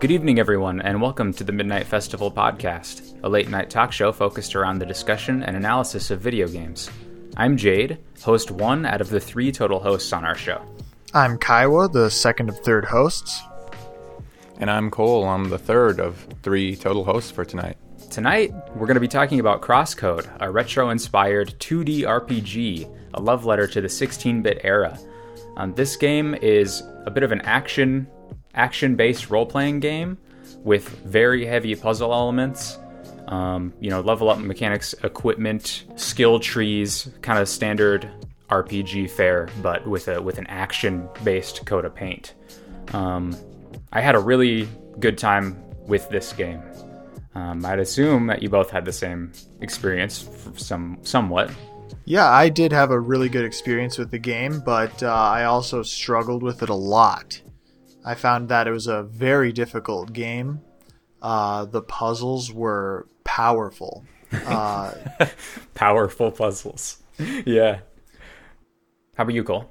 Good evening, everyone, and welcome to the Midnight Festival podcast, a late-night talk show focused around the discussion and analysis of video games. I'm Jade, host one out of the three total hosts on our show. I'm Kaiwa, the second of third hosts. And I'm Cole, I'm the third of three total hosts for tonight. Tonight, we're going to be talking about CrossCode, a retro-inspired 2D RPG, a love letter to the 16-bit era. This game is a bit of an action-based role-playing game with very heavy puzzle elements. Level-up mechanics, equipment, skill trees, kind of standard RPG fare, but with an action-based coat of paint. I had a really good time with this game. I'd assume that you both had the same experience, somewhat. Yeah, I did have a really good experience with the game, but I also struggled with it a lot. I found that it was a very difficult game. The puzzles were powerful. Powerful puzzles. Yeah. How about you, Cole?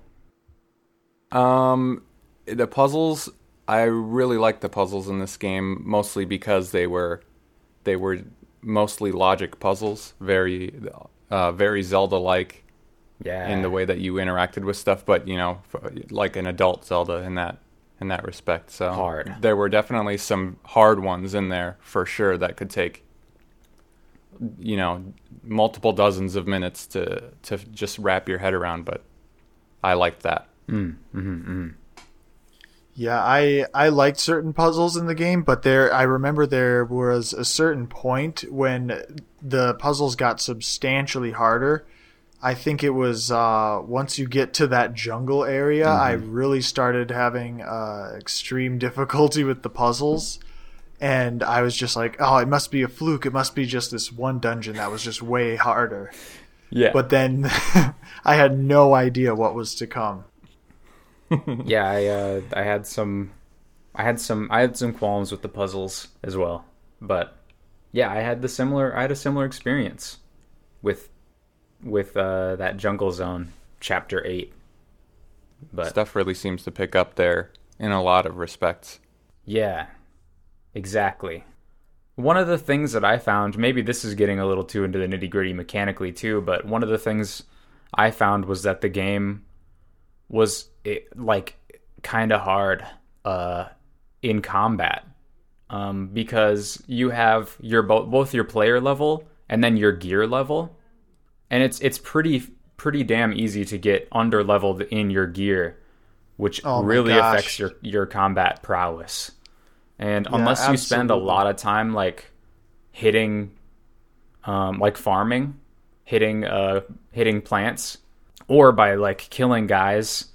The puzzles, I really liked the puzzles in this game, mostly because they were mostly logic puzzles, very Zelda-like, yeah, in the way that you interacted with stuff, but, you know, like an adult Zelda in that respect. So hard. There were definitely some hard ones in there for sure that could take, you know, multiple dozens of minutes to just wrap your head around, but I liked that. Yeah, I liked certain puzzles in the game, but I remember there was a certain point when the puzzles got substantially harder. I think it was once you get to that jungle area, I really started having extreme difficulty with the puzzles. And I was just like, oh, it must be a fluke. It must be just this one dungeon that was just way harder. Yeah. But then I had no idea what was to come. Yeah, I had some qualms with the puzzles as well, but yeah, I had a similar experience with that jungle zone chapter 8. But stuff really seems to pick up there in a lot of respects. Yeah, exactly. One of the things that I found, maybe this is getting a little too into the nitty-gritty mechanically too, but one of the things I found was that the game was kind of hard in combat because you have your both your player level and then your gear level, and it's pretty damn easy to get under leveled in your gear, which really affects your combat prowess. And unless you spend a lot of time hitting plants, or by killing guys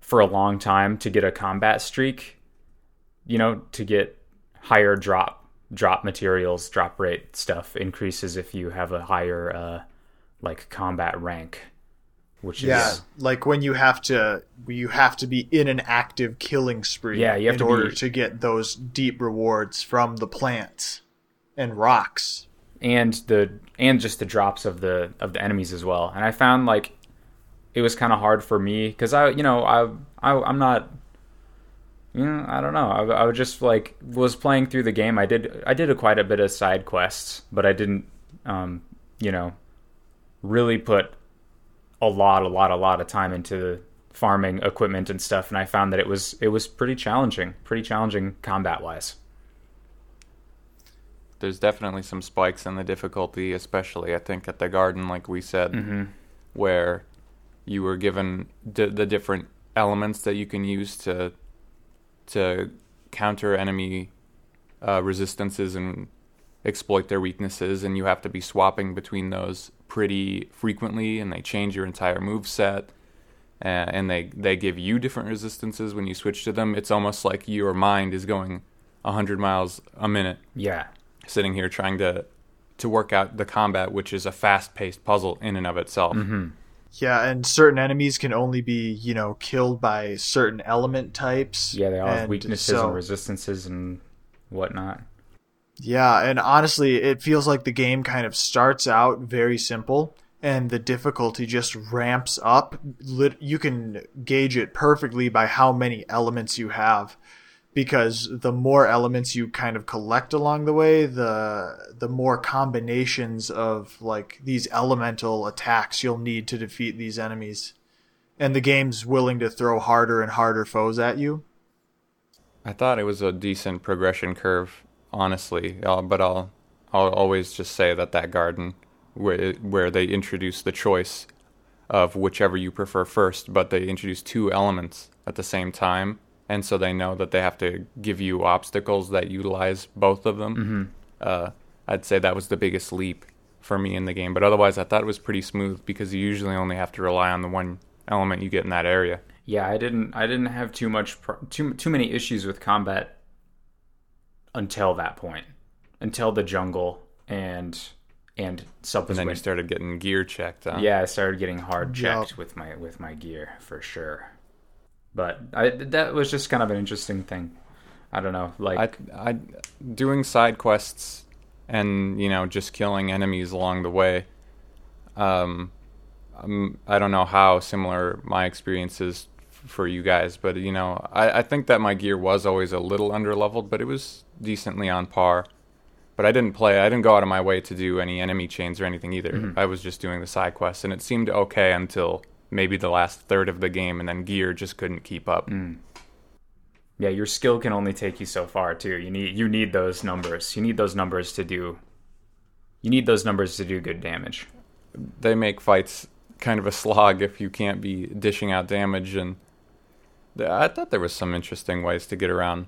for a long time to get a combat streak, you know, to get higher drop materials, drop rate stuff increases if you have a higher combat rank, which is when you have to be in an active killing spree in order to get those deep rewards from the plants and rocks and just the drops of the enemies as well. And I found it was kind of hard for me because I was just was playing through the game. I did quite a bit of side quests, but I didn't, really put a lot of time into farming equipment and stuff. And I found that it was pretty challenging combat wise. There's definitely some spikes in the difficulty, especially I think at the garden, like we said, where you were given the different elements that you can use to counter enemy resistances and exploit their weaknesses, and you have to be swapping between those pretty frequently, and they change your entire moveset, and they give you different resistances when you switch to them. It's almost like your mind is going 100 miles a minute. Yeah. Sitting here trying to work out the combat, which is a fast-paced puzzle in and of itself. Mm-hmm. Yeah, and certain enemies can only be, killed by certain element types. Yeah, they all have weaknesses and resistances and whatnot. Yeah, and honestly, it feels like the game kind of starts out very simple and the difficulty just ramps up. You can gauge it perfectly by how many elements you have, because the more elements you kind of collect along the way, the more combinations of like these elemental attacks you'll need to defeat these enemies. And the game's willing to throw harder and harder foes at you. I thought it was a decent progression curve, honestly. But I'll always just say that garden, where they introduce the choice of whichever you prefer first, but they introduce two elements at the same time, and so they know that they have to give you obstacles that utilize both of them. Mm-hmm. I'd say that was the biggest leap for me in the game. But otherwise, I thought it was pretty smooth because you usually only have to rely on the one element you get in that area. Yeah, I didn't have too many issues with combat until that point, until the jungle and subsequent. And then you started getting gear checked. Huh? Yeah, I started getting hard checked with my gear for sure. But that was just kind of an interesting thing. I don't know, like I doing side quests and just killing enemies along the way. I don't know how similar my experience is for you guys, but I think that my gear was always a little underleveled, but it was decently on par. But I didn't go out of my way to do any enemy chains or anything either. Mm-hmm. I was just doing the side quests, and it seemed okay until maybe the last third of the game, and then gear just couldn't keep up. Mm. Yeah, your skill can only take you so far too. You need those numbers. You need those numbers to do good damage. They make fights kind of a slog if you can't be dishing out damage, and I thought there was some interesting ways to get around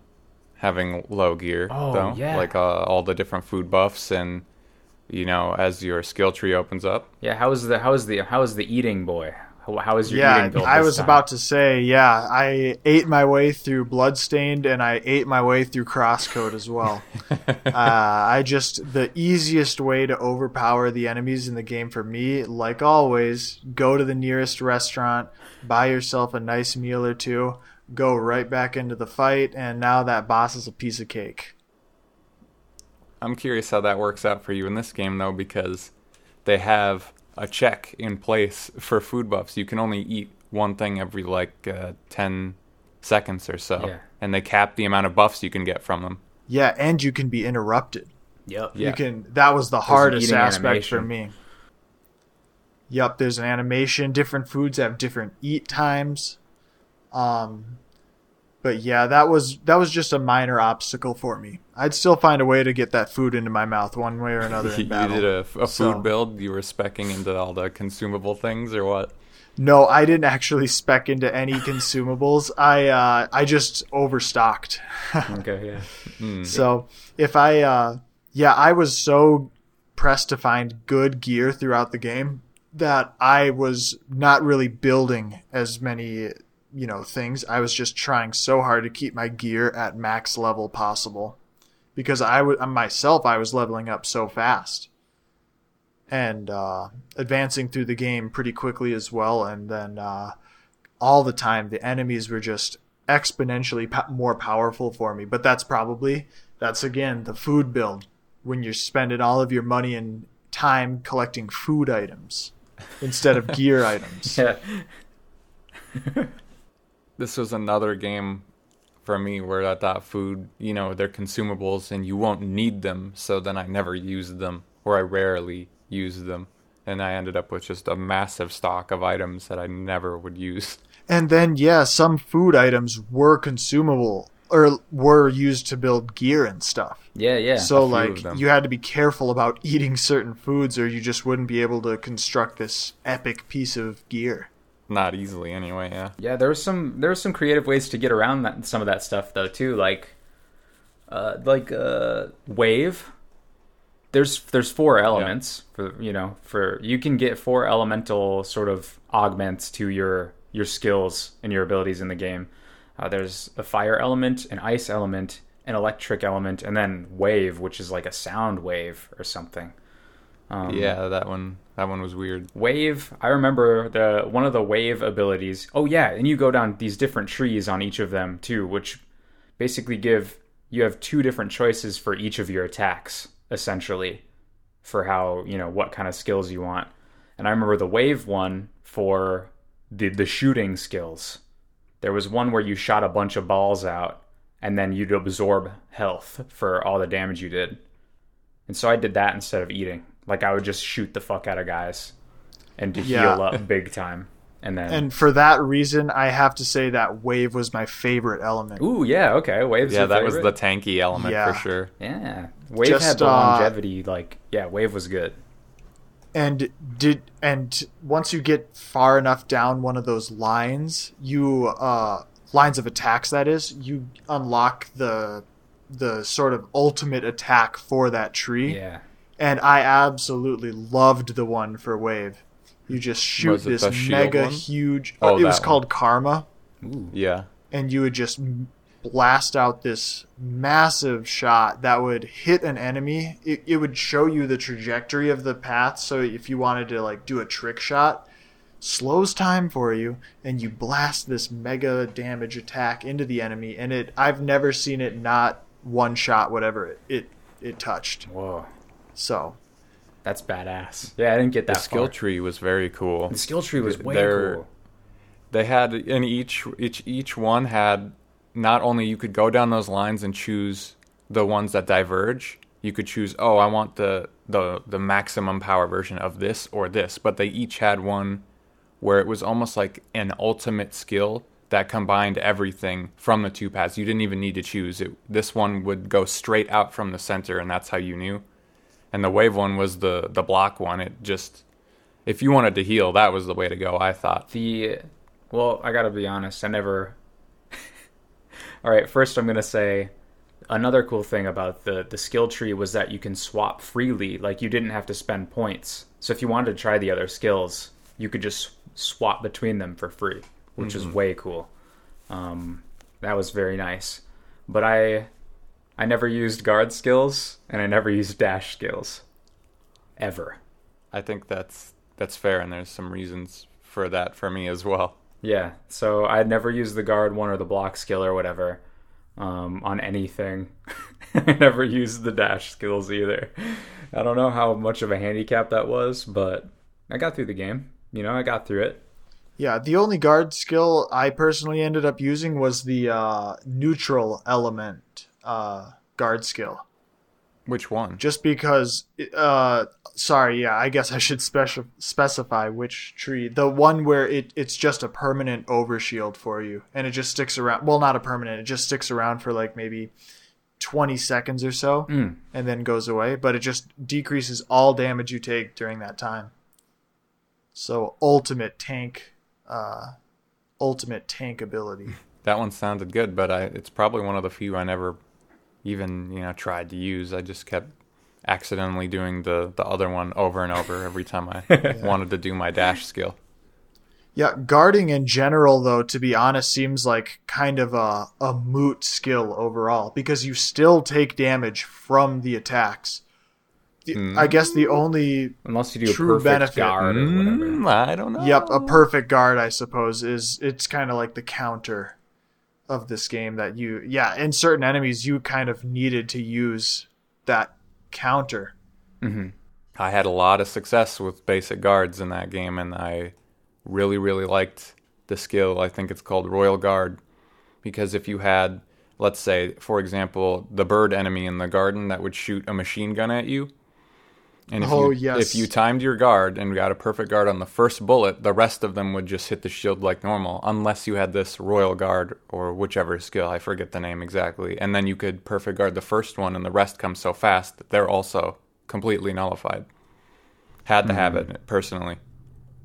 having low gear, though. Yeah. Like all the different food buffs, and as your skill tree opens up. Yeah, how is the eating boy? How is your eating build? I was about to say, I ate my way through Bloodstained, and I ate my way through CrossCode as well. The easiest way to overpower the enemies in the game for me, like always, go to the nearest restaurant, buy yourself a nice meal or two, go right back into the fight, and now that boss is a piece of cake. I'm curious how that works out for you in this game, though, because they have a check in place for food buffs. You can only eat one thing every 10 seconds or so. Yeah. And they cap the amount of buffs you can get from them. Yeah, and you can be interrupted. Yep. Yeah. That was the hardest aspect animation for me. Yep, there's an animation. Different foods have different eat times. But yeah, that was just a minor obstacle for me. I'd still find a way to get that food into my mouth one way or another in battle. You did a food build? You were speccing into all the consumable things or what? No, I didn't actually spec into any consumables. I just overstocked. Okay, yeah. Mm. So if I was so pressed to find good gear throughout the game that I was not really building as many things. I was just trying so hard to keep my gear at max level possible, because I was leveling up so fast and advancing through the game pretty quickly as well. And then all the time, the enemies were just exponentially more powerful for me. But that's again the food build, when you're spending all of your money and time collecting food items instead of gear items. Yeah. This was another game for me where I thought food, they're consumables and you won't need them. So then I never used them, or I rarely used them. And I ended up with just a massive stock of items that I never would use. And then, some food items were consumable or were used to build gear and stuff. Yeah, yeah. So you had to be careful about eating certain foods or you just wouldn't be able to construct this epic piece of gear. Not easily anyway, yeah. Yeah, there was some creative ways to get around some of that stuff though too, wave. There's four elements for you can get four elemental sort of augments to your skills and your abilities in the game. There's a fire element, an ice element, an electric element, and then wave, which is like a sound wave or something. That one was weird. Wave, I remember one of the wave abilities. Oh yeah, and you go down these different trees on each of them too, which basically you have two different choices for each of your attacks, essentially, for what kind of skills you want. And I remember the wave one for the shooting skills. There was one where you shot a bunch of balls out and then you'd absorb health for all the damage you did. And so I did that instead of eating. Like, I would just shoot the fuck out of guys and to heal up big time. And for that reason, I have to say that wave was my favorite element. Ooh, yeah, okay. Wave's your favorite. Yeah, that was the tanky element for sure. Yeah. Wave just had the longevity. Wave was good. And once you get far enough down one of those lines, you lines of attacks, that is, you unlock the sort of ultimate attack for that tree. Yeah. And I absolutely loved the one for wave. You just shoot this mega huge... it was called Karma. Ooh. Yeah. And you would just blast out this massive shot that would hit an enemy. It would show you the trajectory of the path. So if you wanted to do a trick shot, slows time for you, and you blast this mega damage attack into the enemy. And I've never seen it not one shot whatever it touched. Whoa. So... That's badass. Yeah, I didn't get that far. The skill tree was very cool. The skill tree was cool. They had, and each one had, not only you could go down those lines and choose the ones that diverge, you could choose, I want the maximum power version of this or this, but they each had one where it was almost like an ultimate skill that combined everything from the two paths. You didn't even need to choose. This one would go straight out from the center, and that's how you knew. And the wave one was the block one. It just, if you wanted to heal, that was the way to go, I thought. I gotta be honest, I never... All right, first I'm gonna say another cool thing about the skill tree was that you can swap freely. Like, you didn't have to spend points. So if you wanted to try the other skills, you could just swap between them for free, which is way cool. That was very nice. But I never used guard skills, and I never used dash skills. Ever. I think that's fair, and there's some reasons for that for me as well. Yeah, so I never used the guard one or the block skill or whatever on anything. I never used the dash skills either. I don't know how much of a handicap that was, but I got through the game. I got through it. Yeah, the only guard skill I personally ended up using was the neutral element. Guard skill. Which one? Just because I guess I should specify which tree. The one where it's just a permanent overshield for you, and it just sticks around. Well, not a permanent, it just sticks around for maybe 20 seconds or so and then goes away, but it just decreases all damage you take during that time. So ultimate tank ability. That one sounded good, but it's probably one of the few I never even tried to use. I just kept accidentally doing the other one over and over every time I wanted to do my dash skill. Yeah, guarding in general, though, to be honest, seems like kind of a moot skill overall, because you still take damage from the attacks. I guess the only unless you do true a perfect benefit, guard or whatever. I don't know. Yep, a perfect guard, I suppose, it's kind of like the counter of this game that in certain enemies you kind of needed to use that counter. Mm-hmm. I had a lot of success with basic guards in that game, and I really, really liked the skill. I think it's called Royal Guard, because if you had, let's say, for example, the bird enemy in the garden that would shoot a machine gun at you, and if you timed your guard and got a perfect guard on the first bullet, the rest of them would just hit the shield like normal, unless you had this Royal Guard or whichever skill, I forget the name exactly. And then you could perfect guard the first one, and the rest come so fast that they're also completely nullified. Had to have it, personally.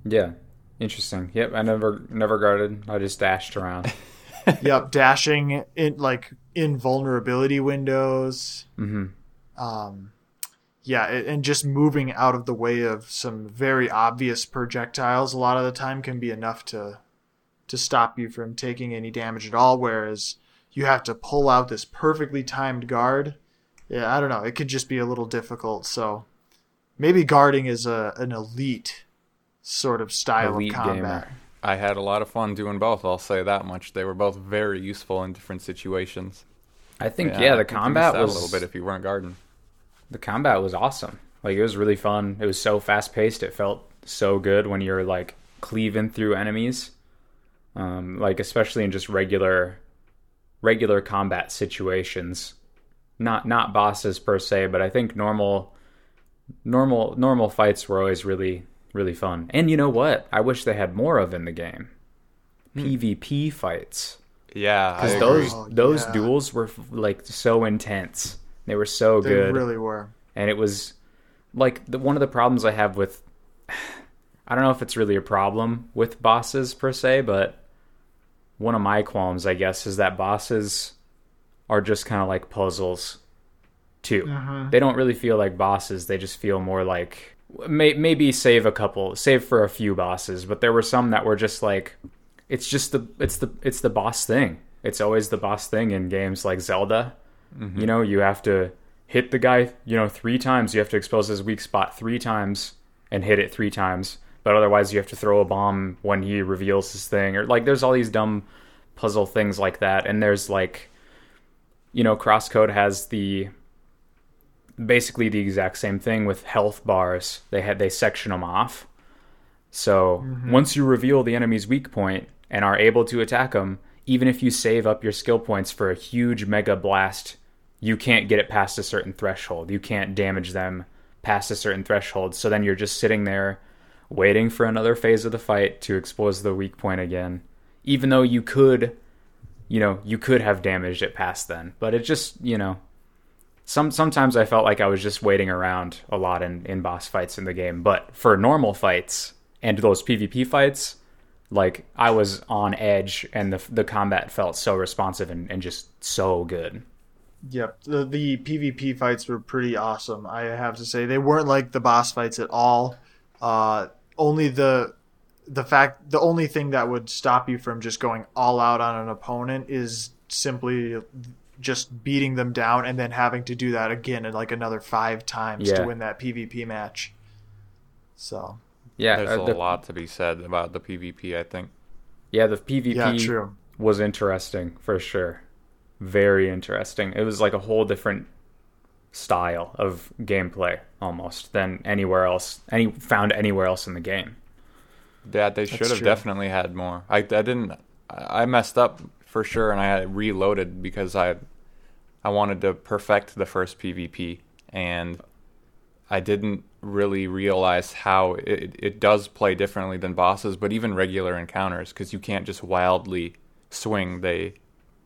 Yeah, interesting. Yep, I never guarded. I just dashed around. Yep, dashing in invulnerability windows. Mm-hmm. Yeah, and just moving out of the way of some very obvious projectiles a lot of the time can be enough to stop you from taking any damage at all, whereas you have to pull out this perfectly timed guard. Yeah, I don't know. It could just be a little difficult. So maybe guarding is an elite sort of style of combat. Gamer. I had a lot of fun doing both, I'll say that much. They were both very useful in different situations. I think the combat was... a little bit if you weren't guarding. The combat was awesome. Like, it was really fun. It was so fast-paced. It felt so good when you're, like, cleaving through enemies. Like, especially in just regular combat situations. Not bosses per se, but I think normal fights were always really, really fun. And you know what? I wish they had more of in the game. PvP fights. Yeah, because those duels were, like, so intense. They were so good. They really were. And it was, like, one of the problems I have with... I don't know if it's really a problem with bosses, per se, but one of my qualms, I guess, is that bosses are just kind of like puzzles, too. Uh-huh. They don't really feel like bosses. They just feel more like... Maybe save for a few bosses, but there were some that were just, like... It's the boss thing. It's always the boss thing in games like Zelda. Mm-hmm. You know, you have to hit the guy, you know, 3 times. You have to expose his weak spot 3 times and hit it 3 times. But otherwise, you have to throw a bomb when he reveals his thing. Or, like, there's all these dumb puzzle things like that. And there's, like, you know, CrossCode has basically the exact same thing with health bars. They section them off. So once you reveal the enemy's weak point and are able to attack them, even if you save up your skill points for a huge mega blast, you can't get it past a certain threshold. You can't damage them past a certain threshold. So then you're just sitting there waiting for another phase of the fight to expose the weak point again, even though you could have damaged it past then. But it just, you know, sometimes I felt like I was just waiting around a lot in boss fights in the game. But for normal fights... And those PvP fights, like, I was on edge, and the combat felt so responsive and just so good. Yep, the PvP fights were pretty awesome, I have to say. They weren't like the boss fights at all. Only the only thing that would stop you from just going all out on an opponent is simply just beating them down and then having to do that again in, like, another 5 times to win that PvP match. So... Yeah, there's a lot to be said about the PvP, I think. Yeah, the PvP was interesting, for sure. Very interesting. It was like a whole different style of gameplay, almost, than anywhere else, found anywhere else in the game. Yeah, they should have definitely had more. I messed up, for sure, and I had reloaded because I wanted to perfect the first PvP, and I didn't really realize how it does play differently than bosses, but even regular encounters, because you can't just wildly swing. They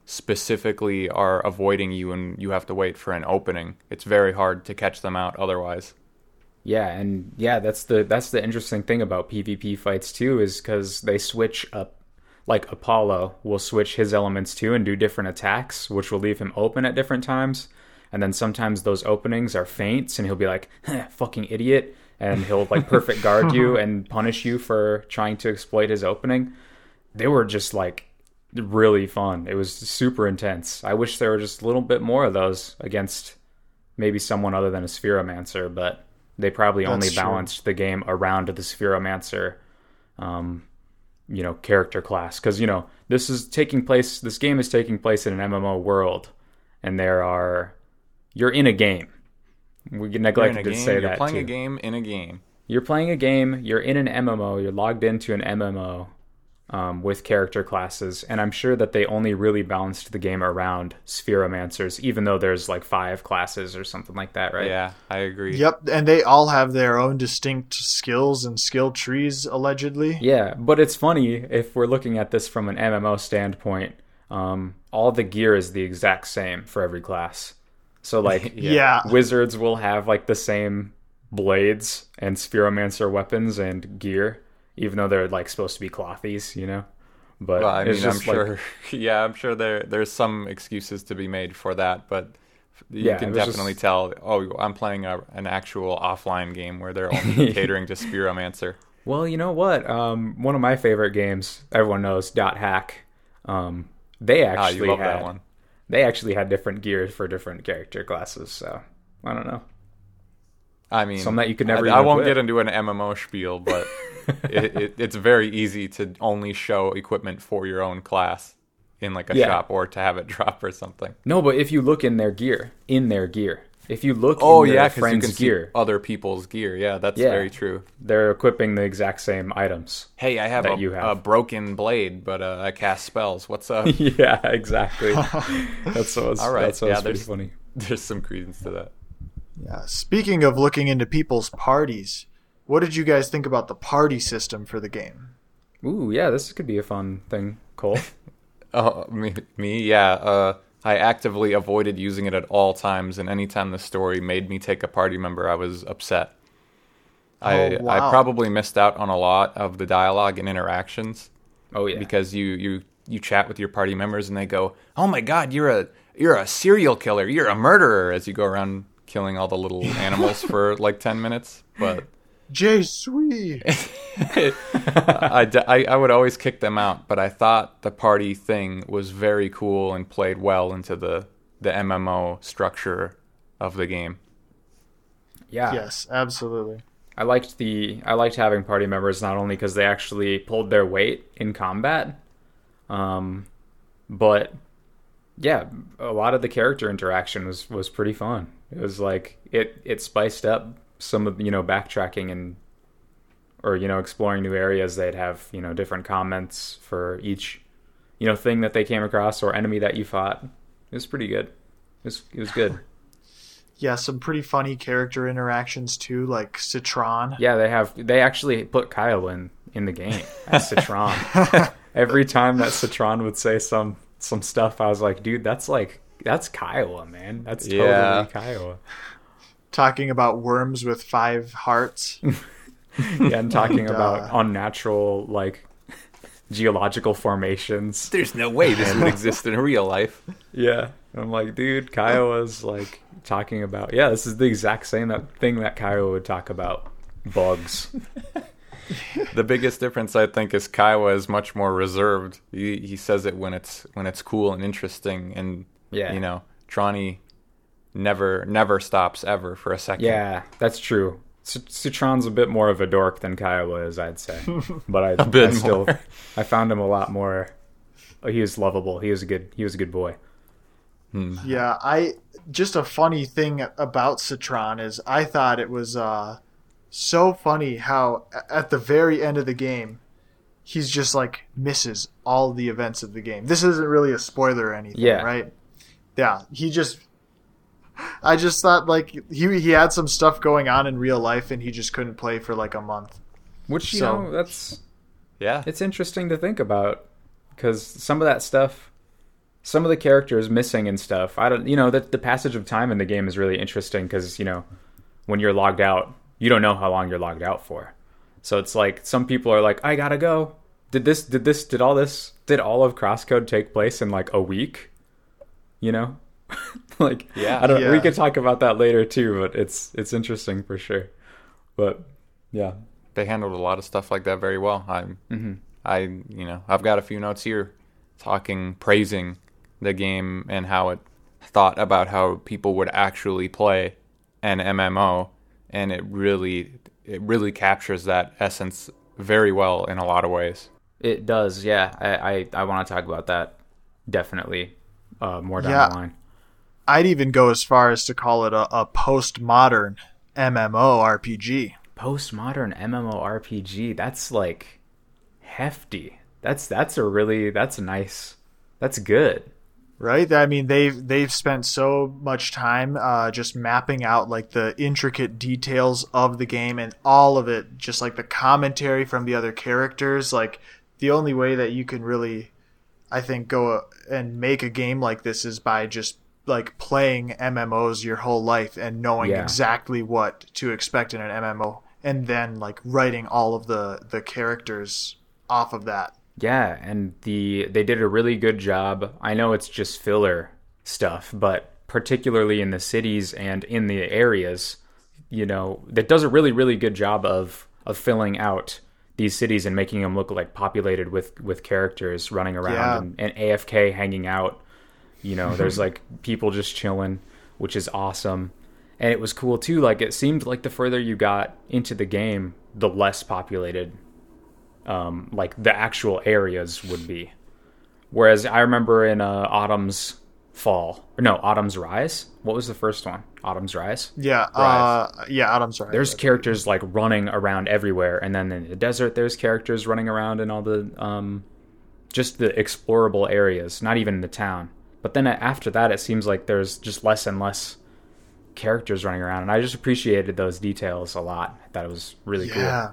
specifically are avoiding you, and you have to wait for an opening. It's very hard to catch them out otherwise. Yeah, and yeah, that's the interesting thing about PvP fights too, is because they switch up. Like, Apollo will switch his elements too and do different attacks, which will leave him open at different times. And then sometimes those openings are feints, and he'll be like, fucking idiot. And he'll, like, perfect guard you and punish you for trying to exploit his opening. They were just, like, really fun. It was super intense. I wish there were just a little bit more of those against maybe someone other than a Spheromancer, but they probably only balanced the game around the Spheromancer, you know, character class. Because, you know, this game is taking place in an MMO world, and there are... You're in a game. We neglected to say that, too. You're playing a game in a game. You're playing a game. You're in an MMO. You're logged into an MMO with character classes. And I'm sure that they only really balanced the game around Spheromancers, even though there's, like, 5 classes or something like that, right? Yeah, I agree. Yep, and they all have their own distinct skills and skill trees, allegedly. Yeah, but it's funny, if we're looking at this from an MMO standpoint, all the gear is the exact same for every class. So, like, wizards will have, like, the same blades and Spheromancer weapons and gear, even though they're, like, supposed to be clothies, you know? But well, I mean, I'm sure, like, yeah, I'm sure there's some excuses to be made for that, but you can definitely tell, I'm playing an actual offline game where they're only catering to Spheromancer. Well, you know what? One of my favorite games, everyone knows, Dot Hack, they actually had... that one. They actually had different gear for different character classes, so I don't know. I mean, something that you could never. I won't get into an MMO spiel, but it's very easy to only show equipment for your own class in, like, a shop, or to have it drop or something. No, but if you look in their gear, If you look in your friend's gear, other people's gear. Yeah, that's very true. They're equipping the exact same items. Hey, I have a broken blade, but I cast spells. What's up? Yeah, exactly. That's pretty funny. There's some credence to that. Yeah. Speaking of looking into people's parties, what did you guys think about the party system for the game? Ooh, yeah, this could be a fun thing, Cole. Me, yeah. I actively avoided using it at all times, and anytime the story made me take a party member, I was upset. I probably missed out on a lot of the dialogue and interactions. Oh yeah, because you chat with your party members and they go, "Oh my God, you're a serial killer, you're a murderer," as you go around killing all the little animals for like 10 minutes. But Jay Sweet, I would always kick them out, but I thought the party thing was very cool and played well into the MMO structure of the game. Yeah. Yes, absolutely. I liked having party members not only because they actually pulled their weight in combat, but yeah, a lot of the character interaction was pretty fun. It was like it spiced up some of, backtracking and, or, exploring new areas. They'd have, different comments for each, thing that they came across or enemy that you fought. It was pretty good. It was good. Yeah. Some pretty funny character interactions too, like Citron. Yeah. They actually put Kyle in the game as Citron. Every time that Citron would say some stuff, I was like, dude, that's Kyle, man. That's totally Kyle. Talking about worms with 5 hearts. Yeah, and talking about unnatural, like, geological formations. There's no way this would exist in real life. Yeah. I'm like, dude, Kiowa's, like, talking about... Yeah, this is the exact same thing that Kiowa would talk about. Bugs. The biggest difference, I think, is Kiowa is much more reserved. He says it when it's cool and interesting. And, Trani... Never stops ever for a second. Yeah, that's true. Citron's a bit more of a dork than Kiowa is, I'd say. But I found him a lot more. Oh, he was lovable. He was a good boy. Hmm. Yeah, just a funny thing about Citron is I thought it was so funny how at the very end of the game, he's just like misses all the events of the game. This isn't really a spoiler or anything, right? Yeah, I just thought, like, he had some stuff going on in real life and he just couldn't play for, like, a month. Which, that's... Yeah. It's interesting to think about because some of that stuff, some of the characters missing and stuff, I don't... the passage of time in the game is really interesting because, when you're logged out, you don't know how long you're logged out for. So it's like, some people are like, I gotta go. Did all of CrossCode take place in, like, a week? Like, I don't know. We could talk about that later too, but it's interesting for sure. But yeah, they handled a lot of stuff like that very well. I've got a few notes here praising the game and how it thought about how people would actually play an MMO, and it really captures that essence very well in a lot of ways. It does, yeah. I want to talk about that definitely more down the line. I'd even go as far as to call it a postmodern MMORPG. Postmodern MMORPG. That's like hefty. That's nice. That's good. Right? I mean, they've spent so much time just mapping out like the intricate details of the game and all of it, just like the commentary from the other characters. Like the only way that you can really, I think, go and make a game like this is by just like playing MMOs your whole life and knowing exactly what to expect in an MMO, and then like writing all of the characters off of that. Yeah, and they did a really good job. I know it's just filler stuff, but particularly in the cities and in the areas, that does a really, really good job of filling out these cities and making them look like populated with characters running around and AFK hanging out. There's like people just chilling, which is awesome. And it was cool too. Like it seemed like the further you got into the game, the less populated, like the actual areas would be. Whereas I remember in Autumn's Fall. Or no, Autumn's Rise. What was the first one? Autumn's Rise? Yeah. Autumn's Rise. There's characters like running around everywhere. And then in the desert, there's characters running around in all the, just the explorable areas, not even the town. But then after that, it seems like there's just less and less characters running around. And I just appreciated those details a lot. I thought it was really cool. Yeah.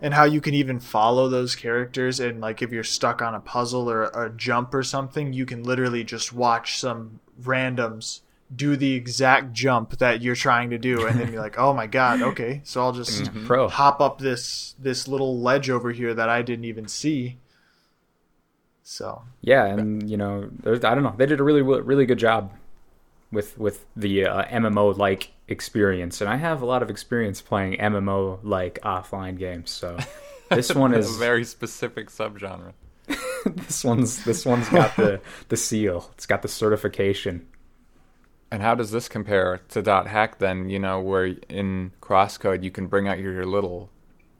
And how you can even follow those characters, and like if you're stuck on a puzzle or a jump or something, you can literally just watch some randoms do the exact jump that you're trying to do, and then you're like, oh my god, okay, so I'll just hop up this little ledge over here that I didn't even see. So yeah, and you know, I don't know, they did a really good job with the MMO-like experience, and I have a lot of experience playing MMO-like offline games, so this one is a very specific subgenre. this one's got the seal. It's got the certification. And how does this compare to Dot Hack then? You know, where in CrossCode you can bring out your little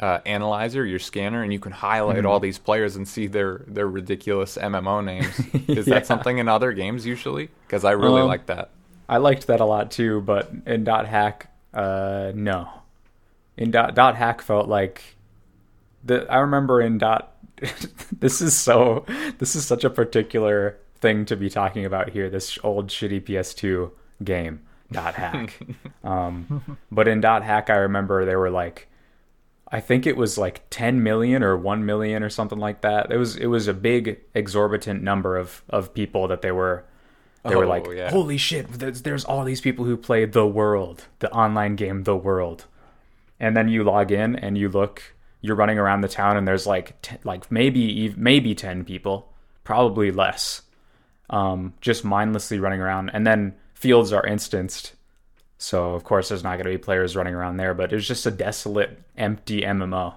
analyzer, your scanner, and you can highlight all these players and see their ridiculous MMO names. Is that something in other games usually? Because I really like that. I liked that a lot too, but in Dot Hack, no. In Dot Hack felt like I remember in Dot. This is such a particular thing to be talking about here. This old shitty PS2 game, Dot Hack. But in Dot Hack, I remember they were like, I think it was like 10 million or 1 million or something like that. It was a big exorbitant number of people that they were. They were like, holy shit, there's all these people who play The World, the online game The World. And then you log in and you look, you're running around the town, and there's like maybe 10 people, probably less, just mindlessly running around. And then fields are instanced. So, of course, there's not going to be players running around there, but it's just a desolate, empty MMO.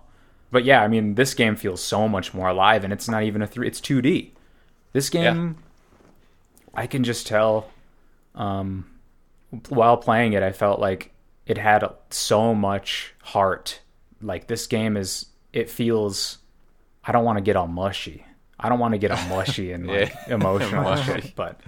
But yeah, I mean, this game feels so much more alive, and it's not even it's 2D. This game... Yeah. I can just tell while playing it, I felt like it had so much heart. Like this game feels, I don't want to get all mushy. I don't want to get all mushy and like emotional and shit, but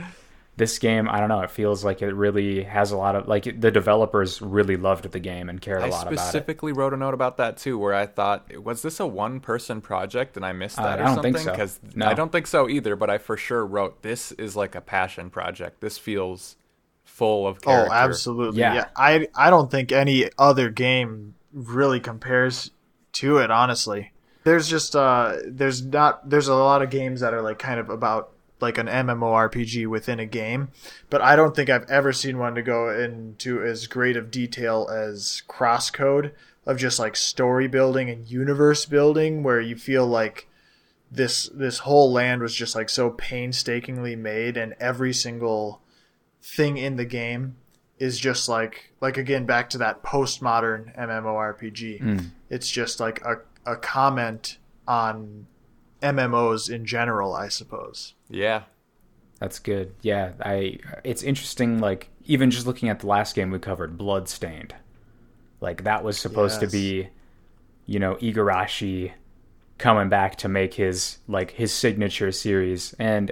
this game, I don't know, it feels like it really has a lot of, like the developers really loved the game and cared a lot about it. I specifically wrote a note about that too, where I thought, was this a one-person project and I missed that or something? I don't think so. No. I don't think so either, but I for sure wrote, this is like a passion project. This feels full of character. Oh, absolutely. Yeah. I don't think any other game really compares to it, honestly. There's just, there's a lot of games that are like kind of about, like an MMORPG within a game, but I don't think I've ever seen one to go into as great of detail as CrossCode, of just like story building and universe building, where you feel like this whole land was just like so painstakingly made, and every single thing in the game is just like again back to that postmodern MMORPG. It's just like a comment on MMOs in general, I suppose. Yeah, that's good. Yeah, it's interesting, like even just looking at the last game we covered, Bloodstained, like that was supposed to be, you know, Igarashi coming back to make his signature series, and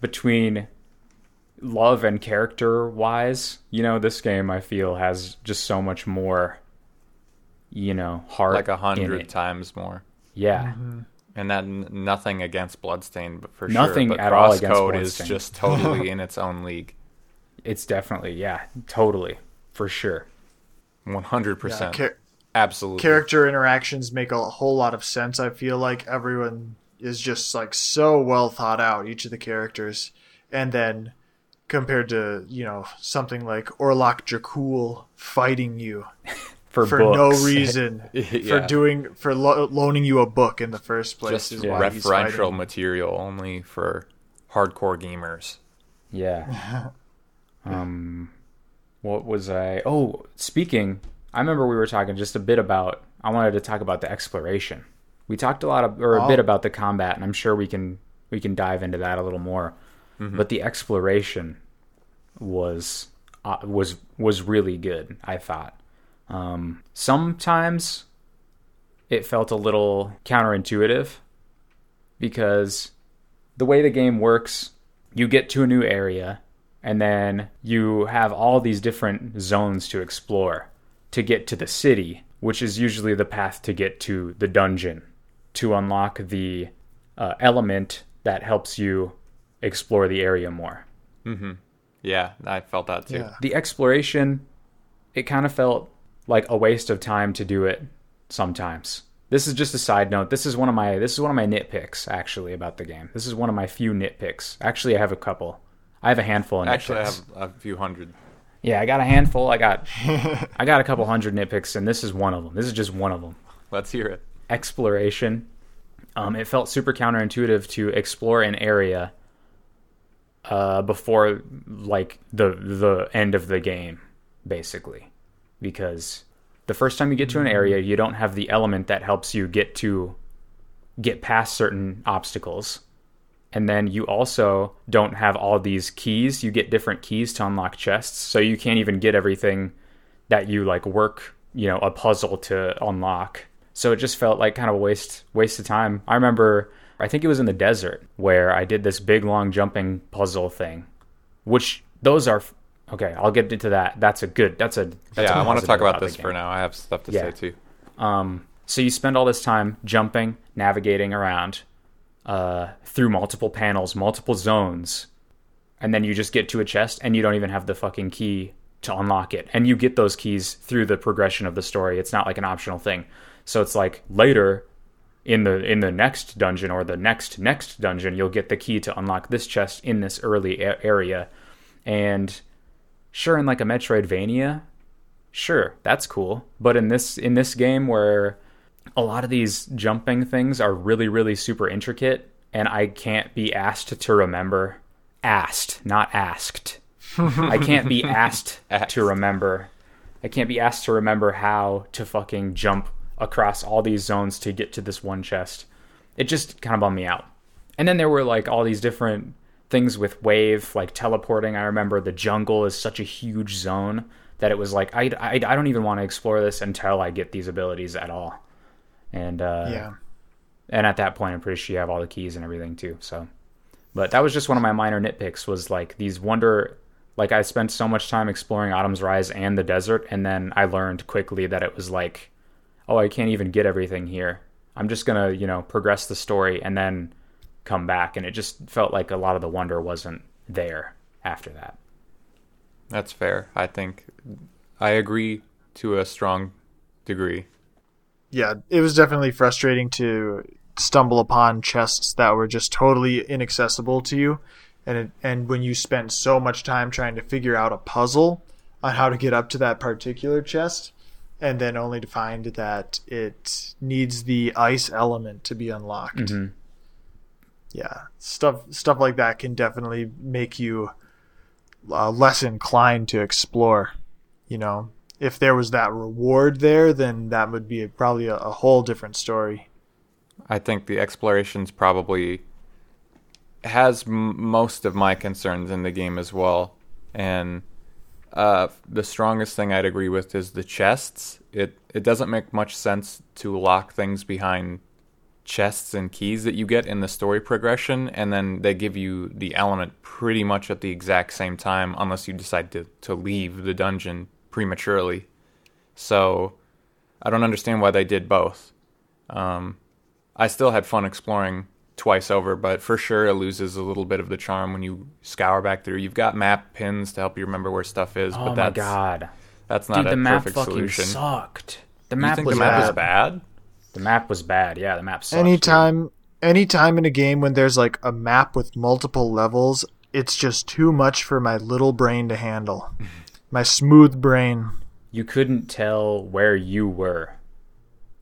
between love and character wise, you know, this game I feel has just so much more, you know, heart, like 100 times more. Yeah. Mm-hmm. And that nothing against Bloodstained, but for nothing sure. Nothing at all against Bloodstained. CrossCode is just totally in its own league. It's definitely, yeah, totally, for sure. 100%. Yeah, absolutely. Character interactions make a whole lot of sense, I feel like. Everyone is just, like, so well thought out, each of the characters. And then compared to, you know, something like Orlok Jakul fighting you. For no reason, loaning you a book in the first place. Just referential material only for hardcore gamers. Yeah. What was I? Oh, speaking. I remember we were talking just a bit about. I wanted to talk about the exploration. We talked a bit about the combat, and I'm sure we can dive into that a little more. Mm-hmm. But the exploration was really good, I thought. Sometimes it felt a little counterintuitive, because the way the game works, you get to a new area And then you have all these different zones to explore to get to the city, which is usually the path to get to the dungeon, to unlock the element that helps you explore the area more. Mm-hmm. Yeah, I felt that too. Yeah. The exploration, it kind of felt like a waste of time to do it sometimes. This is just a side note. This is one of my nitpicks actually about the game. This is one of my few nitpicks. Actually, I have a couple. I have a handful of nitpicks. Actually, I have a few hundred. Yeah, I got a handful. I got a couple hundred nitpicks, and this is one of them. This is just one of them. Let's hear it. Exploration. It felt super counterintuitive to explore an area before like the end of the game, basically, because the first time you get to an area, you don't have the element that helps you get past certain obstacles. And then you also don't have all these keys. You get different keys to unlock chests, so you can't even get everything that you like work, you know, a puzzle to unlock. So it just felt like kind of a waste of time. I remember, I think it was in the desert where I did this big long jumping puzzle thing, which those are... Okay, I'll get into that. I want to talk about this for now. I have stuff to say too. So you spend all this time jumping, navigating around through multiple panels, multiple zones, and then you just get to a chest and you don't even have the fucking key to unlock it. And you get those keys through the progression of the story. It's not like an optional thing. So it's like later in the next dungeon or the next dungeon, you'll get the key to unlock this chest in this early area. And sure, in like a Metroidvania, sure, that's cool. But in this game where a lot of these jumping things are really, really super intricate, and I can't be asked to remember. Asked, not asked. I can't be asked to remember. I can't be asked to remember how to fucking jump across all these zones to get to this one chest. It just kind of bummed me out. And then there were like all these different things with wave, like teleporting. I remember the jungle is such a huge zone that it was like, I don't even want to explore this until I get these abilities at all. And and at that point, I'm pretty sure you have all the keys and everything too. So, but that was just one of my minor nitpicks, was like these wonder, like I spent so much time exploring Autumn's Rise and the desert, and then I learned quickly that it was like, oh, I can't even get everything here. I'm just gonna, progress the story and then come back, and it just felt like a lot of the wonder wasn't there after that. That's fair. I think I agree to a strong degree. Yeah, it was definitely frustrating to stumble upon chests that were just totally inaccessible to you, and when you spent so much time trying to figure out a puzzle on how to get up to that particular chest, and then only to find that it needs the ice element to be unlocked. Mm-hmm. Yeah, stuff like that can definitely make you less inclined to explore. If there was that reward there, then that would be probably a whole different story. I think the explorations probably has most of my concerns in the game as well. And the strongest thing I'd agree with is the chests. It doesn't make much sense to lock things behind chests and keys that you get in the story progression, and then they give you the element pretty much at the exact same time unless you decide to leave the dungeon prematurely. So I don't understand why they did both. I still had fun exploring twice over, but for sure it loses a little bit of the charm when you scour back through. You've got map pins to help you remember where stuff is, but that's, my God, that's not a perfect solution. Dude, the map fucking sucked. The map was bad? The map was bad. Yeah, the map sucked. Anytime in a game when there's like a map with multiple levels, it's just too much for my little brain to handle. My smooth brain. You couldn't tell where you were.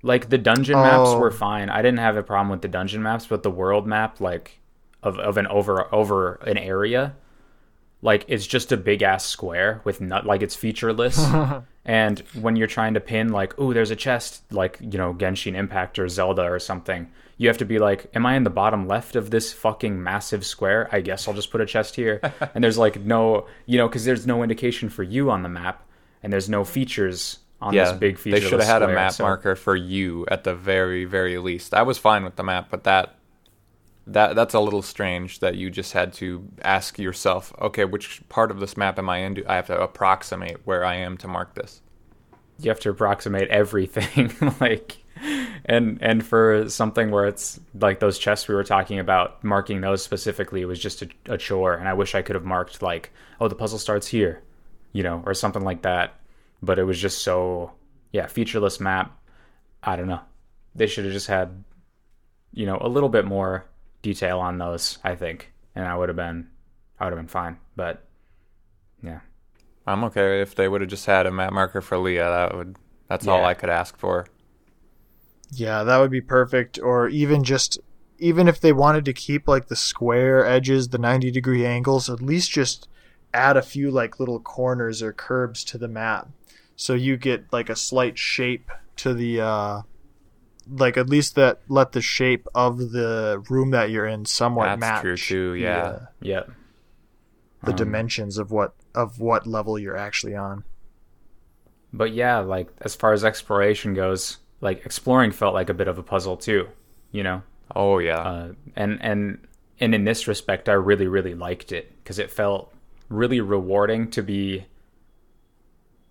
Like the dungeon maps were fine. I didn't have a problem with the dungeon maps, but the world map, like of an over an area, like it's just a big ass square with it's featureless. And when you're trying to pin, like, ooh, there's a chest, like, Genshin Impact or Zelda or something, you have to be like, am I in the bottom left of this fucking massive square? I guess I'll just put a chest here. And there's, like, no, because there's no indication for you on the map, and there's no features on this big featureless square. They should have had a map marker for you at the very, very least. I was fine with the map, but that That's a little strange that you just had to ask yourself, okay, which part of this map am I in? Do I have to approximate where I am to mark this? You have to approximate everything, like, and for something where it's like those chests we were talking about, marking those specifically was just a chore. And I wish I could have marked like, oh, the puzzle starts here, you know, or something like that. But it was just so, yeah, featureless map. I don't know. They should have just had, you know, a little bit more detail on those, I think, and I would have been fine. But yeah, I'm okay if they would have just had a map marker for Lea. That's all I could ask for. Yeah, that would be perfect. Or even if they wanted to keep like the square edges, the 90-degree angles, at least just add a few like little corners or curbs to the map, so you get like a slight shape to the like at least that let the shape of the room that you're in somewhat match. That's true too. Yeah. The dimensions of what level you're actually on. But yeah, like as far as exploration goes, like exploring felt like a bit of a puzzle too, you know? Oh yeah. And in this respect, I really, really liked it because it felt really rewarding to be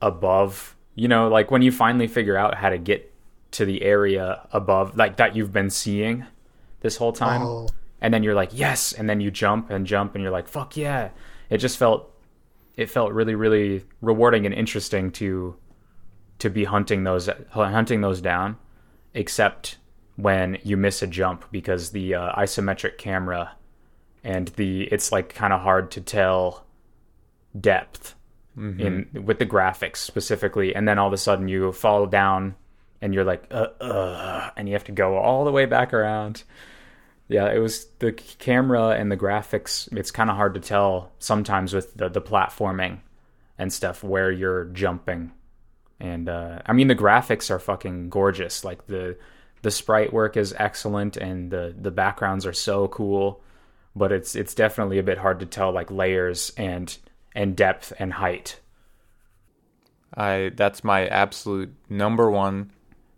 above, you know, like when you finally figure out how to get to the area above, like that you've been seeing this whole time. Oh. And then you're like, yes. And then you jump and you're like, fuck yeah. It just felt really, really rewarding and interesting to be hunting those down, except when you miss a jump because the isometric camera and it's like kind of hard to tell depth in with the graphics specifically. And then all of a sudden you fall down and you're like, and you have to go all the way back around. Yeah, it was the camera and the graphics. It's kind of hard to tell sometimes with the platforming and stuff where you're jumping. And I mean, the graphics are fucking gorgeous. Like the sprite work is excellent and the backgrounds are so cool. But it's definitely a bit hard to tell like layers and depth and height. That's my absolute number one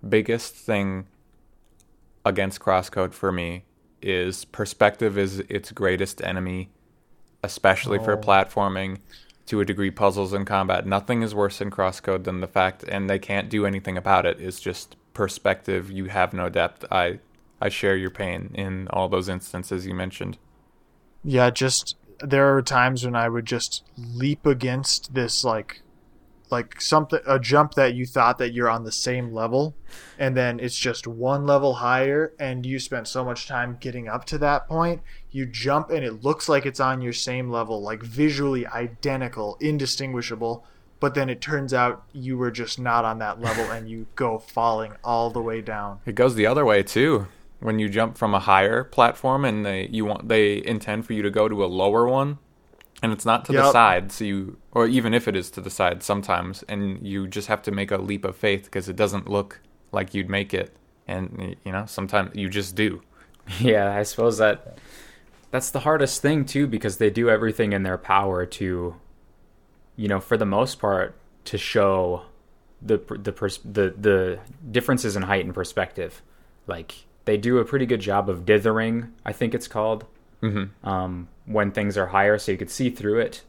biggest thing against CrossCode for me is perspective is its greatest enemy, especially for platforming, to a degree puzzles and combat. Nothing is worse in CrossCode than the fact, and they can't do anything about it, is just perspective. You have no depth. I share your pain in all those instances you mentioned. Yeah, just there are times when I would just leap against this like something, a jump that you thought that you're on the same level, and then it's just one level higher, and you spent so much time getting up to that point. You jump and it looks like it's on your same level, like visually identical, indistinguishable, but then it turns out you were just not on that level and you go falling all the way down. It goes the other way too. When you jump from a higher platform and they intend for you to go to a lower one, and it's not to the side, so you, or even if it is to the side sometimes, and you just have to make a leap of faith because it doesn't look like you'd make it, and you know sometimes you just do. Yeah, I suppose that's the hardest thing too, because they do everything in their power to, you know, for the most part, to show the differences in height and perspective. Like they do a pretty good job of dithering, I think it's called. Mm-hmm. When things are higher, so you could see through it.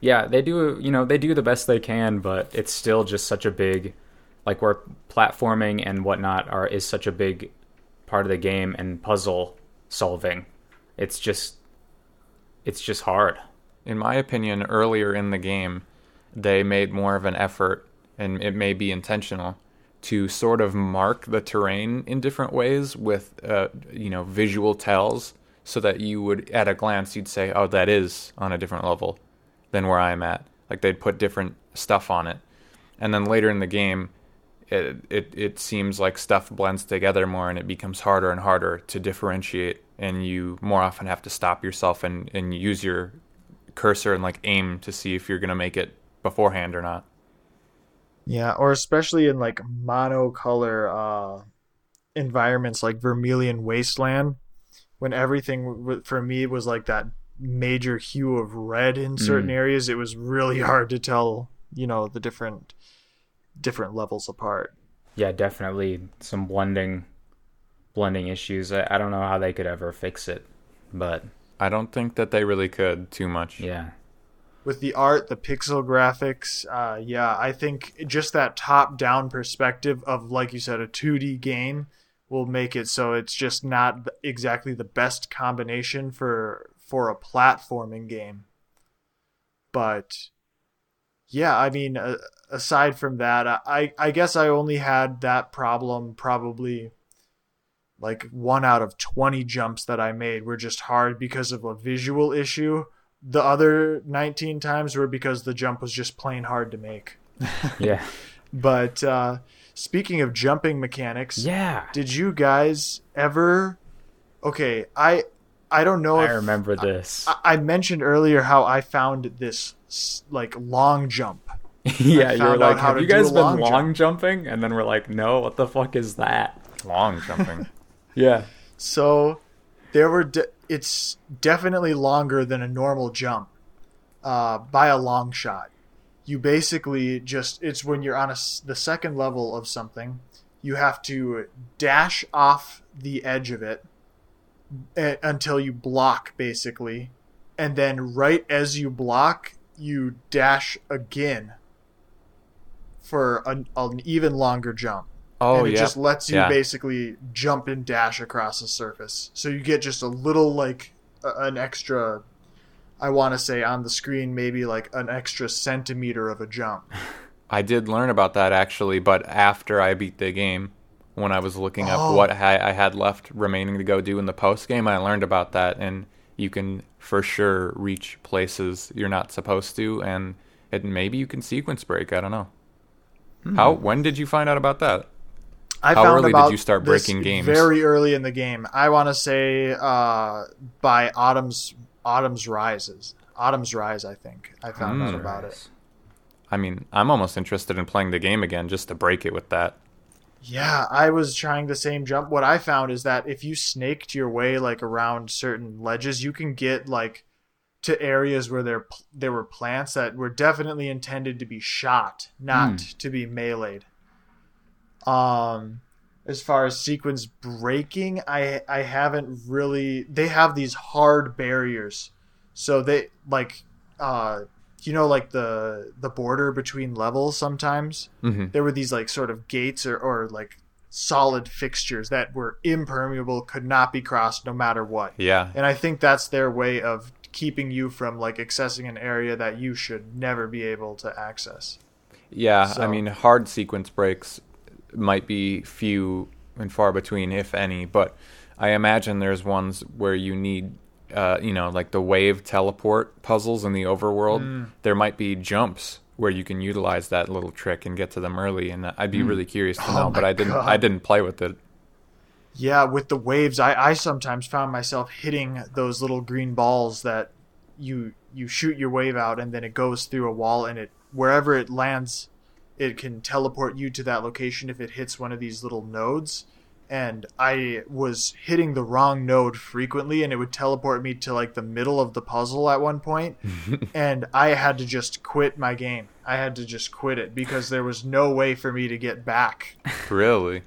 Yeah, they do the best they can, but it's still just such a big, like where platforming and whatnot is such a big part of the game and puzzle solving. It's just hard. In my opinion, earlier in the game, they made more of an effort, and it may be intentional, to sort of mark the terrain in different ways with, visual tells. So that you would, at a glance, you'd say, oh, that is on a different level than where I'm at. Like, they'd put different stuff on it. And then later in the game, it seems like stuff blends together more and it becomes harder and harder to differentiate. And you more often have to stop yourself and use your cursor and, like, aim to see if you're going to make it beforehand or not. Yeah, or especially in, like, monocolor environments like Vermilion Wasteland, when everything for me was like that major hue of red in certain areas, it was really hard to tell, you know, the different levels apart. Yeah, definitely some blending issues. I don't know how they could ever fix it. but I don't think that they really could too much. Yeah. With the art, the pixel graphics, yeah, I think just that top-down perspective of, like you said, a 2D game will make it so it's just not exactly the best combination for a platforming game. But, yeah, I mean, aside from that, I guess I only had that problem probably like 1 out of 20 jumps that I made were just hard because of a visual issue. The other 19 times were because the jump was just plain hard to make. Yeah. But speaking of jumping mechanics, yeah, did you guys ever... Okay, I don't know if... I remember this. I mentioned earlier how I found this, like, long jump. Yeah, you were like, have you guys been long jumping? And then we're like, no, what the fuck is that? Long jumping. Yeah. So there were... It's definitely longer than a normal jump by a long shot. You basically just... It's when you're on the second level of something, you have to dash off the edge of it until you block, basically. And then right as you block, you dash again for an even longer jump. Oh, and it just lets you basically jump and dash across the surface. So you get just a little, like, an extra, I want to say on the screen, maybe like an extra centimeter of a jump. I did learn about that, actually, but after I beat the game, when I was looking up what I had left remaining to go do in the post-game, I learned about that, and you can for sure reach places you're not supposed to, and maybe you can sequence break, I don't know. Hmm. When did you find out about that? How early did you start breaking games? Very early in the game. I want to say by Autumn's Rise, I think. I found out about it. I mean, I'm almost interested in playing the game again just to break it with that. Yeah, I was trying the same jump. What I found is that if you snaked your way like around certain ledges, you can get like to areas where there were plants that were definitely intended to be shot, not to be meleeed. As far as sequence breaking, I haven't really. They have these hard barriers, so they like, like the border between levels. Sometimes there were these like sort of gates or like solid fixtures that were impermeable, could not be crossed no matter what. Yeah, and I think that's their way of keeping you from like accessing an area that you should never be able to access. Yeah, so, I mean, hard sequence breaks might be few and far between, if any, but I imagine there's ones where you need like the wave teleport puzzles in the overworld. There might be jumps where you can utilize that little trick and get to them early, and I'd be really curious to know, but I didn't play with it. Yeah, with the waves, I sometimes found myself hitting those little green balls that you shoot your wave out, and then it goes through a wall, and it wherever it lands, it can teleport you to that location if it hits one of these little nodes. And I was hitting the wrong node frequently, and it would teleport me to like the middle of the puzzle at one point. And I had to just quit my game. I had to just quit it because there was no way for me to get back. Really?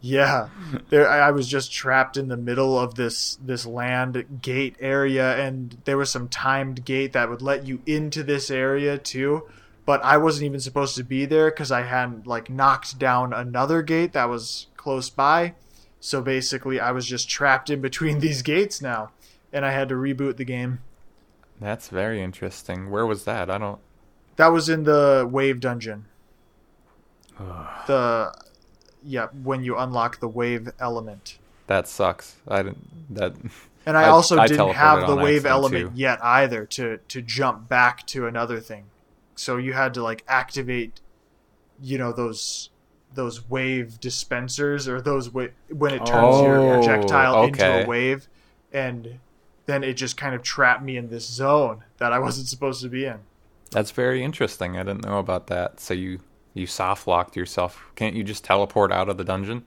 Yeah. I was just trapped in the middle of this land gate area, and there was some timed gate that would let you into this area too. But I wasn't even supposed to be there because I hadn't like knocked down another gate that was close by. So basically I was just trapped in between these gates now, and I had to reboot the game. That's very interesting. Where was that? That was in the wave dungeon. When you unlock the wave element. That sucks. And I also didn't have the wave element yet either to jump back to another thing. So you had to like activate, those wave dispensers or those when it turns your projectile into a wave, and then it just kind of trapped me in this zone that I wasn't supposed to be in. That's very interesting. I didn't know about that. So you soft locked yourself. Can't you just teleport out of the dungeon?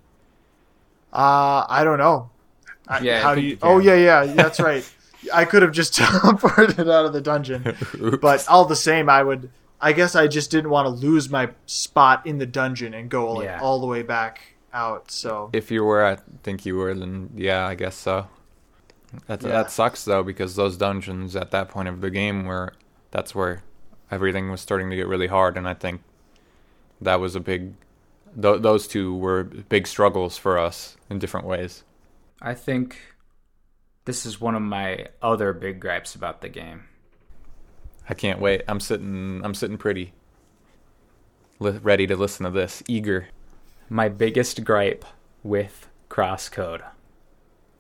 I don't know. That's right. I could have just teleported out of the dungeon, but all the same, I guess I just didn't want to lose my spot in the dungeon and go all the way back out. So if you were, I think you were, then yeah, I guess so. That sucks though, because those dungeons at that point of the game were, that's where everything was starting to get really hard, and I think that was a big, those two were big struggles for us in different ways. I think this is one of my other big gripes about the game. I can't wait. I'm sitting pretty, ready to listen to this, eager. My biggest gripe with CrossCode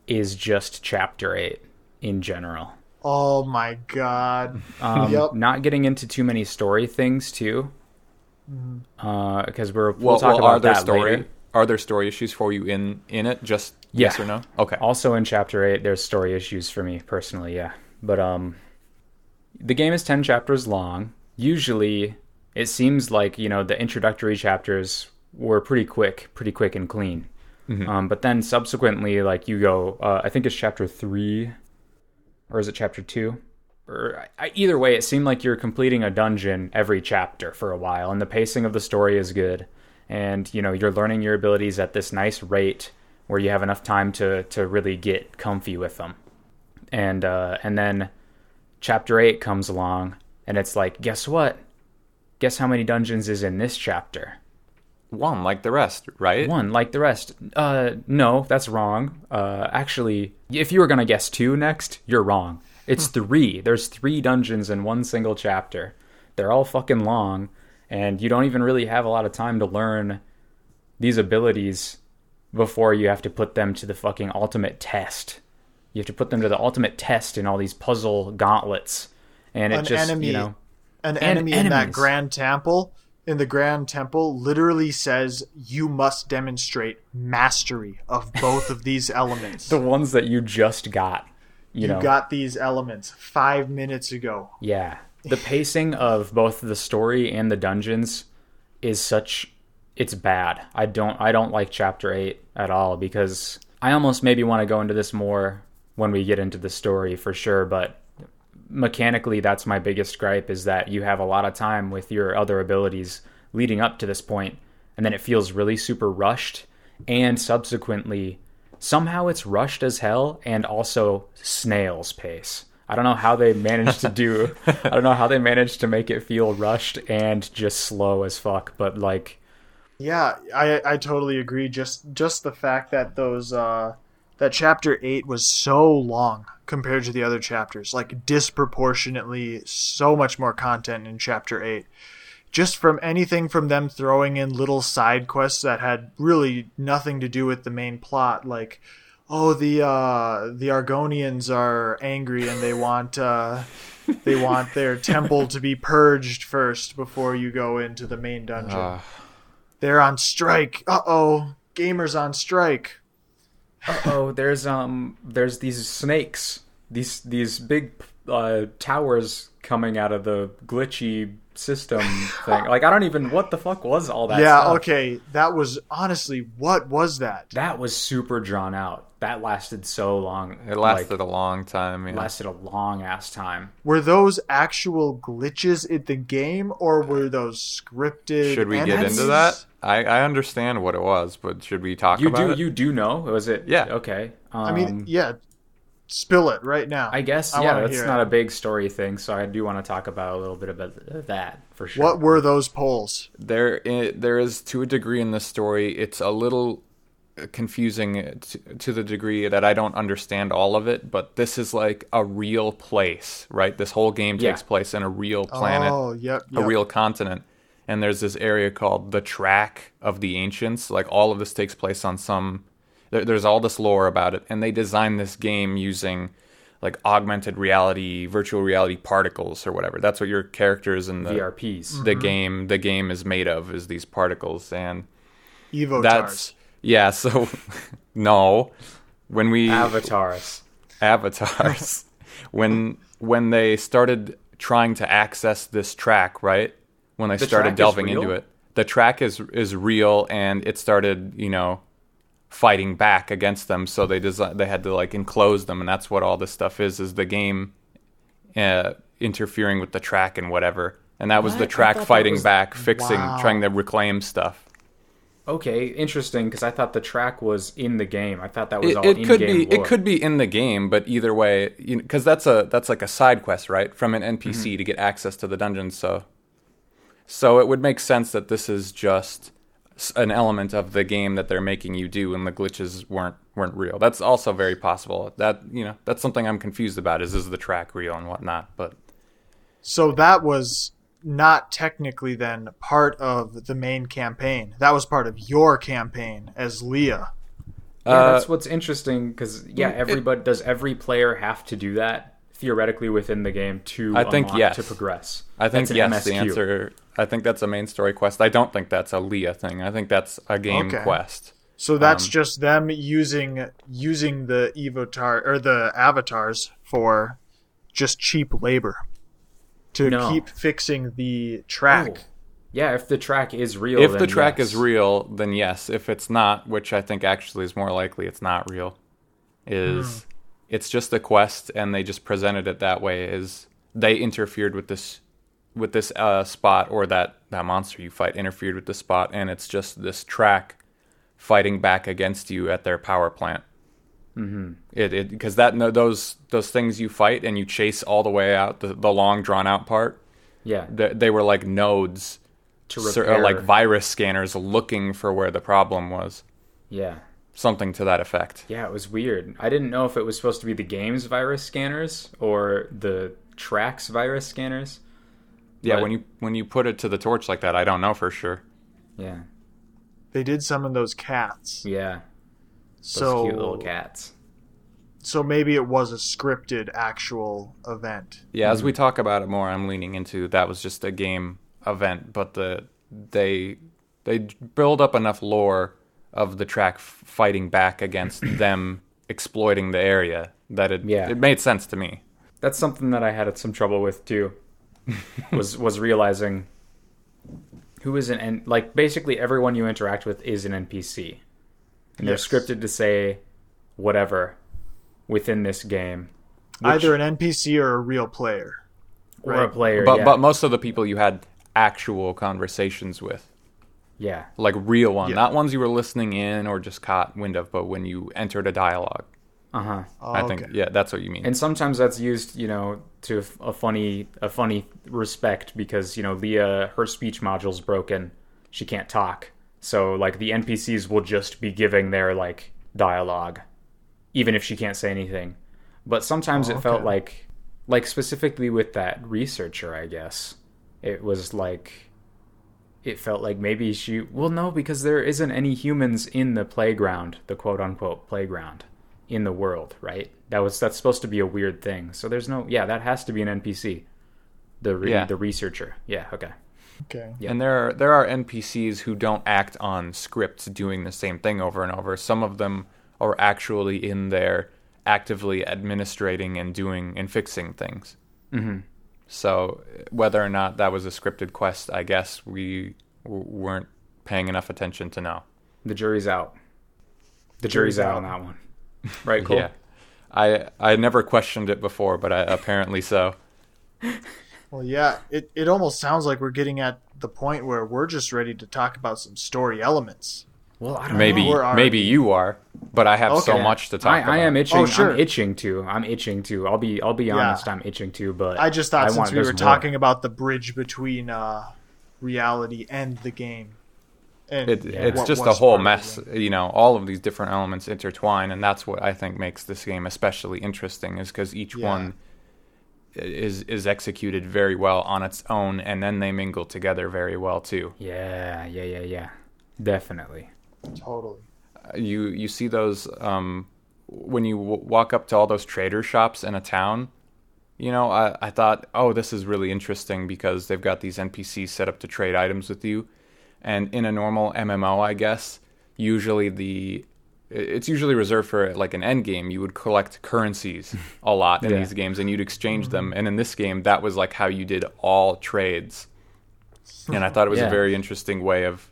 is just Chapter 8 in general. Oh my god. Yep. Not getting into too many story things too, because we'll talk about that later. Are there story issues for you in it? Just yes or no? Okay. Also in Chapter 8, there's story issues for me personally, yeah. But the game is 10 chapters long. Usually, it seems like, you know, the introductory chapters were pretty quick and clean. Mm-hmm. But then subsequently, like, you go, I think it's chapter 3, or is it chapter 2? Or either way, it seemed like you're completing a dungeon every chapter for a while, and the pacing of the story is good. And, you know, you're learning your abilities at this nice rate where you have enough time to really get comfy with them. And then Chapter 8 comes along, and it's like, guess what? Guess how many dungeons is in this chapter? One, like the rest, right? One, like the rest. No, that's wrong. Actually, if you were going to guess two next, you're wrong. It's three. There's three dungeons in one single chapter. They're all fucking long, and you don't even really have a lot of time to learn these abilities before you have to put them to the fucking ultimate test. You have to put them to the ultimate test in all these puzzle gauntlets. And it just, you know... An enemy in that grand temple... in the Grand Temple literally says you must demonstrate mastery of both of these elements. The ones that you just got. You know. Got these elements 5 minutes ago. Yeah. The pacing of both the story and the dungeons is such... it's bad. I don't like Chapter 8 at all, because I almost maybe want to go into this more when we get into the story for sure, but... mechanically, that's my biggest gripe, is that you have a lot of time with your other abilities leading up to this point, and then it feels really super rushed, and subsequently somehow it's rushed as hell and also snail's pace. I don't know how they managed to make it feel rushed and just slow as fuck, but like, yeah, I totally agree. Just the fact that those that Chapter 8 was so long compared to the other chapters, like disproportionately so much more content in Chapter 8. Just from anything from them throwing in little side quests that had really nothing to do with the main plot, like, oh, the Argonians are angry and they want their temple to be purged first before you go into the main dungeon. They're on strike. Uh-oh, gamers on strike. Uh-oh, there's these snakes, these big towers coming out of the glitchy system thing. Like, I don't even, what the fuck was all that stuff? Yeah, okay, that was, honestly, what was that? That was super drawn out. That lasted so long. It lasted a long time, yeah. Lasted a long-ass time. Were those actual glitches in the game, or were those scripted? Should we get into that? I understand what it was, but should we talk about it? You do know? Was it? Yeah. Okay. I mean, yeah. Spill it right now. I guess, yeah, it's not a big story thing, so I do want to talk about a little bit about that, for sure. What were those polls? There is, to a degree in the story, it's a little... confusing to the degree that I don't understand all of it, but this is like a real place, right? This whole game takes place in a real planet, a real continent, and there's this area called the Track of the Ancients. Like, all of this takes place on some... there's all this lore about it, and they designed this game using like augmented reality, virtual reality particles or whatever. That's what your characters in the VRPs, the game is made of, is these particles and Evotars. Yeah, so, no, when we... Avatars. when they started trying to access this track, right? When they started delving into it. The track is real, and it started, you know, fighting back against them, so they had to, like, enclose them, and that's what all this stuff is the game interfering with the track and whatever. And that was the track fighting back, fixing, trying to reclaim stuff. okay, interesting, because I thought the track was in the game. I thought that was all in-game lore. It could be in the game, but either way, because that's like a side quest, right, from an NPC to get access to the dungeon. So it would make sense that this is just an element of the game that they're making you do, and the glitches weren't real. That's also very possible. That that's something I'm confused about. Is the track real and whatnot? But so that was not technically then part of the main campaign. That was part of your campaign as Lea. That's what's interesting, because does every player have to do that theoretically within the game to to progress? I think that's the answer. I think that's a main story quest. I don't think that's a Lea thing. I think that's a game quest. So that's just them using the evotar or the avatars for just cheap labor to keep fixing the track. Ooh. Yeah, if the track is real, if the track is real, then yes. If it's not, which I think actually is more likely, it's not real. It's just a quest, and they just presented it that way. Is they interfered with this. With this spot, or that monster you fight interfered with the spot, and it's just this track fighting back against you at their power plant. It because those things you fight and you chase all the way out the long drawn out part. Yeah, they were like nodes to repair, like virus scanners looking for where the problem was. Yeah, something to that effect. Yeah, it was weird. I didn't know if it was supposed to be the game's virus scanners or the track's virus scanners. Yeah, but when you put it to the torch like that, I don't know for sure. Yeah. They did summon those cats. Yeah. Those cute little cats. So maybe it was a scripted actual event. Yeah, as we talk about it more, I'm leaning into that was just a game event, but they build up enough lore of the track fighting back against them exploiting the area that it made sense to me. That's something that I had some trouble with too. was realizing who is like basically everyone you interact with is an NPC, and they're scripted to say whatever within this game, either an NPC or a real player, right? Or a player. But most of the people you had actual conversations with, like real ones, not ones you were listening in or just caught wind of, but when you entered a dialogue. I think that's what you mean. And sometimes that's used, to a funny respect, because Lea, her speech module's broken, she can't talk. So like the NPCs will just be giving their like dialogue, even if she can't say anything. But sometimes it felt like specifically with that researcher, I guess it was like it felt like maybe she because there isn't any humans in the playground, the quote unquote playground. In the world, right? That's supposed to be a weird thing. So there's no that has to be an NPC. The researcher. Yeah, okay. Okay. Yep. And there are NPCs who don't act on scripts doing the same thing over and over. Some of them are actually in there actively administrating and doing and fixing things. Mm-hmm. So whether or not that was a scripted quest, I guess we weren't paying enough attention to know. The jury's out. The jury's out on that one. Right, cool. Yeah. I never questioned it before, but apparently so. Well, yeah, it almost sounds like we're getting at the point where we're just ready to talk about some story elements. Well, I don't know. Maybe you are, but I have so much to talk about. I am itching. Oh, sure. I'm itching too. I'll be honest, I'm itching too, but I just thought since we were talking about the bridge between reality and the game. It's just a whole mess, all of these different elements intertwine, and that's what I think makes this game especially interesting, is because each one is executed very well on its own, and then they mingle together very well too. Yeah. Definitely. Totally. You see those when you walk up to all those trader shops in a town, I thought, oh, this is really interesting because they've got these NPCs set up to trade items with you. And in a normal MMO, I guess, usually it's usually reserved for like an end game. You would collect currencies a lot in these games, and you'd exchange them. And in this game, that was like how you did all trades. And I thought it was a very interesting way of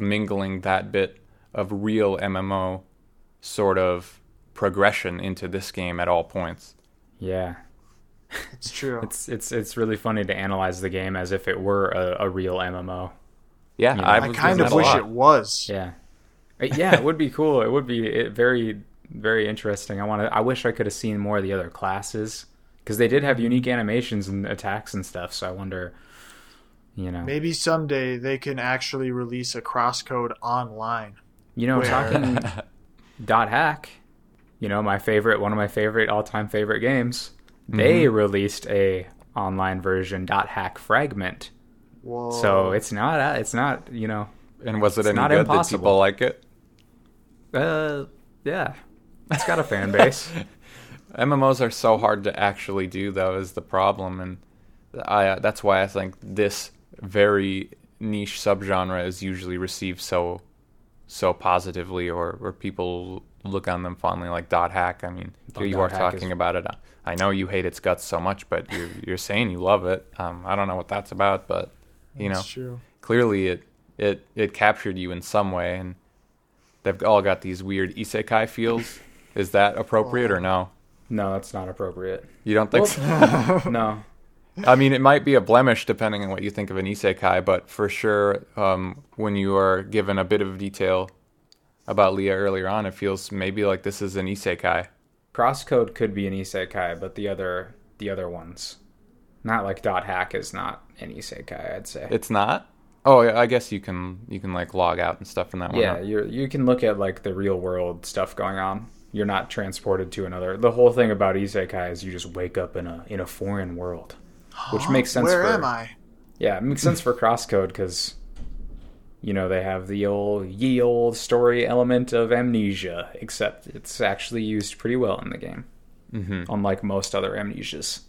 mingling that bit of real MMO sort of progression into this game at all points. Yeah. It's true. It's really funny to analyze the game as if it were a real MMO. Yeah, you know, I kind of wish it was. Yeah, yeah, it would be cool. It would be very, very interesting. I wish I could have seen more of the other classes because they did have unique animations and attacks and stuff. So I wonder, you know, maybe someday they can actually release a CrossCode online. You know, talking Dot Hack, you know, one of my favorite all-time favorite games. Mm-hmm. They released a online version Dot Hack Fragment. Whoa. So it's not, you know. And was it any good? Impossible. Did people like it? Yeah. It's got a fan base. MMOs are so hard to actually do, though, is the problem. And that's why I think this very niche subgenre is usually received so positively, or people look on them fondly, like Dot Hack. I mean, here you are talking about it. I know you hate its guts so much, but you're saying you love it. I don't know what that's about, but you know, true. Clearly it captured you in some way. And they've all got these weird isekai feels. Is that appropriate or no? No, that's not appropriate. You don't think so? No. I mean, it might be a blemish depending on what you think of an isekai, but for sure, when you are given a bit of detail about Lea earlier on, it feels maybe like this is an isekai. CrossCode could be an isekai, but the other ones, not like Dot Hack is not an isekai. I'd say it's not. Oh, I guess you can like log out and stuff in that one. Yeah, you can look at like the real world stuff going on. You're not transported to another. The whole thing about isekai is you just wake up in a foreign world. Which makes sense. Where am I? Yeah, it makes sense for CrossCode because, you know, they have the old story element of amnesia, except it's actually used pretty well in the game, unlike most other amnesias.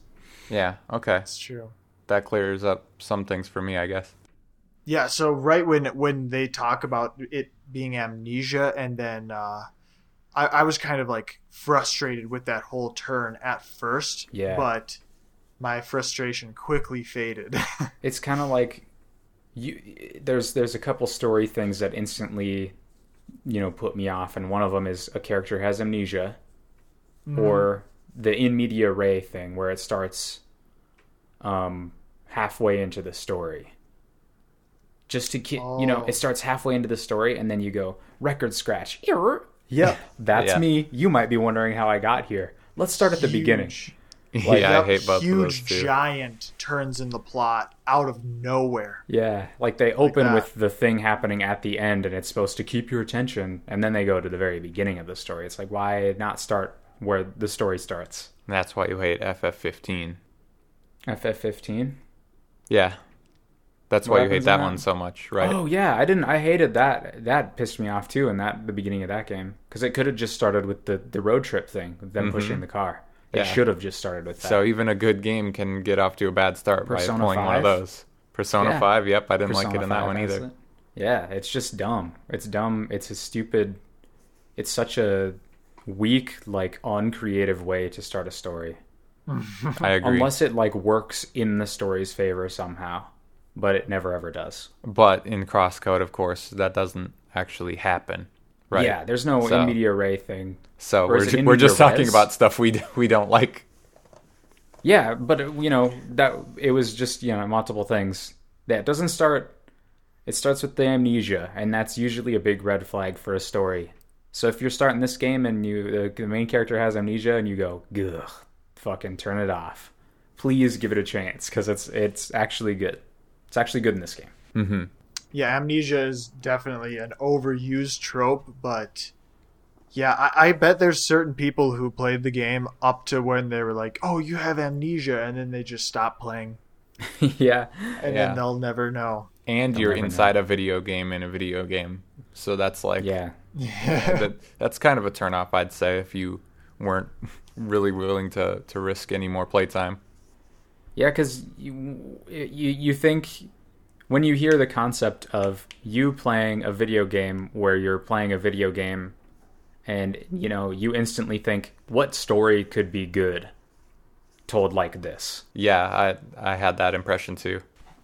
Yeah, okay, that's true. That clears up some things for me, I guess. Yeah, so right when they talk about it being amnesia, and then I was kind of like frustrated with that whole turn at first. Yeah, but my frustration quickly faded. It's kind of like there's a couple story things that instantly, you know, put me off, and one of them is a character has amnesia, or the in media res thing where it starts halfway into the story. Just to you know, it starts halfway into the story, and then you go record scratch. Yep, that's me. You might be wondering how I got here. Let's start at the beginning. Like, yeah, I hate both of those too. Huge giant turns in the plot out of nowhere. Yeah, like they open with the thing happening at the end, and it's supposed to keep your attention, and then they go to the very beginning of the story. It's like, why not start where the story starts? And that's why you hate FF15. FF15? Yeah. That's why you hate that one so much, right? Oh, yeah, I hated that. That pissed me off, too, in the beginning of that game, because it could have just started with the road trip thing, with them pushing the car. It should have just started with that. So even a good game can get off to a bad start by pulling one of those. Persona 5, yep, I didn't like it in that one either. Yeah, it's just dumb. It's dumb. It's a stupid... It's such a weak, like, uncreative way to start a story. I agree. Unless it, like, works in the story's favor somehow. But it never, ever does. But in CrossCode, of course, that doesn't actually happen. Right. Yeah, there's no in media res thing. So we're just talking about stuff we don't like. Yeah, but you know that it was just, you know, multiple things that doesn't start. It starts with the amnesia, and that's usually a big red flag for a story. So if you're starting this game and the main character has amnesia and you go, "Ugh, fucking turn it off," please give it a chance because it's actually good. It's actually good in this game. Mm-hmm. Yeah, amnesia is definitely an overused trope, but yeah, I bet there's certain people who played the game up to when they were like, oh, you have amnesia, and then they just stop playing. Yeah. And then they'll never know. And you're inside a video game in a video game. So that's like... Yeah. That's kind of a turnoff, I'd say, if you weren't really willing to risk any more playtime. Yeah, because you think... When you hear the concept of you playing a video game where you're playing a video game and, you know, you instantly think, what story could be good told like this? Yeah, I had that impression too.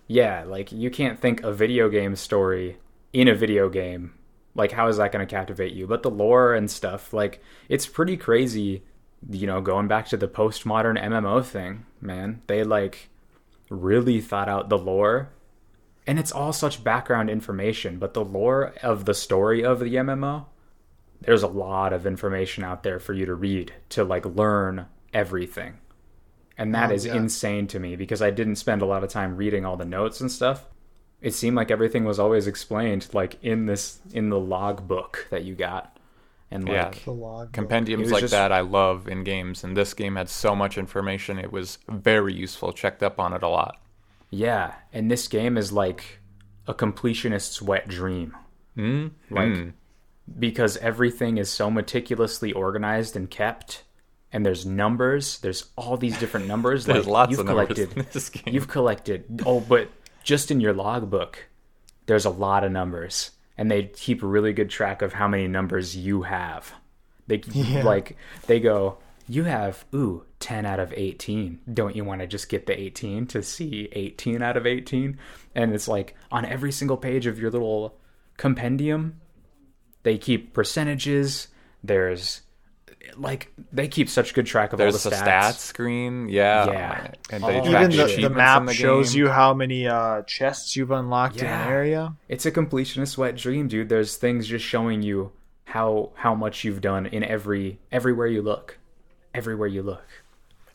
Yeah, like you can't think a video game story in a video game. Like, how is that going to captivate you? But the lore and stuff, like, it's pretty crazy, you know, going back to the postmodern MMO thing, man. They, like, really thought out the lore. And it's all such background information, but the lore of the story of the MMO, there's a lot of information out there for you to read to like learn everything. And that is insane to me because I didn't spend a lot of time reading all the notes and stuff. It seemed like everything was always explained like in the log book that you got. And like compendiums like just... that I love in games, and this game had so much information. It was very useful. Checked up on it a lot. Yeah, and this game is like a completionist's wet dream. Because everything is so meticulously organized and kept, and there's numbers. There's all these different numbers. There's like, lots of numbers in this game. You've collected. Oh, but just in your logbook, there's a lot of numbers. And they keep a really good track of how many numbers you have. They like they go, you have 10 out of 18. Don't you want to just get the 18 to see 18 out of 18? And it's like on every single page of your little compendium, they keep percentages. There's like they keep such good track of all the stats. There's a stat screen, and they even the map the shows you how many chests you've unlocked in an area. It's a completionist wet dream, dude. There's things just showing you how much you've done in everywhere you look. Everywhere you look.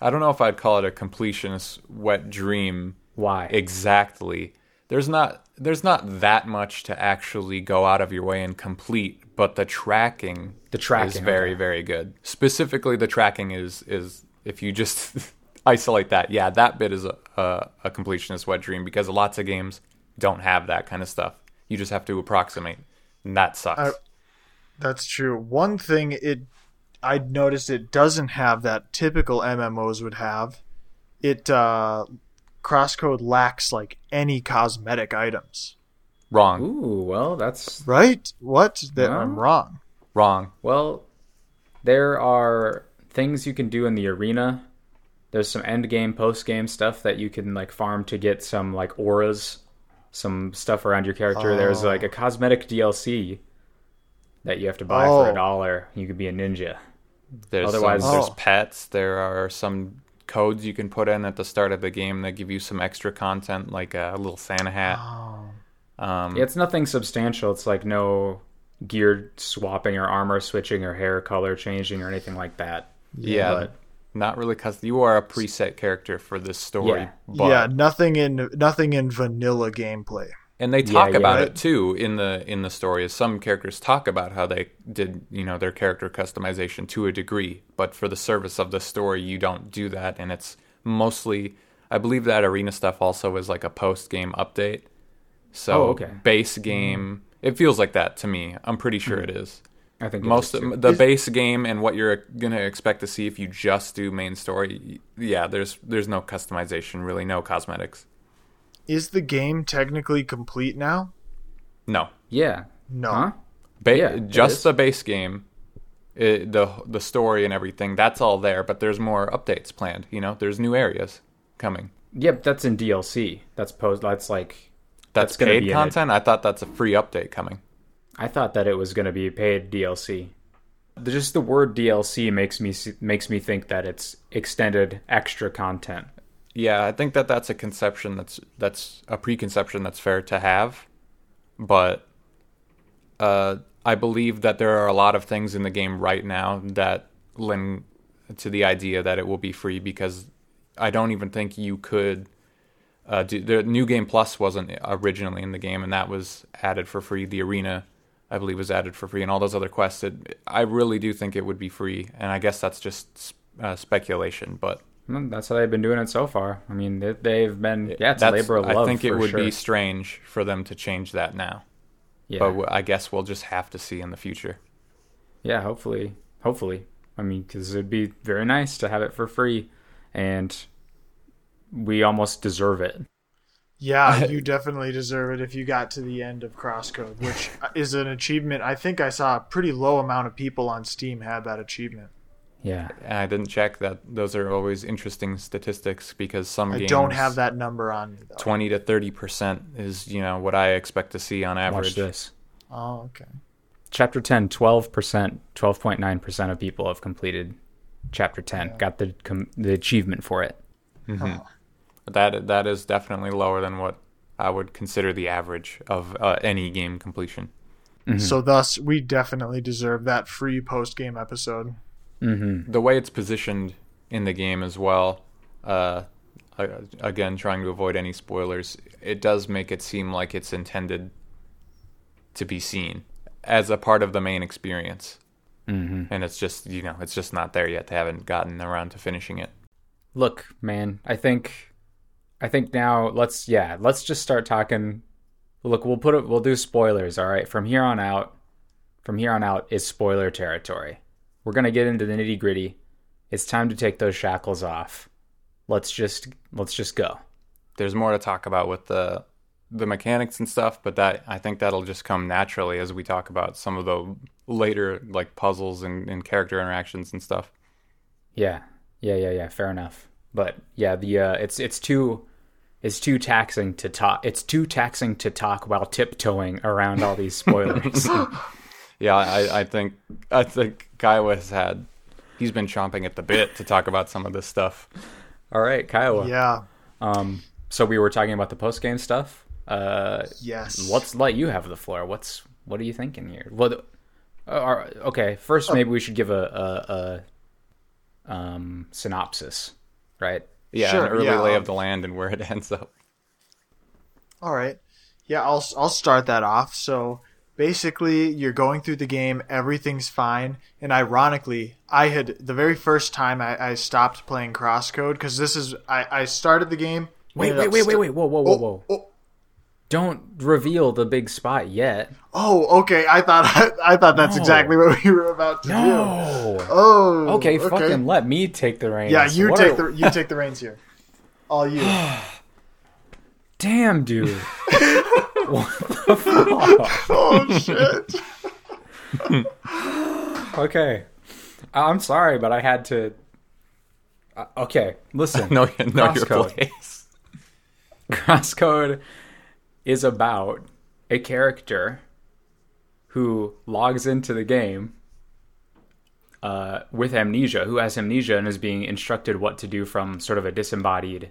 I don't know if I'd call it a completionist wet dream. Why? Exactly. There's not that much to actually go out of your way and complete, but the tracking is very, very good. Specifically, the tracking is if you just isolate that, that bit is a completionist wet dream because lots of games don't have that kind of stuff. You just have to approximate, and that sucks. That's true. One thing I noticed it doesn't have that typical MMOs would have. It CrossCode lacks like any cosmetic items. Wrong. Ooh, well, that's right. What? I'm wrong. Wrong. Well, there are things you can do in the arena. There's some end game, post game stuff that you can like farm to get some like auras, some stuff around your character. Oh. There's like a cosmetic DLC that you have to buy for $1. You could be a ninja. There's pets. There are some codes you can put in at the start of the game that give you some extra content, like a little Santa hat. It's nothing substantial. It's like no gear swapping or armor switching or hair color changing or anything like that. Yeah, but not really, because you are a preset character for this story. Yeah, but nothing in vanilla gameplay. And they talk about it too in the story. As some characters talk about how they did, their character customization to a degree, but for the service of the story, you don't do that. And it's mostly, I believe that arena stuff also is like a post game update. So base game, it feels like that to me. I'm pretty sure it is. I think most of the base game and what you're gonna expect to see if you just do main story. Yeah, there's no customization really, no cosmetics. Is the game technically complete now? No. Yeah. No. Huh? Just the base game, the story and everything, that's all there, but there's more updates planned, There's new areas coming. Yep, that's in DLC. That's going to be paid content? I thought that's a free update coming. I thought that it was going to be paid DLC. Just the word DLC makes me think that it's extended extra content. Yeah, I think that's a conception that's a preconception that's fair to have, but I believe that there are a lot of things in the game right now that lend to the idea that it will be free, because I don't even think you could do the New Game Plus wasn't originally in the game, and that was added for free. The arena, I believe, was added for free, and all those other quests. I really do think it would be free, and I guess that's just speculation, but. That's how they've been doing it so far. I mean, they've been... Yeah, it's a labor of love, I think it would be strange for them to change that now. Yeah. But I guess we'll just have to see in the future. Yeah, hopefully. Hopefully. I mean, because it would be very nice to have it for free, and we almost deserve it. Yeah, you definitely deserve it if you got to the end of CrossCode, which is an achievement. I think I saw a pretty low amount of people on Steam had that achievement. Yeah, and I didn't check that. Those are always interesting statistics because some games... I don't have that number on me, though. 20 to 30% is, what I expect to see on average. Watch this. Oh, okay. Chapter 10, 12%, 12.9% of people have completed Chapter 10, got the achievement for it. Mm-hmm. That is definitely lower than what I would consider the average of any game completion. Mm-hmm. So thus, we definitely deserve that free post-game episode. Mm-hmm. The way it's positioned in the game as well, again, trying to avoid any spoilers, it does make it seem like it's intended to be seen as a part of the main experience. Mm-hmm. And it's just, you know, it's just not there yet. They haven't gotten around to finishing it. Look, man, I think now let's just start talking. Look, we'll do spoilers, all right? From here on out is spoiler territory. We're going to get into the nitty-gritty. It's time to take those shackles off. Let's just go. There's more to talk about with the mechanics and stuff, but that I think that'll just come naturally as we talk about some of the later like puzzles and character interactions and stuff. Yeah. Fair enough. But yeah, the it's too taxing to talk while tiptoeing around all these spoilers. Yeah, I think Kiowa he's been chomping at the bit to talk about some of this stuff. All right, Kiowa. Yeah. So we were talking about the post game stuff. Yes. Let's let you have the floor. What are you thinking here? Well, okay. First, maybe we should give a synopsis, right? Yeah, sure, an early lay of the land and where it ends up. All right. Yeah, I'll start that off. So basically, you're going through the game, everything's fine, and ironically, the very first time I stopped playing CrossCode, because this is, I started the game. Wait, whoa. Oh. Don't reveal the big spot yet. Oh, okay. I thought that's exactly what we were about to do. Oh, okay. Fucking let me take the reins. Yeah, you take the reins here. All you. Damn, dude. What the fuck? Oh shit. Okay, I'm sorry, but I had to. Okay, listen. No, your place. CrossCode is about a character who logs into the game with amnesia, who has amnesia and is being instructed what to do from sort of a disembodied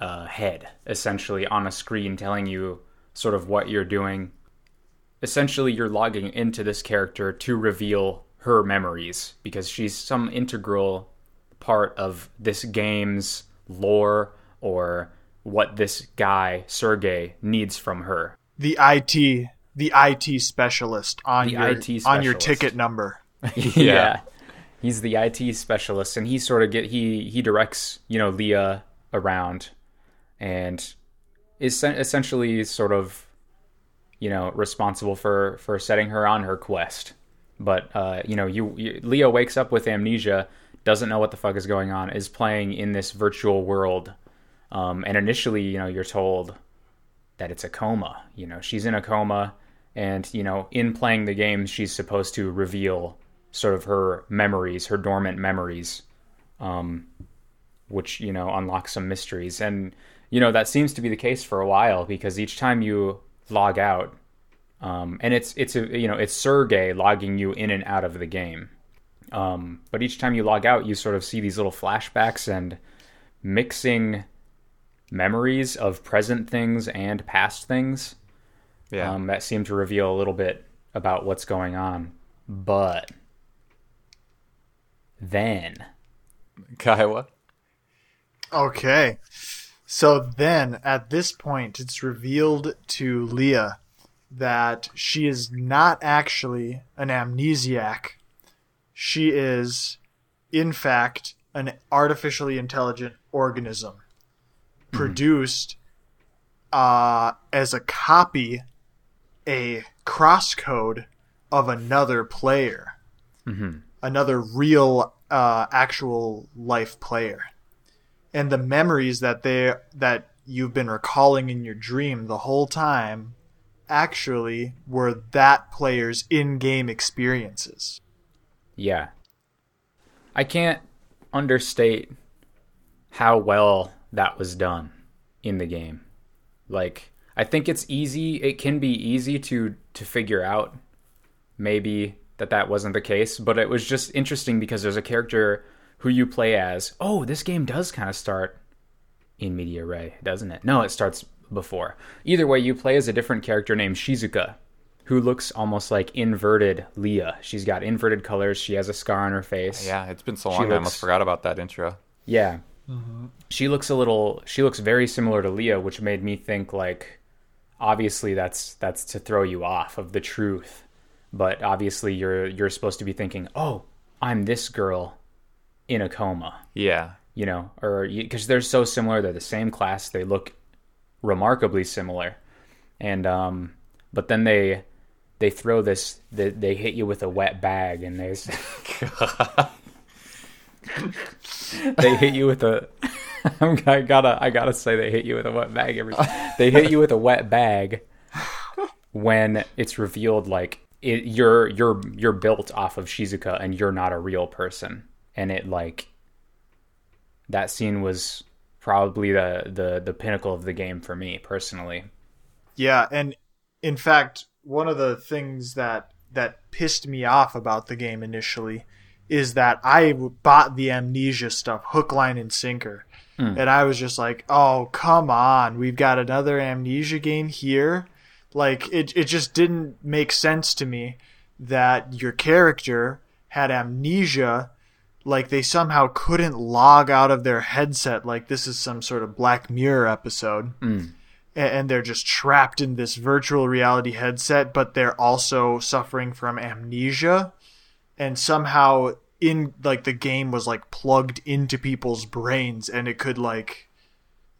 head, essentially on a screen telling you sort of what you're doing. Essentially, you're logging into this character to reveal her memories because she's some integral part of this game's lore or what this guy, Sergey, needs from her. The IT specialist on your ticket number. Yeah. He's the IT specialist, and he sort of he directs, you know, Lea around and is essentially sort of, you know, responsible for setting her on her quest. But, you know, Lea wakes up with amnesia, doesn't know what the fuck is going on, is playing in this virtual world. And initially, you know, you're told that it's a coma. You know, she's in a coma, and, you know, in playing the game, she's supposed to reveal sort of her memories, her dormant memories, which, you know, unlocks some mysteries. And, you know, that seems to be the case for a while, because each time you log out, and it's Sergey logging you in and out of the game. But each time you log out, you sort of see these little flashbacks and mixing memories of present things and past things that seem to reveal a little bit about what's going on. But then... Kiowa? Okay. So then, at this point, it's revealed to Lea that she is not actually an amnesiac. She is, in fact, an artificially intelligent organism. Produced as a copy, a CrossCode of another player, another real, actual life player, and the memories that you've been recalling in your dream the whole time actually were that player's in-game experiences. Yeah, I can't understate how well that was done in the game. Like, I think it can be easy to figure out maybe that wasn't the case, but it was just interesting because there's a character who you play as. Oh, this game does kind of start in media res, doesn't it? No, it starts before. Either way, you play as a different character named Shizuka, who looks almost like inverted Lea. She's got inverted colors. She has a scar on her face. Yeah, it's been so long I almost forgot about that intro. Yeah. Mm-hmm. She looks very similar to Lea, which made me think, like, obviously that's to throw you off of the truth. But obviously you're supposed to be thinking, oh, I'm this girl in a coma. Yeah. You know, or because they're so similar. They're the same class. They look remarkably similar. And but then they throw this, they hit you with a wet bag, and they hit you with a I gotta say they hit you with a wet bag every time. They hit you with a wet bag when it's revealed, like, you're built off of Shizuka and you're not a real person. And it, like, that scene was probably the pinnacle of the game for me personally. Yeah, and in fact, one of the things that pissed me off about the game initially is that I bought the amnesia stuff hook, line, and sinker. And I was just like, oh, come on. We've got another amnesia game here. Like, it just didn't make sense to me that your character had amnesia. Like, they somehow couldn't log out of their headset. Like, this is some sort of Black Mirror episode. And they're just trapped in this virtual reality headset, but they're also suffering from amnesia. And somehow, in, like, the game was, like, plugged into people's brains, and it could, like,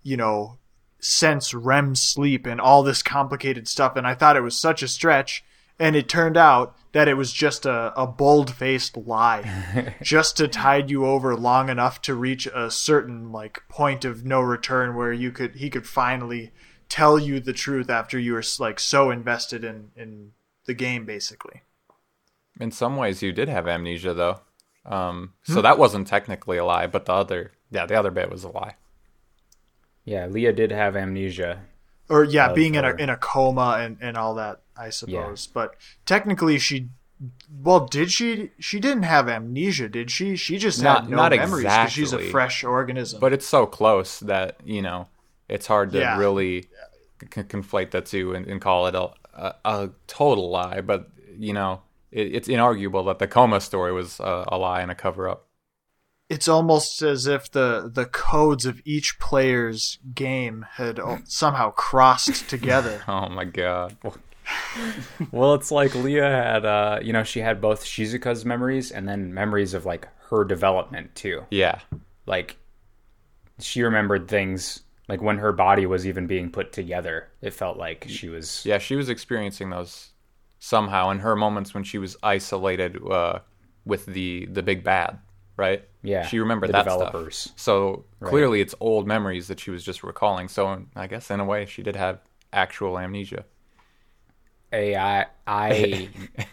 you know, sense REM sleep and all this complicated stuff. And I thought it was such a stretch, and it turned out that it was just a bold-faced lie, just to tide you over long enough to reach a certain, like, point of no return where he could finally tell you the truth after you were, like, so invested in the game, basically. In some ways, you did have amnesia, though. So that wasn't technically a lie, but the other bit was a lie. Yeah, Lea did have amnesia. Or, yeah, being in a coma and all that, I suppose. Yeah. But technically, she didn't have amnesia, did she? She just had no memories because she's a fresh organism. But it's so close that, you know, it's hard to really conflate the two and call it a total lie. But, you know, it's inarguable that the coma story was a lie and a cover-up. It's almost as if the codes of each player's game had somehow crossed together. Oh, my God. Well, it's like Lea had, you know, she had both Shizuka's memories and then memories of, like, her development, too. Yeah. Like, she remembered things, like, when her body was even being put together, it felt like she was... Yeah, she was experiencing those somehow in her moments when she was isolated with the big bad, right? Yeah, she remembered that developers stuff. So clearly, right, it's old memories that she was just recalling. So I guess in a way, she did have actual amnesia. AI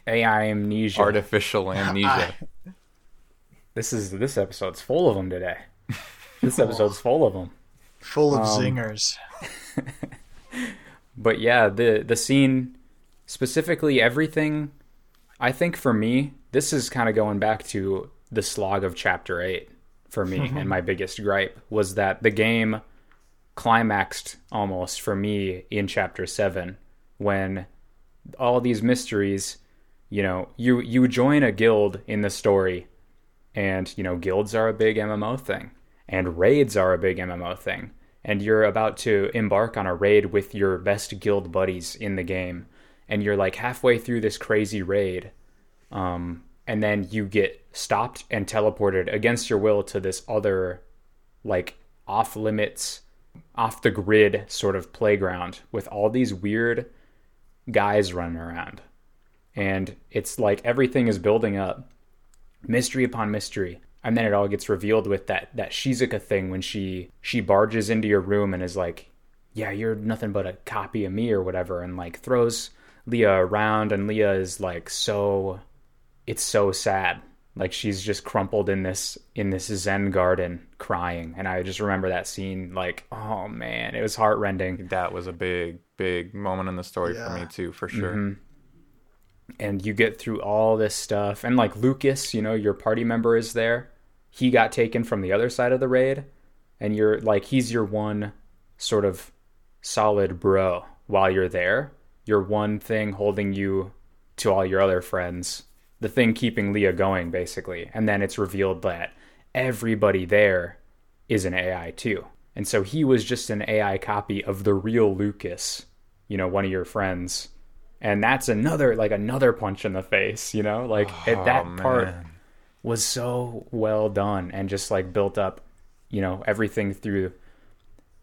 amnesia. Artificial amnesia. This episode's full of them today. This episode's full of them. Full of zingers. But yeah, the scene, specifically everything, I think for me, this is kind of going back to the slog of Chapter 8 for me, and my biggest gripe was that the game climaxed almost for me in Chapter 7 when all these mysteries, you know, you join a guild in the story, and, you know, guilds are a big MMO thing, and raids are a big MMO thing, and you're about to embark on a raid with your best guild buddies in the game, and you're, like, halfway through this crazy raid, and then you get stopped and teleported against your will to this other, like, off-limits, off-the-grid sort of playground with all these weird guys running around. And it's like everything is building up, mystery upon mystery. And then it all gets revealed with that Shizuka thing when she barges into your room and is like, yeah, you're nothing but a copy of me or whatever, and, like, throws Lea around, and Lea is, like, so... It's so sad. Like, she's just crumpled in this Zen garden crying. And I just remember that scene, like, oh, man, it was heartrending. That was a big, big moment in the story for me, too, for sure. Mm-hmm. And you get through all this stuff. And, like, Lucas, you know, your party member is there. He got taken from the other side of the raid. And you're, like, he's your one sort of solid bro while you're there, your one thing holding you to all your other friends, the thing keeping Lea going, basically. And then it's revealed that everybody there is an AI too. And so he was just an AI copy of the real Lucas, you know, one of your friends. And that's another punch in the face, you know, like part was so well done and just like built up, you know, everything through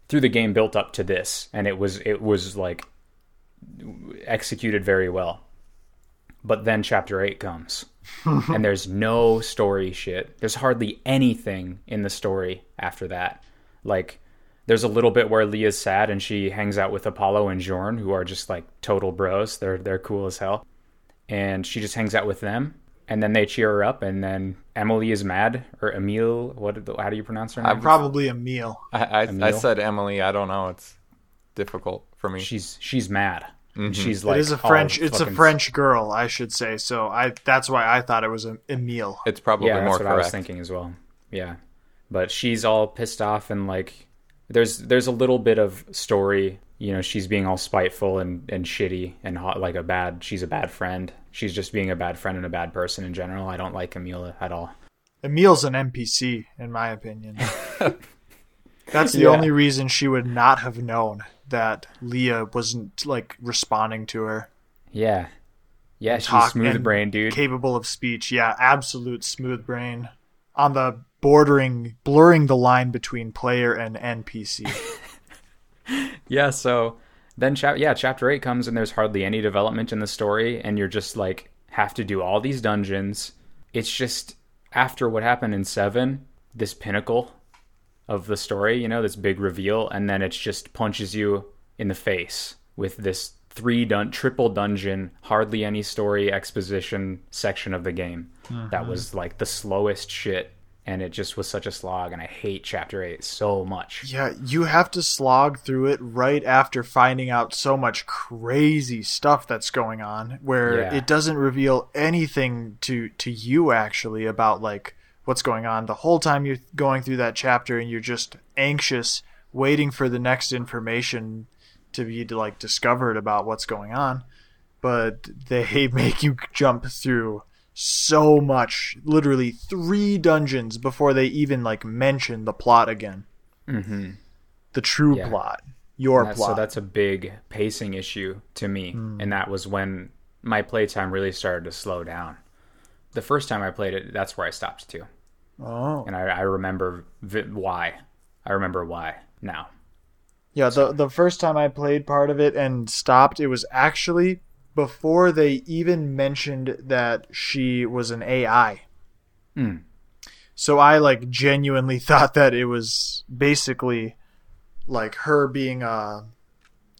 the game built up to this. And it was like executed very well. But then chapter 8 comes and there's no story shit. There's hardly anything in the story after that. Like, there's a little bit where Lea's sad and she hangs out with Apollo and Jorn, who are just like total bros. They're cool as hell. And she just hangs out with them. And then they cheer her up. And then Emily is mad, or Emile. How do you pronounce her name? Probably Emile. I said Emily. I don't know. It's difficult for me. She's mad. Mm-hmm. She's like, it's a French girl, I should say. So that's why I thought it was Emile. It's probably more correct. Yeah, that's what I was thinking as well. Yeah, but she's all pissed off and like, there's a little bit of story. You know, she's being all spiteful and shitty and hot, like she's a bad friend. She's just being a bad friend and a bad person in general. I don't like Emile at all. Emile's an NPC, in my opinion. That's the only reason she would not have known that Lea wasn't like responding to her. Yeah. Yeah, she's smooth brain, dude. Capable of speech. Yeah, absolute smooth brain. On the blurring the line between player and NPC. Yeah, so then chapter 8 comes and there's hardly any development in the story and you're just like have to do all these dungeons. It's just after what happened in 7, this pinnacle of the story, you know, this big reveal, and then it just punches you in the face with this triple dungeon, hardly any story exposition section of the game. Mm-hmm. That was like the slowest shit, and it just was such a slog, and I hate chapter 8 so much. Yeah, you have to slog through it right after finding out so much crazy stuff that's going on, where it doesn't reveal anything to you actually about like what's going on. The whole time you're going through that chapter and you're just anxious, waiting for the next information to be like discovered about what's going on. But they make you jump through so much, literally 3 dungeons before they even like mention the plot again. Mm-hmm. The true plot, plot. So that's a big pacing issue to me. Mm. And that was when my playtime really started to slow down. The first time I played it, that's where I stopped too. Oh. And I remember why. I remember why now. Yeah, the first time I played part of it and stopped, it was actually before they even mentioned that she was an AI. Mm. So I like genuinely thought that it was basically like her being an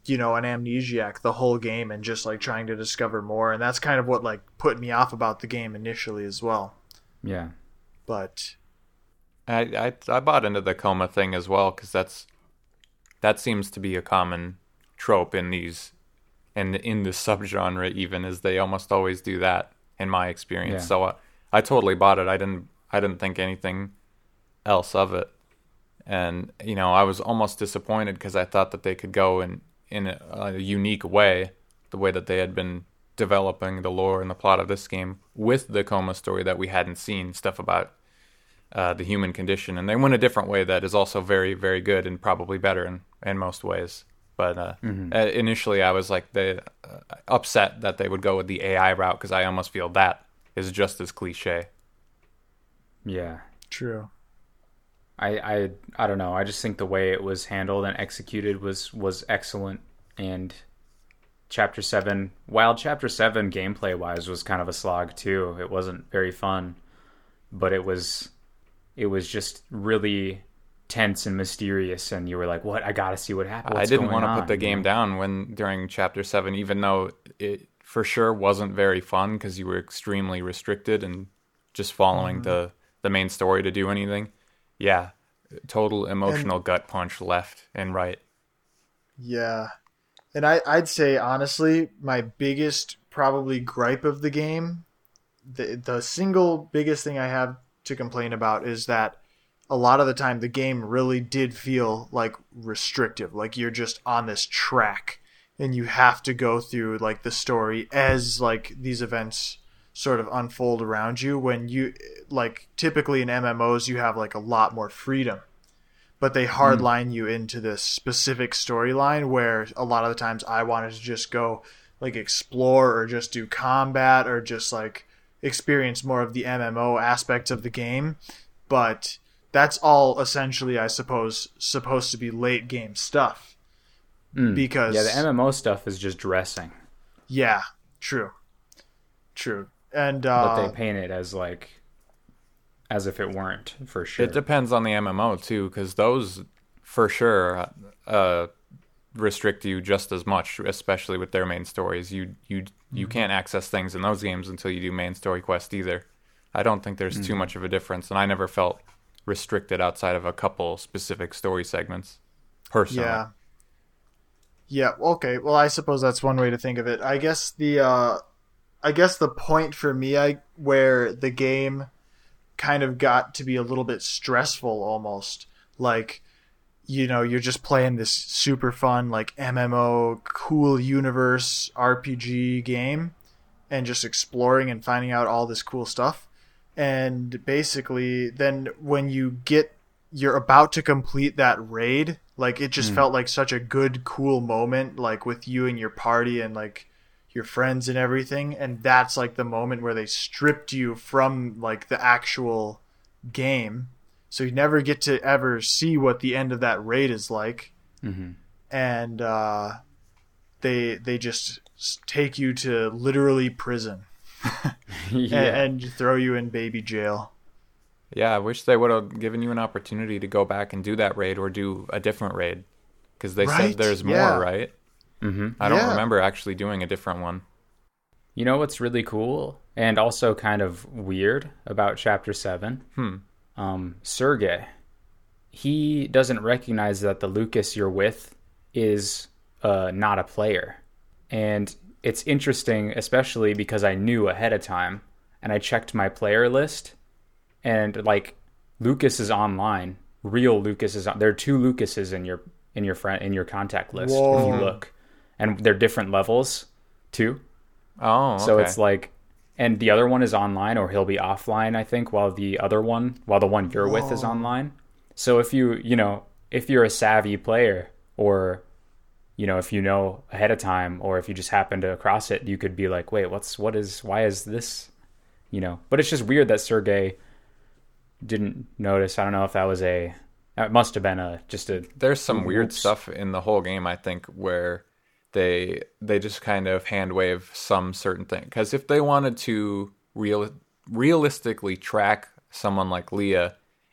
amnesiac the whole game and just like trying to discover more. And that's kind of what like put me off about the game initially as well. Yeah. But I bought into the coma thing as well, because that seems to be a common trope in these and in this subgenre, even, is they almost always do that in my experience. Yeah. So I totally bought it. I didn't think anything else of it. And, you know, I was almost disappointed because I thought that they could go and in a unique way, the way that they had been developing the lore and the plot of this game with the coma story that we hadn't seen, stuff about the human condition. And they went a different way that is also very, very good and probably better in most ways. But initially I was like upset that they would go with the AI route, because I almost feel that is just as cliche. Yeah. True. I don't know. I just think the way it was handled and executed was excellent. And Chapter 7 gameplay wise was kind of a slog too. It wasn't very fun, but it was just really tense and mysterious, and you were like, "What? I gotta see what happens." I didn't want to put the game down during Chapter 7, even though it for sure wasn't very fun, because you were extremely restricted and just following the main story to do anything. Yeah, total emotional gut punch left and right. Yeah, and I'd say honestly, my biggest probably gripe of the game, the single biggest thing I have to complain about is that a lot of the time the game really did feel like restrictive, like you're just on this track and you have to go through like the story as like these events sort of unfold around you, when you like typically in MMOs you have like a lot more freedom, but they hardline you into this specific storyline where a lot of the times I wanted to just go like explore or just do combat or just like experience more of the MMO aspects of the game. But that's all essentially, I suppose, supposed to be late game stuff. Because the MMO stuff is just dressing. Yeah, true. And but they paint it as like as if it weren't, for sure. It depends on the MMO too, because those for sure restrict you just as much, especially with their main stories. You can't access things in those games until you do main story quests either. I don't think there's too much of a difference, and I never felt restricted outside of a couple specific story segments personally. Yeah. Okay. Well, I suppose that's one way to think of it. I guess the point for me where the game kind of got to be a little bit stressful almost, like, you know, you're just playing this super fun, like MMO, cool universe RPG game and just exploring and finding out all this cool stuff. And basically then when you're about to complete that raid, like it just felt like such a good, cool moment, like with you and your party and like your friends and everything. And that's like the moment where they stripped you from like the actual game. So you never get to ever see what the end of that raid is like. Mm-hmm. And they just take you to literally prison. And throw you in baby jail. Yeah, I wish they would have given you an opportunity to go back and do that raid or do a different raid, because they said there's more, right? Mm-hmm. I don't remember actually doing a different one. You know what's really cool and also kind of weird about Chapter 7? Sergei, he doesn't recognize that the Lucas you're with is not a player. And it's interesting, especially because I knew ahead of time and I checked my player list, and like Lucas is online. Real Lucas is on. There are two Lucases in your contact list. Whoa. If you look, and they're different levels too. Oh, okay. So it's like, and the other one is online, or he'll be offline, I think, while the one you're with is online. So if you're a savvy player, or you know, if you know ahead of time, or if you just happen to cross it, you could be like, wait, why is this, you know? But it's just weird that Sergei didn't notice. I don't know if it must have been there's some weird stuff in the whole game, I think, where they just kind of hand wave some certain thing. Because if they wanted to realistically track someone like Lea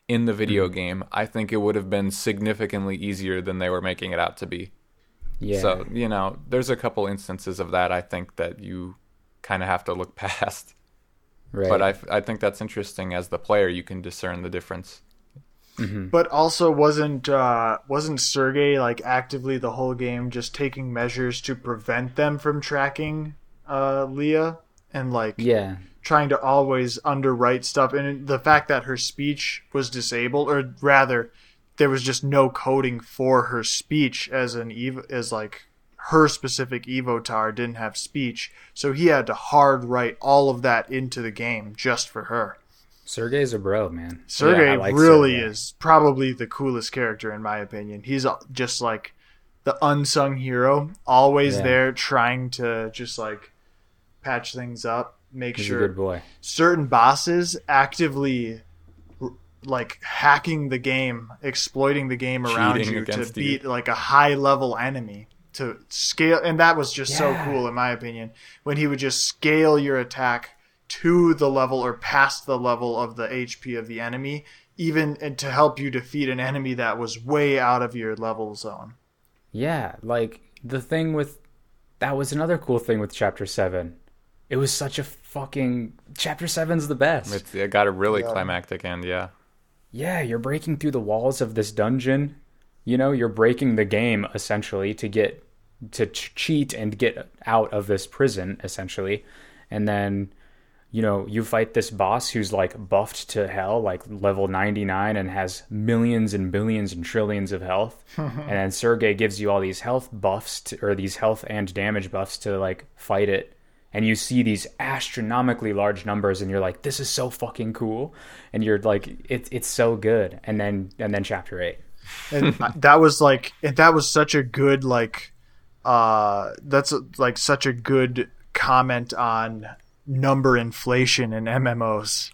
in the video game, I think it would have been significantly easier than they were making it out to be. Yeah. So, you know, there's a couple instances of that, I think, that you kind of have to look past. Right. But I think that's interesting. As the player, you can discern the difference. Mm-hmm. But also, wasn't Sergei, like, actively the whole game just taking measures to prevent them from tracking Lea? And, like, trying to always underwrite stuff. And the fact that her speech was disabled, or rather, there was just no coding for her speech as her specific Evotar didn't have speech. So he had to hard write all of that into the game just for her. Sergei's a bro, man. Sergei really is probably the coolest character in my opinion. He's just like the unsung hero, always there trying to just like patch things up, he's sure a good boy. Certain bosses actively like hacking the game, exploiting the game around you to beat like a high level enemy to scale. And that was just so cool in my opinion, when he would just scale your attack to the level or past the level of the HP of the enemy, even and to help you defeat an enemy that was way out of your level zone. Yeah. Like that was another cool thing with Chapter 7. It was such a fucking Chapter 7's the best. It got a really climactic end. Yeah. Yeah, you're breaking through the walls of this dungeon. You know, you're breaking the game, essentially, to cheat and get out of this prison, essentially. And then you know, you fight this boss who's like buffed to hell, like level 99 and has millions and billions and trillions of health. And then Sergei gives you all these health buffs or these health and damage buffs to like fight it. And you see these astronomically large numbers and you're like, this is so fucking cool. And you're like, it's so good. And then chapter 8. And that was such a good, like, that's like such a good comment on number inflation in MMOs.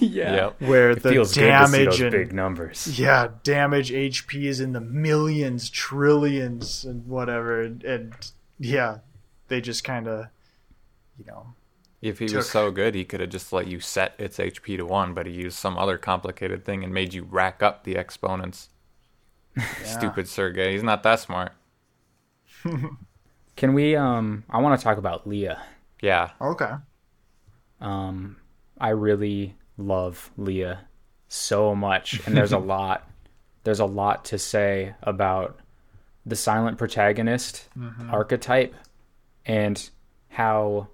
Yeah. Where it the damage and big numbers. Yeah. Damage HP is in the millions, trillions and whatever. And yeah, they just kind of, you know, if he was so good, he could have just let you set its HP to 1, but he used some other complicated thing and made you rack up the exponents. Yeah. Stupid Sergei. He's not that smart. Can we, I want to talk about Lea. Yeah. Okay. I really love Lea so much. And there's a lot to say about the silent protagonist archetype and how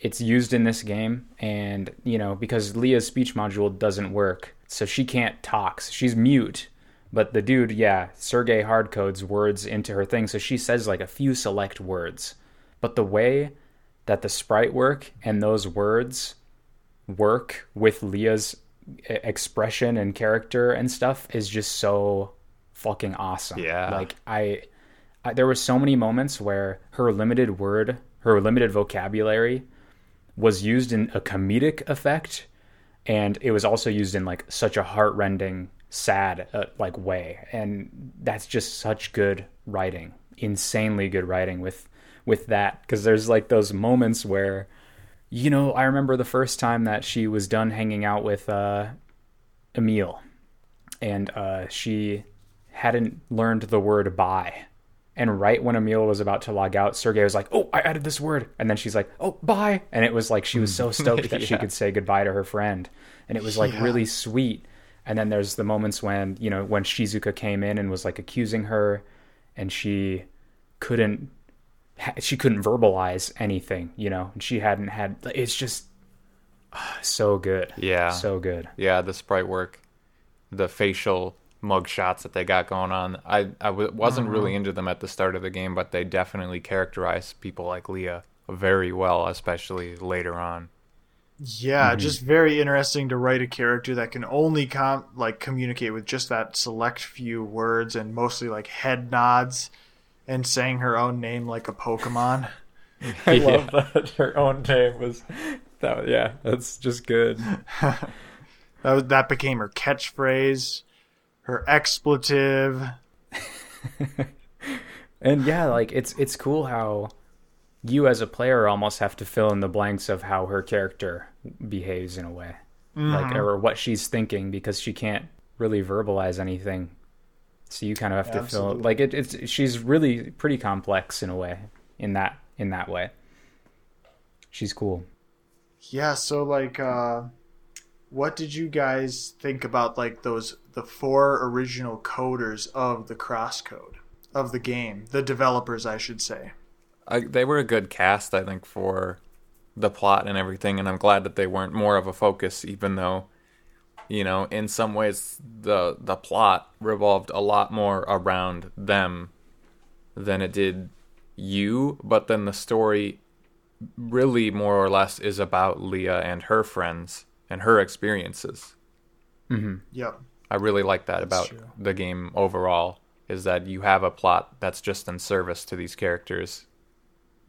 it's used in this game. And, you know, because Lea's speech module doesn't work, so she can't talk. So she's mute. But the dude, Sergei hardcodes words into her thing, so she says like a few select words. But the way that the sprite work and those words work with Lea's expression and character and stuff is just so fucking awesome. Yeah. Like, I there were so many moments where her limited vocabulary was used in a comedic effect, and it was also used in like such a heart-rending, sad like way. And that's just such good writing, insanely good writing with that, because there's like those moments where, you know, I remember the first time that she was done hanging out with Emil, and she hadn't learned the word bye. And right when Emil was about to log out, Sergei was like, oh, I added this word. And then she's like, oh, bye. And it was like, she was so stoked that she could say goodbye to her friend. And it was like really sweet. And then there's the moments when, you know, when Shizuka came in and was like accusing her, and she couldn't verbalize anything, you know, and she hadn't had, it's just so good. Yeah. So good. Yeah. The sprite work, the facial mugshots that they got going on. I wasn't really into them at the start of the game, but they definitely characterize people like Lea very well, especially later on. Yeah, just very interesting to write a character that can only communicate with just that select few words, and mostly like head nods and saying her own name like a Pokemon. I love that her own name was that. Yeah, that's just good. that became her catchphrase. Her expletive. And yeah, like it's cool how you as a player almost have to fill in the blanks of how her character behaves in a way. Like, or what she's thinking, because she can't really verbalize anything. So you kind of have to fill like it's she's really pretty complex in a way, in that way. She's cool. Yeah, so like what did you guys think about like the four original coders of the CrossCode, of the game, the developers, I should say. They were a good cast, I think, for the plot and everything, and I'm glad that they weren't more of a focus, even though, you know, in some ways the plot revolved a lot more around them than it did you, but then the story really more or less is about Lea and her friends and her experiences. Mm-hmm. Yep. I really like that about the game overall, is that you have a plot that's just in service to these characters.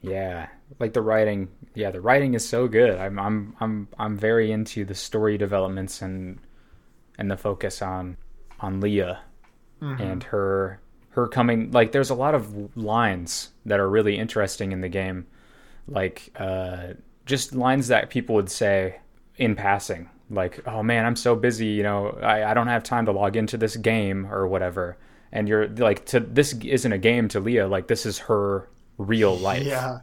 Yeah, like the writing is so good. I'm very into the story developments and the focus on Lea and her coming. Like, there's a lot of lines that are really interesting in the game, like just lines that people would say in passing. Like, oh man, I'm so busy, you know, I don't have time to log into this game or whatever. And you're like, this isn't a game to Lea, like this is her real life. Yeah.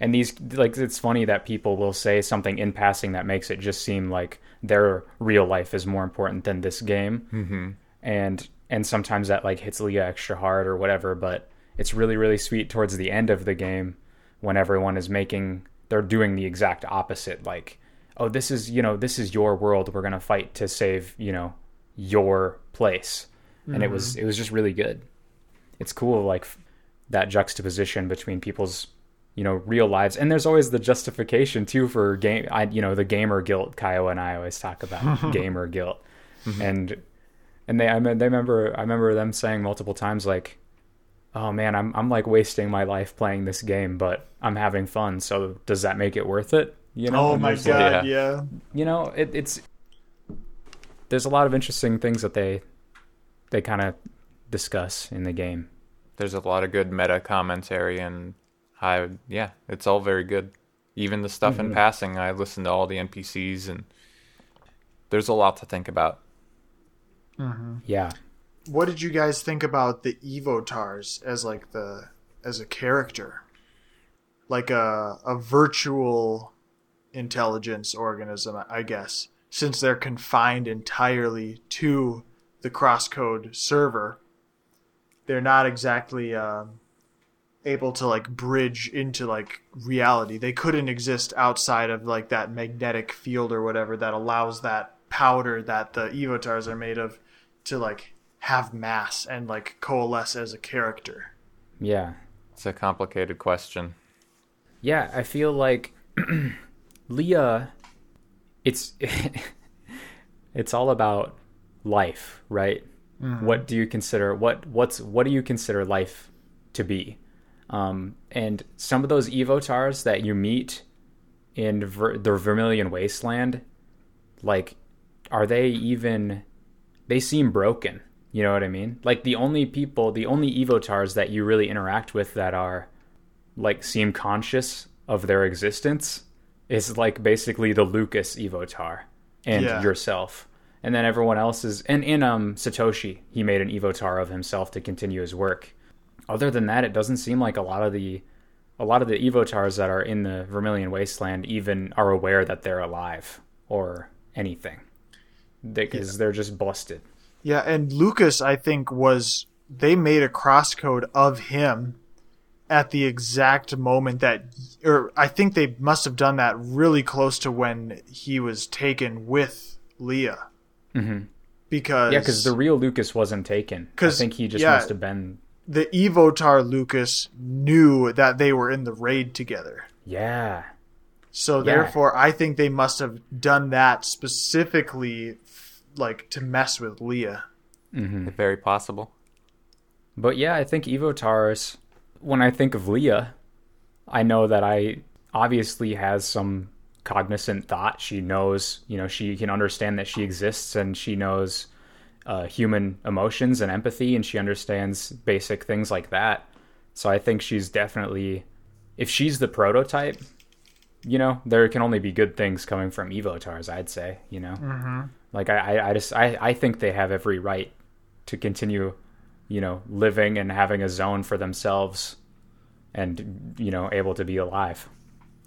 And these, like, it's funny that people will say something in passing that makes it just seem like their real life is more important than this game. And sometimes that like hits Lea extra hard or whatever, but it's really, really sweet towards the end of the game when everyone is doing the exact opposite, like, oh, this is, you know, this is your world. We're going to fight to save, you know, your place. Mm-hmm. And it was just really good. It's cool, like, that juxtaposition between people's, you know, real lives. And there's always the justification too for the gamer guilt. Kiowa and I always talk about gamer guilt. Mm-hmm. And I remember them saying multiple times, like, oh man, I'm like wasting my life playing this game, but I'm having fun. So does that make it worth it? You know? Oh my God. Yeah. You know, there's a lot of interesting things that they kind of discuss in the game. There's a lot of good meta commentary, and it's all very good. Even the stuff in passing, I listened to all the NPCs, and there's a lot to think about. Mm-hmm. Yeah. What did you guys think about the Evotars as a character, like a virtual intelligence organism, I guess, since they're confined entirely to the CrossCode server? They're not exactly able to like bridge into like reality. They couldn't exist outside of like that magnetic field or whatever that allows that powder that the Evotars are made of to like have mass and like coalesce as a character. Yeah, it's a complicated question. Yeah, I feel like Lea, it's all about life, right? Mm-hmm. What do you consider life to be? And some of those Evotars that you meet in the Vermilion Wasteland, like, they seem broken. You know what I mean? Like, the only Evotars that you really interact with that are, like, seem conscious of their existence is, like, basically the Lucas Evotar and yourself. And then everyone else is... And in Satoshi, he made an Evotar of himself to continue his work. Other than that, it doesn't seem like a lot of the Evotars that are in the Vermilion Wasteland even are aware that they're alive or anything. Because they're just busted. Yeah, and Lucas, I think, they made a CrossCode of him at the exact moment that... Or I think they must have done that really close to when he was taken with Lea. Mm-hmm. Because the real Lucas wasn't taken. I think he just must have been... The Evotar Lucas knew that they were in the raid together. Yeah. So therefore, I think they must have done that specifically, like, to mess with Lea. Mm-hmm. Very possible. But yeah, I think Evotars, when I think of Lea, I know that I obviously has some cognizant thought. She knows, you know, she can understand that she exists, and she knows... human emotions and empathy, and she understands basic things like that. So I think she's definitely, if she's the prototype, you know, there can only be good things coming from Evotars, I'd say, you know. Mm-hmm. Like I think they have every right to continue, you know, living and having a zone for themselves, and, you know, able to be alive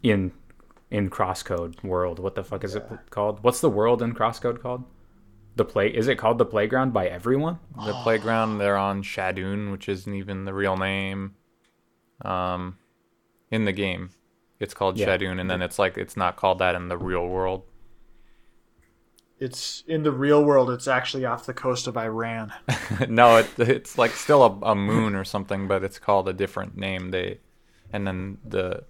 in CrossCode world. What the fuck is it called? What's the world in CrossCode called? Is it called the Playground by everyone? The Playground, they're on Shadoon, which isn't even the real name. In the game, it's called Shadoon, and then it's like, it's not called that in the real world. It's in the real world. It's actually off the coast of Iran. No, it's like still a moon or something, but it's called a different name. And then the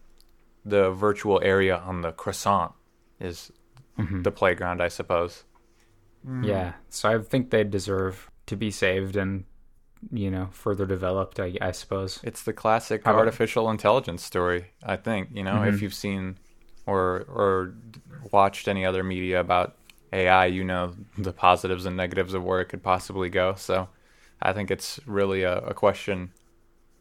virtual area on the crescent is the Playground, I suppose. Mm. Yeah, so I think they deserve to be saved and, you know, further developed, I suppose. It's the classic artificial intelligence story, I think. You know, if you've seen or watched any other media about AI, you know the positives and negatives of where it could possibly go. So I think it's really a question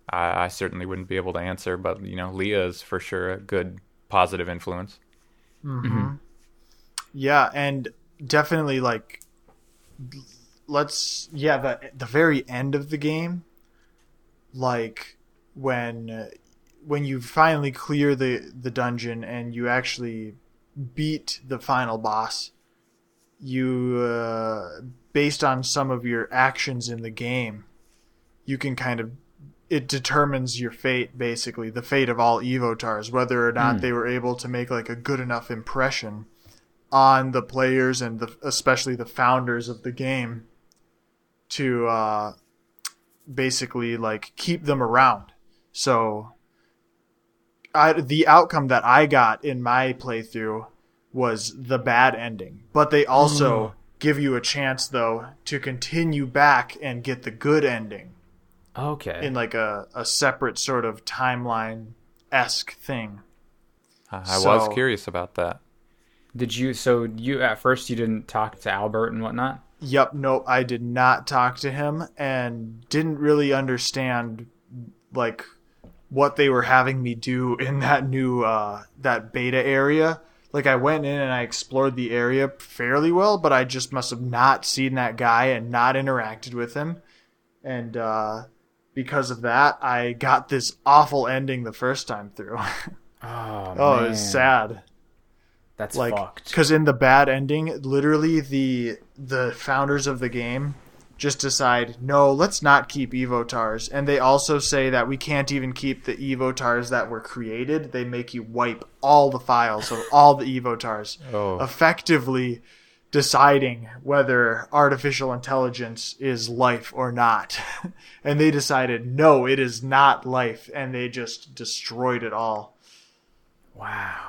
I certainly wouldn't be able to answer. But, you know, Lea is for sure a good positive influence. Mm-hmm. Mm-hmm. Yeah, and... Definitely, like, the very end of the game, like, when you finally clear the dungeon and you actually beat the final boss, you, based on some of your actions in the game, you can kind of, it determines your fate, basically, the fate of all Evotars, whether or not they were able to make, like, a good enough impression on the players and especially the founders of the game to basically like keep them around. So the outcome that I got in my playthrough was the bad ending, but they also give you a chance though to continue back and get the good ending. Okay. In like a separate sort of timeline-esque thing. I was curious about that. Did you? So you at first you didn't talk to Albert and whatnot? Yep. No, I did not talk to him and didn't really understand like what they were having me do in that new that beta area. Like I went in and I explored the area fairly well, but I just must have not seen that guy and not interacted with him. And because of that, I got this awful ending the first time through. Oh, it was sad. That's like, fucked. Because in the bad ending, literally the founders of the game just decide, no, let's not keep evotars. And they also say that we can't even keep the evotars that were created. They make you wipe all the files of all the evotars, effectively deciding whether artificial intelligence is life or not. And they decided, no, it is not life. And they just destroyed it all. Wow.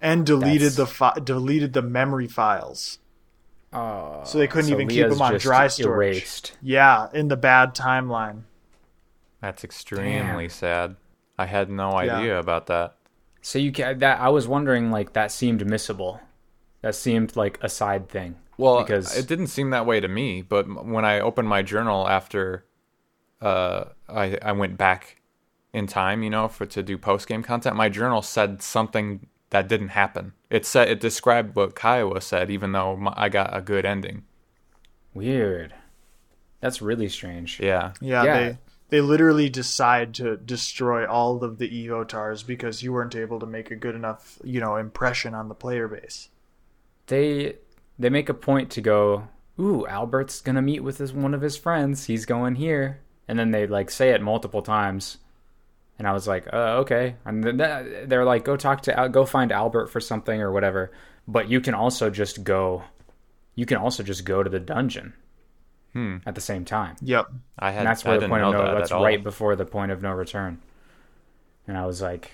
And deleted the memory files. So they couldn't even keep them on dry storage. Erased. Yeah, in the bad timeline. That's extremely sad. I had no idea about that. So I was wondering, like, that seemed missable. That seemed like a side thing. Well, because it didn't seem that way to me. But when I opened my journal after, I went back in time, you know, to do post game content. My journal said something that didn't happen. It said, it described what Kiowa said, even though I got a good ending. Weird. That's really strange. Yeah. They literally decide to destroy all of the evotars because you weren't able to make a good enough, you know, impression on the player base. They make a point to go, ooh, Albert's gonna meet with one of his friends. He's going here. And then they like say it multiple times. And I was like, okay. And then they're like, go find Albert for something or whatever. But you can also just go to the dungeon at the same time. Yep. And that's where the point of no return. That's right before the point of no return. And I was like,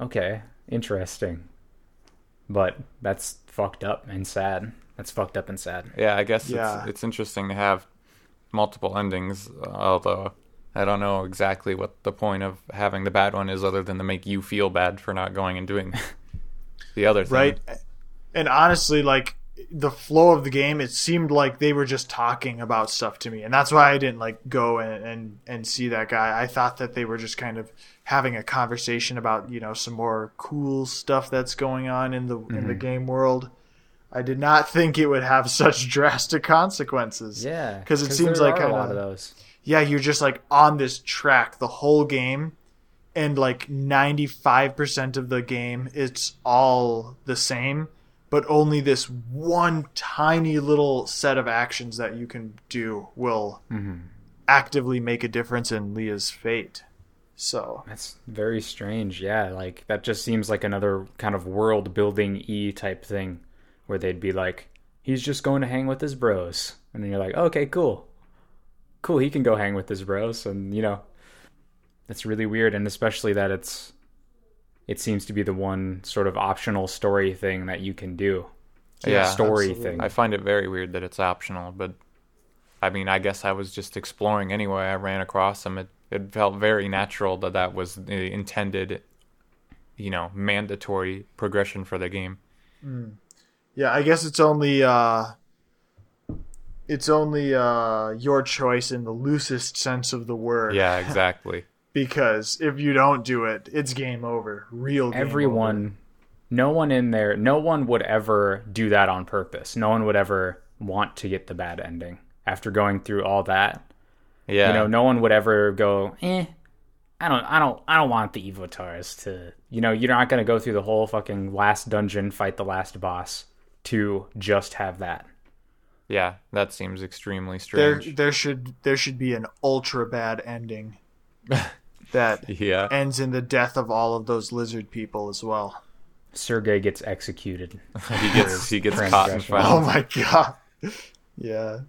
okay, interesting. But that's fucked up and sad. Yeah, I guess it's interesting to have multiple endings, although I don't know exactly what the point of having the bad one is other than to make you feel bad for not going and doing the other thing. Right. And honestly, like, the flow of the game, it seemed like they were just talking about stuff to me. And that's why I didn't, like, go and see that guy. I thought that they were just kind of having a conversation about, you know, some more cool stuff that's going on in the game world. I did not think it would have such drastic consequences. Yeah. Because it seems like a lot of those. Yeah, you're just, like, on this track the whole game, and, like, 95% of the game, it's all the same, but only this one tiny little set of actions that you can do will actively make a difference in Leah's fate. So that's very strange, yeah. Like, that just seems like another kind of world-building type thing where they'd be like, he's just going to hang with his bros. And then you're like, okay, cool. He can go hang with his bros, and, you know, it's really weird, and especially that it seems to be the one sort of optional story thing that you can do. Yeah, story absolutely. Thing. I find it very weird that it's optional, but, I mean, I guess I was just exploring anyway. I ran across them. It felt very natural that was the intended, you know, mandatory progression for the game. Mm. Yeah, I guess it's only... your choice in the loosest sense of the word. Yeah, exactly. Because if you don't do it, it's game over. Everyone, no one in there, no one would ever do that on purpose. No one would ever want to get the bad ending after going through all that. Yeah. You know, no one would ever go, I don't want the evotars to, you know, you're not going to go through the whole fucking last dungeon, fight the last boss to just have that. Yeah, that seems extremely strange. There should be an ultra bad ending that ends in the death of all of those lizard people as well. Sergei gets executed. he gets caught in front. Oh my god! Yeah,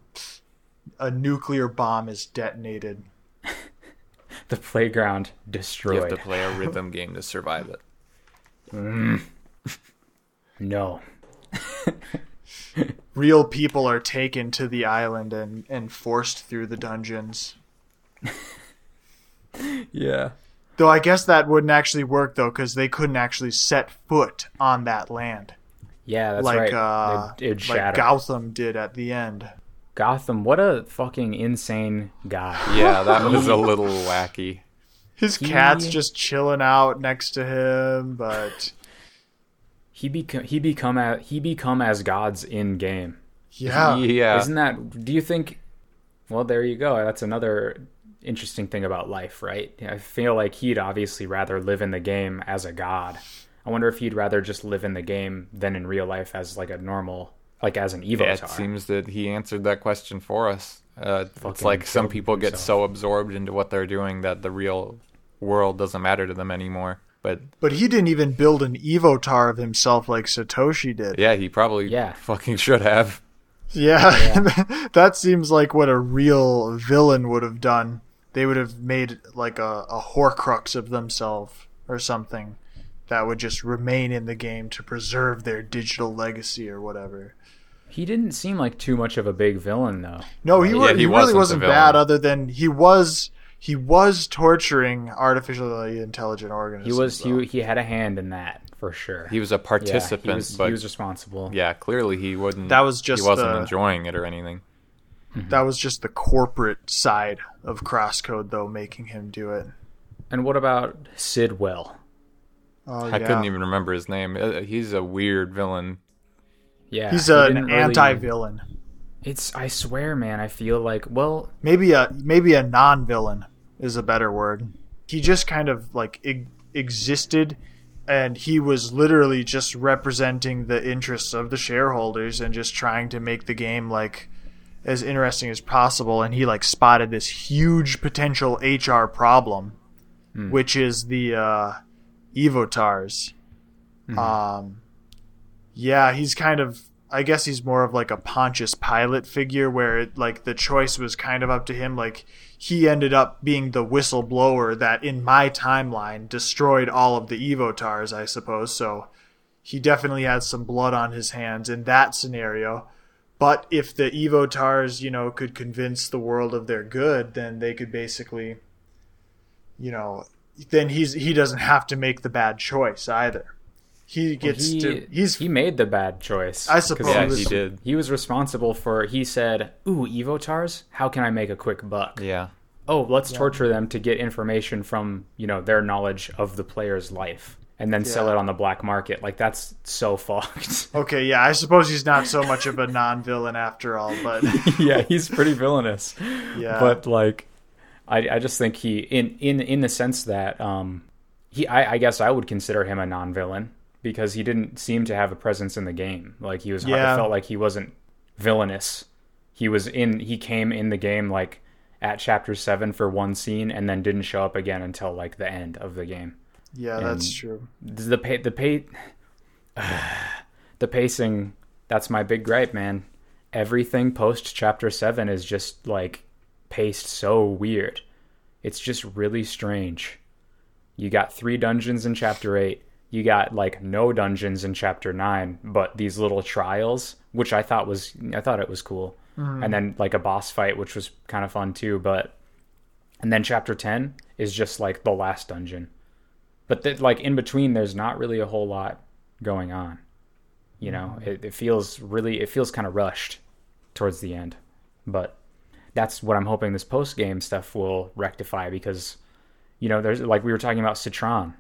a nuclear bomb is detonated. The playground destroyed. You have to play a rhythm game to survive it. No. Real people are taken to the island and forced through the dungeons. Yeah. Though I guess that wouldn't actually work, though, because they couldn't actually set foot on that land. Yeah, that's right. Like Gotham did at the end. Gotham, what a fucking insane guy. Yeah, that was a little wacky. His cat's just chilling out next to him, but... He become as gods in game. Yeah. Yeah. Isn't that... Do you think... Well, there you go. That's another interesting thing about life, right? I feel like he'd obviously rather live in the game as a god. I wonder if he'd rather just live in the game than in real life as like a normal... Like as an evotar. Yeah, it seems that he answered that question for us. It's like some people get so absorbed into what they're doing that the real world doesn't matter to them anymore. But he didn't even build an evotar of himself like Satoshi did. Yeah, he probably fucking should have. Yeah. That seems like what a real villain would have done. They would have made like a horcrux of themselves or something that would just remain in the game to preserve their digital legacy or whatever. He didn't seem like too much of a big villain, though. No, he really wasn't bad, other than he was torturing artificially intelligent organisms. He had a hand in that, for sure. He was a participant. Yeah, he was responsible. Yeah, clearly he wasn't enjoying it or anything. Mm-hmm. That was just the corporate side of CrossCode, though, making him do it. And what about Sidwell? Oh, I couldn't even remember his name. He's a weird villain. Yeah, he's an anti-villain. It's, I swear, man, I feel like, well... Maybe a non-villain is a better word. He just kind of, like, existed, and he was literally just representing the interests of the shareholders and just trying to make the game, like, as interesting as possible, and he, like, spotted this huge potential HR problem, which is the, evotars. Mm-hmm. He's kind of, I guess he's more of like a Pontius Pilate figure, where it, like, the choice was kind of up to him. Like, he ended up being the whistleblower that in my timeline destroyed all of the evotars, I suppose, so he definitely had some blood on his hands in that scenario. But if the evotars, you know, could convince the world of their good, then they could basically, you know, then he doesn't have to make the bad choice either. He gets he made the bad choice, I suppose. Yeah, he did. He was responsible for, he said, "Ooh, evotars? How can I make a quick buck?" Yeah. Oh, let's torture them to get information from, you know, their knowledge of the player's life, and then sell it on the black market. Like, that's so fucked. Okay, yeah, I suppose he's not so much of a non-villain after all, but yeah, he's pretty villainous. Yeah. But like, I just think he, in the sense that I guess I would consider him a non-villain, because he didn't seem to have a presence in the game. Like, he was hard, it felt like he wasn't villainous. He came in the game like at chapter 7 for one scene, and then didn't show up again until like the end of the game. Yeah, and that's true. The pacing, that's my big gripe, man. Everything post chapter 7 is just like paced so weird. It's just really strange. You got 3 dungeons in chapter 8. You got like no dungeons in chapter 9, but these little trials, which I thought it was cool. Mm-hmm. And then like a boss fight, which was kind of fun too. And then chapter 10 is just like the last dungeon. But like in between, there's not really a whole lot going on. You know, it feels kind of rushed towards the end, but that's what I'm hoping this post-game stuff will rectify, because, you know, there's, like we were talking about Citron.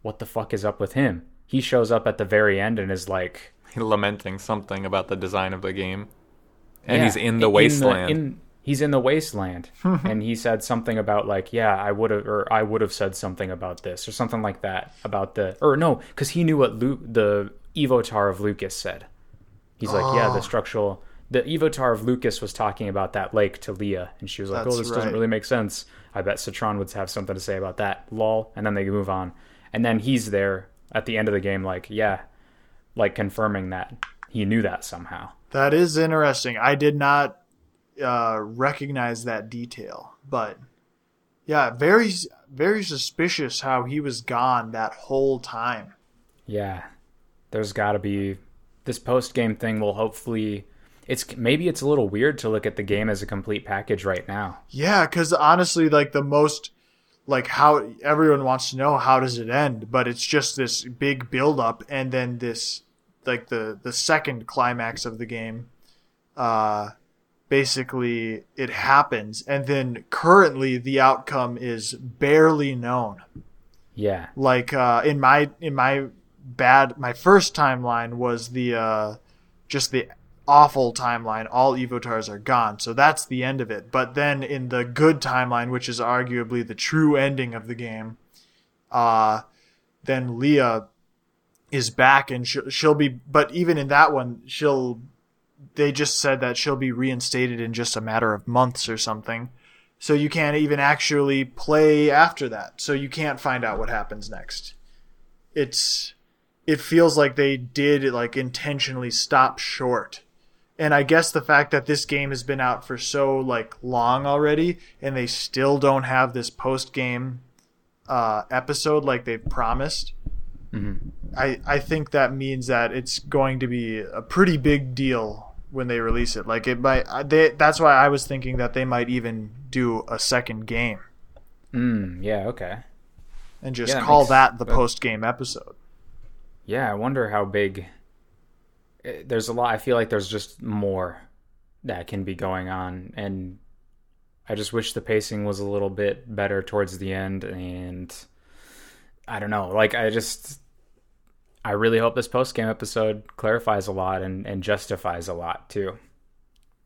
What the fuck is up with him? He shows up at the very end and is like... lamenting something about the design of the game. And he's in the wasteland. He's in the wasteland. And he said something about like, I would have said something about this, or something like that. Because he knew what the evotar of Lucas said. He's like, the evotar of Lucas was talking about that lake to Lea, and she was like, this doesn't really make sense. I bet Citron would have something to say about that. Lol. And then they move on. And then he's there at the end of the game, like, yeah, like confirming that he knew that somehow. That is interesting. I did not recognize that detail, but yeah, very, very suspicious how he was gone that whole time. Yeah, there's got to be this post-game thing will hopefully... Maybe it's a little weird to look at the game as a complete package right now. Yeah, because honestly, like the most, like how everyone wants to know how does it end, but it's just this big buildup and then this, like the second climax of the game, basically it happens and then currently the outcome is barely known. Yeah, like my first timeline was the just the awful timeline, all evotars are gone, so that's the end of it. But then in the good timeline, which is arguably the true ending of the game, then Lea is back and she'll be, but even in that one they just said that she'll be reinstated in just a matter of months or something, so you can't even actually play after that, so you can't find out what happens next. It feels like they did like intentionally stop short. And I guess the fact that this game has been out for so like long already and they still don't have this post-game episode like they've promised, mm-hmm. I think that means that it's going to be a pretty big deal when they release it. Like it might, that's why I was thinking that they might even do a second game. Yeah, okay. And just call that the post-game episode. Yeah, I wonder how big... There's a lot. I feel like there's just more that can be going on, and I just wish the pacing was a little bit better towards the end. And I don't know. Like I really hope this post game episode clarifies a lot and justifies a lot too.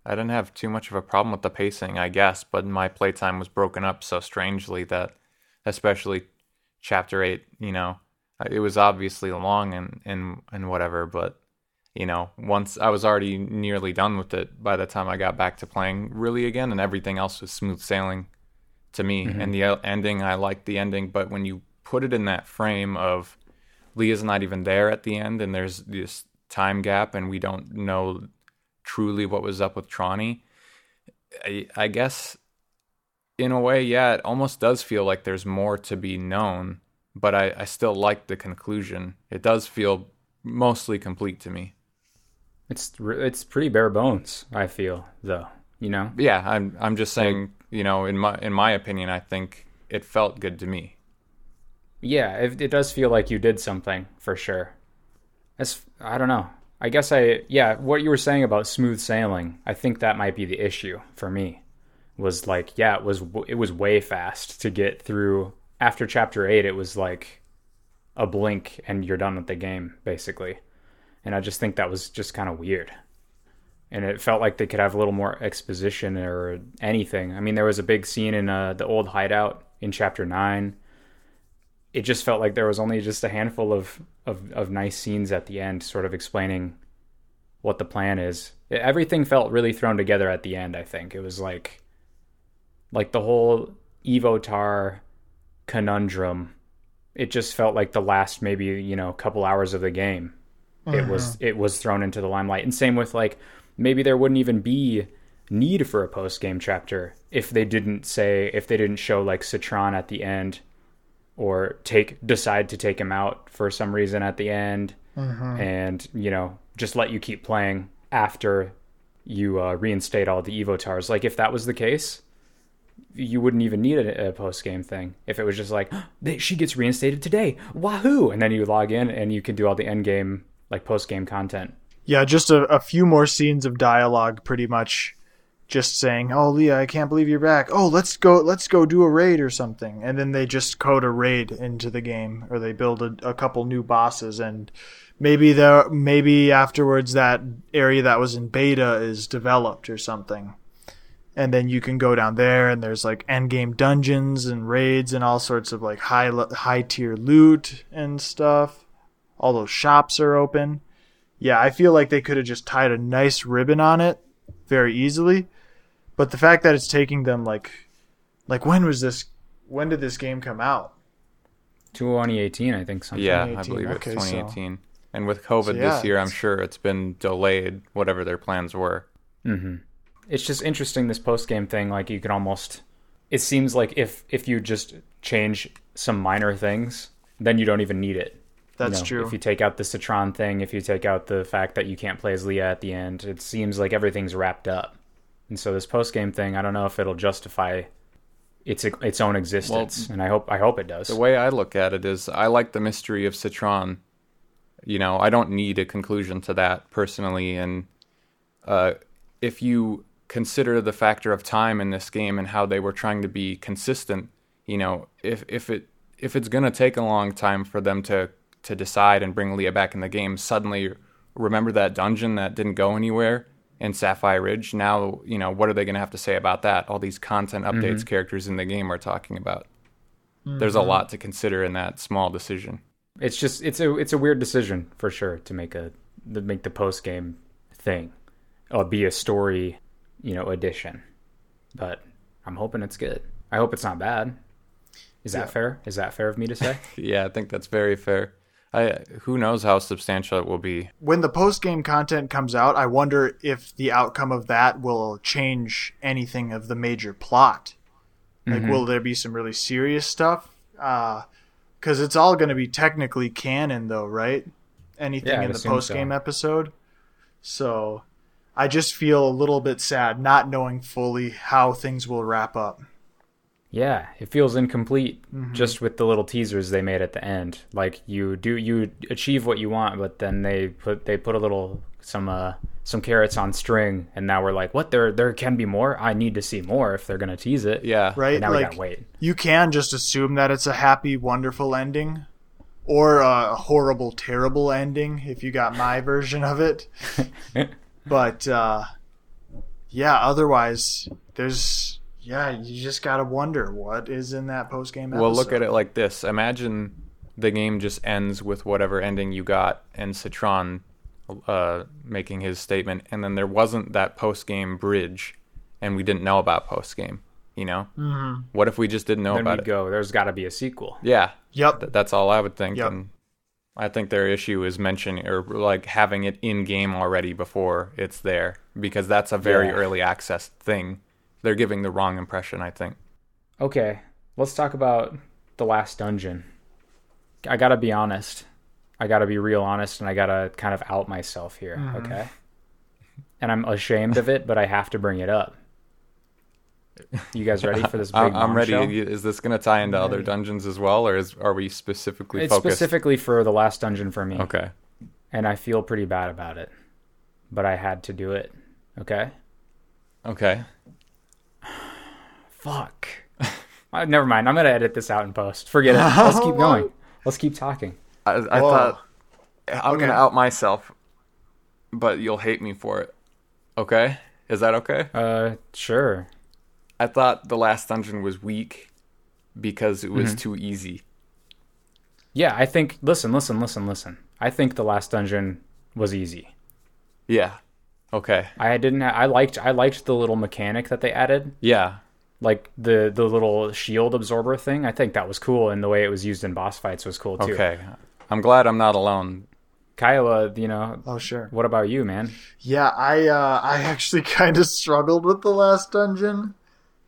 I didn't have too much of a problem with the pacing, I guess, but my playtime was broken up so strangely that, especially Chapter 8, you know, it was obviously long and whatever, but. You know, once I was already nearly done with it by the time I got back to playing really again, and everything else was smooth sailing to me. Mm-hmm. And the ending, I liked the ending, but when you put it in that frame of Lea's not even there at the end, and there's this time gap, and we don't know truly what was up with Trani, I guess in a way, yeah, it almost does feel like there's more to be known, but I still like the conclusion. It does feel mostly complete to me. It's pretty bare bones, I feel, though, you know? Yeah, I'm just saying, you know, in my opinion, I think it felt good to me. Yeah, it does feel like you did something, for sure. I don't know. I guess what you were saying about smooth sailing, I think that might be the issue for me, was like, yeah, it was way fast to get through. After Chapter 8, it was like a blink and you're done with the game, basically. And I just think that was just kind of weird. And it felt like they could have a little more exposition or anything. I mean, there was a big scene in the old hideout in Chapter 9. It just felt like there was only just a handful of nice scenes at the end, sort of explaining what the plan is. Everything felt really thrown together at the end, I think. It was like the whole Evotar conundrum. It just felt like the last, maybe, you know, couple hours of the game. It was thrown into the limelight. And same with, like, maybe there wouldn't even be need for a post-game chapter if they didn't show like Citron at the end, or decide to take him out for some reason at the end, and, you know, just let you keep playing after you reinstate all the Evotars. Like, if that was the case, you wouldn't even need a post-game thing. If it was just like, she gets reinstated today, wahoo! And then you log in and you can do all the end game, like, post-game content. Yeah, just a few more scenes of dialogue, pretty much just saying, oh, Lea, I can't believe you're back. Oh, let's go do a raid or something. And then they just code a raid into the game, or they build a couple new bosses, and maybe afterwards that area that was in beta is developed or something. And then you can go down there, and there's, like, endgame dungeons and raids and all sorts of, like, high-tier loot and stuff. All those shops are open. Yeah, I feel like they could have just tied a nice ribbon on it very easily. But the fact that it's taking them, like when did this game come out? 2018, I think. Yeah, I believe it's 2018. So. And with COVID this year, I'm sure it's been delayed, whatever their plans were. Mm-hmm. It's just interesting, this post-game thing. Like, you can almost... It seems like if you just change some minor things, then you don't even need it. That's true. If you take out the Citron thing, if you take out the fact that you can't play as Lea at the end, it seems like everything's wrapped up. And so this post-game thing, I don't know if it'll justify its own existence, and I hope it does. The way I look at it is I like the mystery of Citron. You know, I don't need a conclusion to that personally, and if you consider the factor of time in this game and how they were trying to be consistent, you know, if it's going to take a long time for them to decide and bring Lea back in the game, suddenly remember that dungeon that didn't go anywhere in Sapphire Ridge. Now, you know, what are they going to have to say about that? All these content updates characters in the game are talking about. Mm-hmm. There's a lot to consider in that small decision. It's just it's a weird decision for sure to make the post game thing or be a story, you know, addition. But I'm hoping it's good. I hope it's not bad. Is that fair? Is that fair of me to say? Yeah, I think that's very fair. Who knows how substantial it will be. When the post-game content comes out, I wonder if the outcome of that will change anything of the major plot. Like, will there be some really serious stuff? Because it's all going to be technically canon, though, right? Anything in the post-game episode. So I just feel a little bit sad not knowing fully how things will wrap up. Yeah, it feels incomplete just with the little teasers they made at the end. Like, you achieve what you want, but then they put a little some carrots on string, and now we're like, what? There can be more. I need to see more if they're gonna tease it. Yeah, right. And now we gotta wait. You can just assume that it's a happy, wonderful ending, or a horrible, terrible ending if you got my version of it. But otherwise there's. Yeah, you just got to wonder what is in that post-game episode. Well, look at it like this. Imagine the game just ends with whatever ending you got and Citron making his statement, and then there wasn't that post-game bridge, and we didn't know about post-game, you know? Mm-hmm. What if we just didn't know then about it? Then we'd go, there's got to be a sequel. Yeah. Yep. That's all I would think. Yep. And I think their issue is mentioning or like having it in-game already before it's there, because that's a very early access thing. They're giving the wrong impression, I think. Okay, let's talk about the last dungeon. I gotta be honest. I gotta be real honest, and I gotta kind of out myself here, okay? And I'm ashamed of it, but I have to bring it up. You guys ready for this big I'm ready. Show? Is this going to tie into other dungeons as well, or are we specifically focused? It's specifically for the last dungeon for me. Okay. And I feel pretty bad about it, but I had to do it, okay? Okay. Fuck. Never mind. I'm going to edit this out in post. Forget it. Let's keep going. Let's keep talking. I thought I'm going to out myself, but you'll hate me for it. Okay? Is that okay? Sure. I thought the last dungeon was weak because it was too easy. Yeah, I think... Listen. I think the last dungeon was easy. Yeah. Okay. I liked the little mechanic that they added. Yeah. Like the little shield absorber thing, I think that was cool, and the way it was used in boss fights was cool too. Okay, I'm glad I'm not alone. Kiowa, you know. Oh sure. What about you, man? Yeah, I actually kind of struggled with the last dungeon.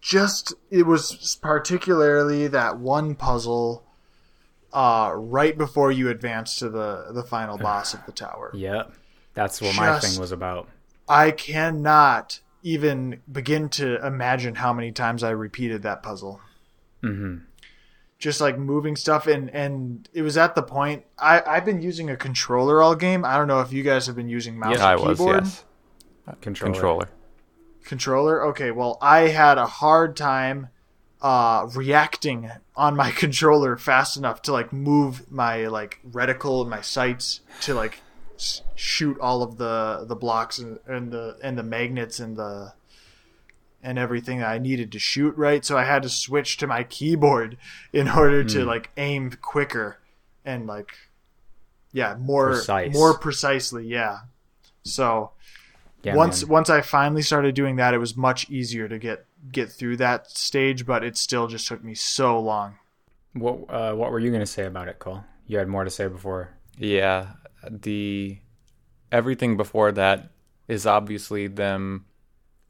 Just it was particularly that one puzzle, right before you advance to the final boss of the tower. Yep, that's what my thing was about. I cannot even begin to imagine how many times I repeated that puzzle. Mm-hmm. Just like moving stuff, and it was at the point I've been using a controller all game. I don't know if you guys have been using mouse and keyboard. Controller. Okay, well, I had a hard time reacting on my controller fast enough to like move my like reticle and my sights to like shoot all of the blocks and the magnets and everything that I needed to shoot, right? So I had to switch to my keyboard in order to like aim quicker and like more precisely. Once I finally started doing that, it was much easier to get through that stage, but it still just took me so long. What were you going to say about it, Cole? You had more to say before. Yeah, everything before that is obviously them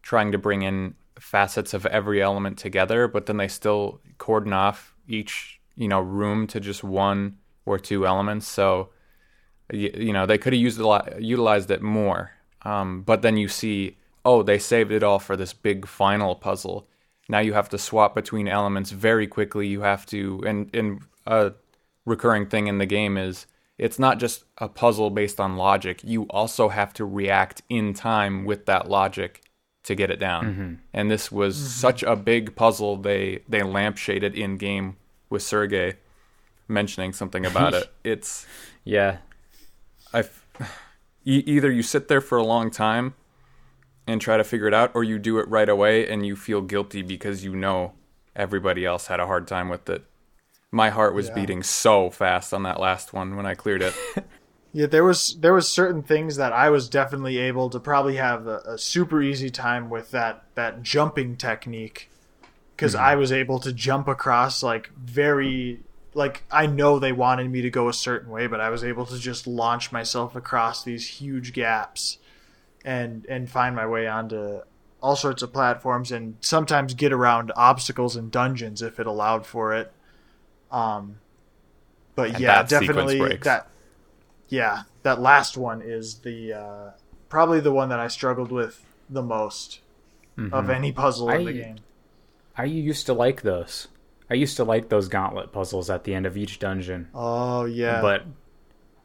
trying to bring in facets of every element together, but then they still cordon off each, room to just one or two elements. So, they could have utilized it more. But then you see, oh, they saved it all for this big final puzzle. Now you have to swap between elements very quickly. You have to, and a recurring thing in the game is it's not just a puzzle based on logic. You also have to react in time with that logic to get it down. Mm-hmm. And this was such a big puzzle. They lampshaded in game with Sergey mentioning something about it. It's yeah. Either you sit there for a long time and try to figure it out, or you do it right away and you feel guilty because everybody else had a hard time with it. My heart was beating so fast on that last one when I cleared it. Yeah, there was certain things that I was definitely able to probably have a super easy time with that jumping technique, because I was able to jump across I know they wanted me to go a certain way, but I was able to just launch myself across these huge gaps and find my way onto all sorts of platforms and sometimes get around obstacles and dungeons if it allowed for it. That last one is the probably the one that I struggled with the most of any puzzle in the game. I used to like those. I used to like those gauntlet puzzles at the end of each dungeon. Oh yeah. But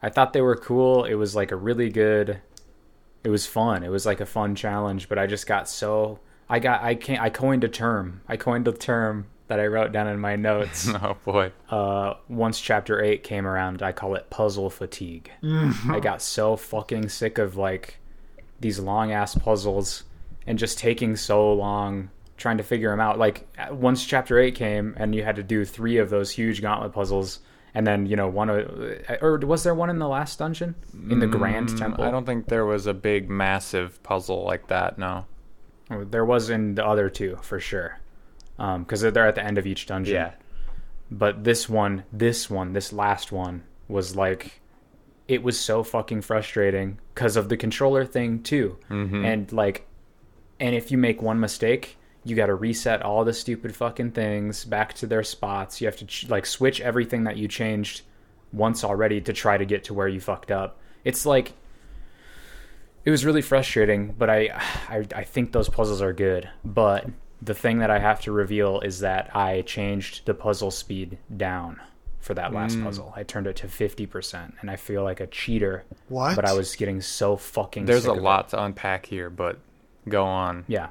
I thought they were cool. It was like a really good... It was fun. It was like a fun challenge, but I just got so... I coined a term that I wrote down in my notes. Oh, boy. Once Chapter 8 came around, I call it puzzle fatigue. I got so fucking sick of, these long-ass puzzles and just taking so long trying to figure them out. Once Chapter 8 came and you had to do 3 of those huge gauntlet puzzles... And then, one... Or was there one in the last dungeon? In the Grand Temple? I don't think there was a big, massive puzzle like that, no. There was in the other 2, for sure. Because they're at the end of each dungeon. Yeah. But this last one, was It was so fucking frustrating because of the controller thing, too. Mm-hmm. And, and if you make one mistake... You got to reset all the stupid fucking things back to their spots. You have to switch everything that you changed once already to try to get to where you fucked up. It's it was really frustrating, but I think those puzzles are good. But the thing that I have to reveal is that I changed the puzzle speed down for that last puzzle. I turned it to 50%, and I feel like a cheater. What? But I was getting so fucking sick of it. There's a lot to unpack here, but go on. Yeah.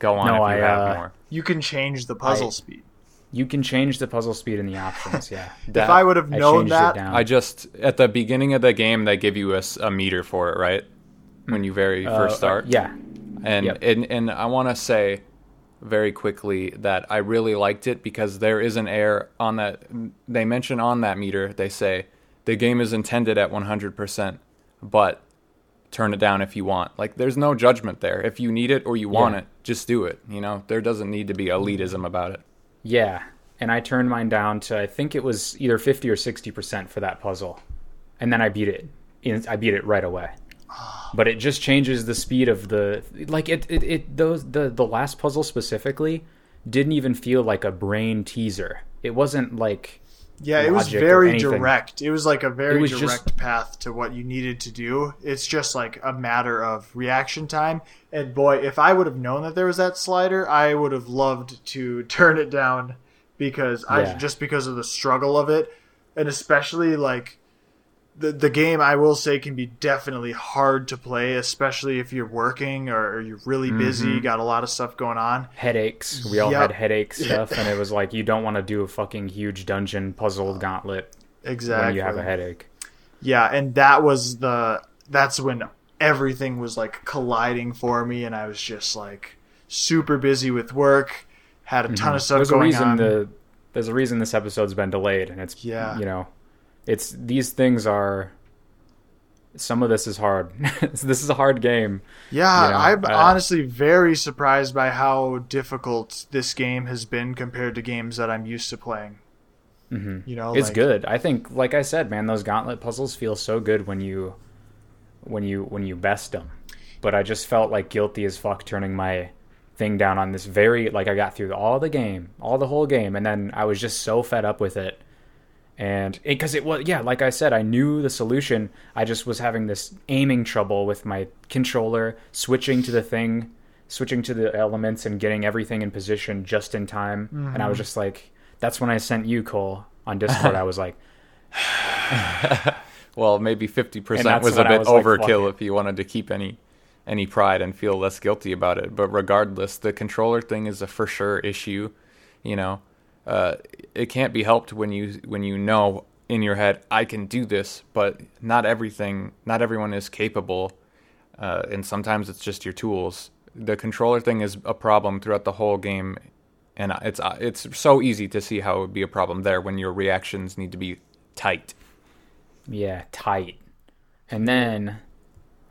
Go on if you have more. You can change the puzzle speed. You can change the puzzle speed in the options, yeah. If I would have known that... At the beginning of the game, they give you a meter for it, right? When you very first start? Yeah. And I want to say very quickly that I really liked it because there is an error on that... They mention on that meter, they say, the game is intended at 100%, but... turn it down if you want. There's no judgment there. If you need it or you want it, just do it. There doesn't need to be elitism about it. Yeah, and I turned mine down to, I think it was either 50 or 60% for that puzzle, and then I beat it. I beat it right away. But it just changes the speed of the the last puzzle specifically didn't even feel like a brain teaser. It wasn't yeah, it was very direct. It was a very direct path to what you needed to do. It's just a matter of reaction time. And boy, if I would have known that there was that slider, I would have loved to turn it down because of the struggle of it. And especially the game, I will say, can be definitely hard to play, especially if you're working or you're really busy, got a lot of stuff going on. Headaches. We all had headache stuff, and it was you don't want to do a fucking huge dungeon puzzle gauntlet when you have a headache. Yeah, and that's when everything was colliding for me, and I was just super busy with work, had a ton of stuff going on. There's a reason this episode's been delayed, and it's, It's these things are. Some of this is hard. This is a hard game. Yeah, I'm honestly very surprised by how difficult this game has been compared to games that I'm used to playing. Mm-hmm. You know, it's like, good. I think, like I said, man, those gauntlet puzzles feel so good when you best them. But I just felt like guilty as fuck turning my thing down on this very, like, I got through the whole game, and then I was just so fed up with it. And because it was, yeah, like I said, I knew the solution. I just was having this aiming trouble with my controller, switching to the elements and getting everything in position just in time. Mm-hmm. And I was just like, that's when I sent you, Cole, on Discord. I was like, well, maybe 50% was a bit overkill, like, if you wanted to keep any pride and feel less guilty about it. But regardless, the controller thing is a for sure issue. You know, it can't be helped when you know in your head, I can do this, but not everyone is capable. And sometimes it's just your tools. The controller thing is a problem throughout the whole game. And it's so easy to see how it would be a problem there when your reactions need to be tight. Yeah, tight. And then,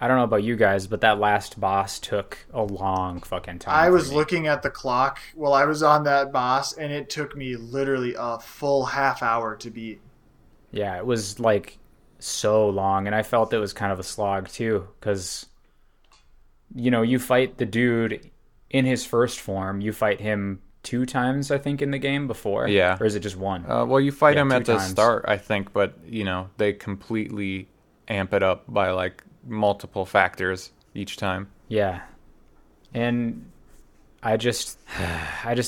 I don't know about you guys, but that last boss took a long fucking time. I was looking at the clock while I was on that boss, and it took me literally a full half hour to beat. Yeah, it was like so long, and I felt it was kind of a slog too, because, you know, you fight the dude in his first form. You fight him 2 times, I think, in the game before. Yeah. Or is it just 1? Well, you fight him at the start, I think, but, you know, they completely amp it up by, like, multiple factors each time. Yeah. And I just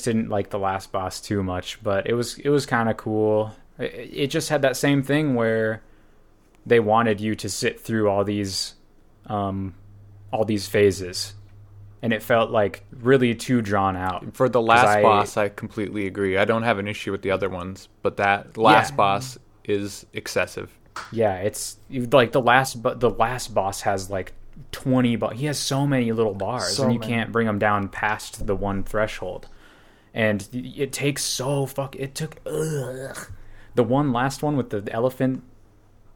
didn't like the last boss too much, but it was kind of cool. It just had that same thing where they wanted you to sit through all these phases, and it felt like really too drawn out. For the last boss, I completely agree. I don't have an issue with the other ones, but that last boss is excessive. Yeah, it's like the last boss has like 20 he has so many little bars, so and you can't bring them down past the 1 threshold. And it takes the one last one with the elephant,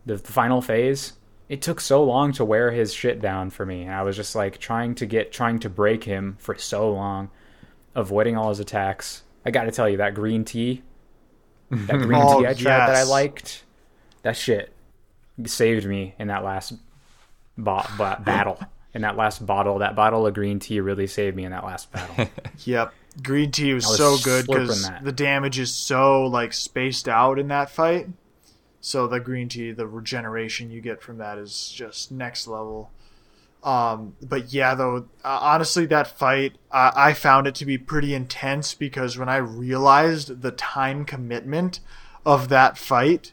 the final phase, it took so long to wear his shit down for me. And I was just like trying to break him for so long, avoiding all his attacks. I got to tell you, that green tea I tried that I liked, that shit saved me in that last battle. In that last bottle, that bottle of green tea really saved me in that last battle. Yep. Green tea was so good because the damage is so, like, spaced out in that fight. So the green tea, the regeneration you get from that is just next level. But yeah, though, honestly, that fight, I found it to be pretty intense because when I realized the time commitment of that fight,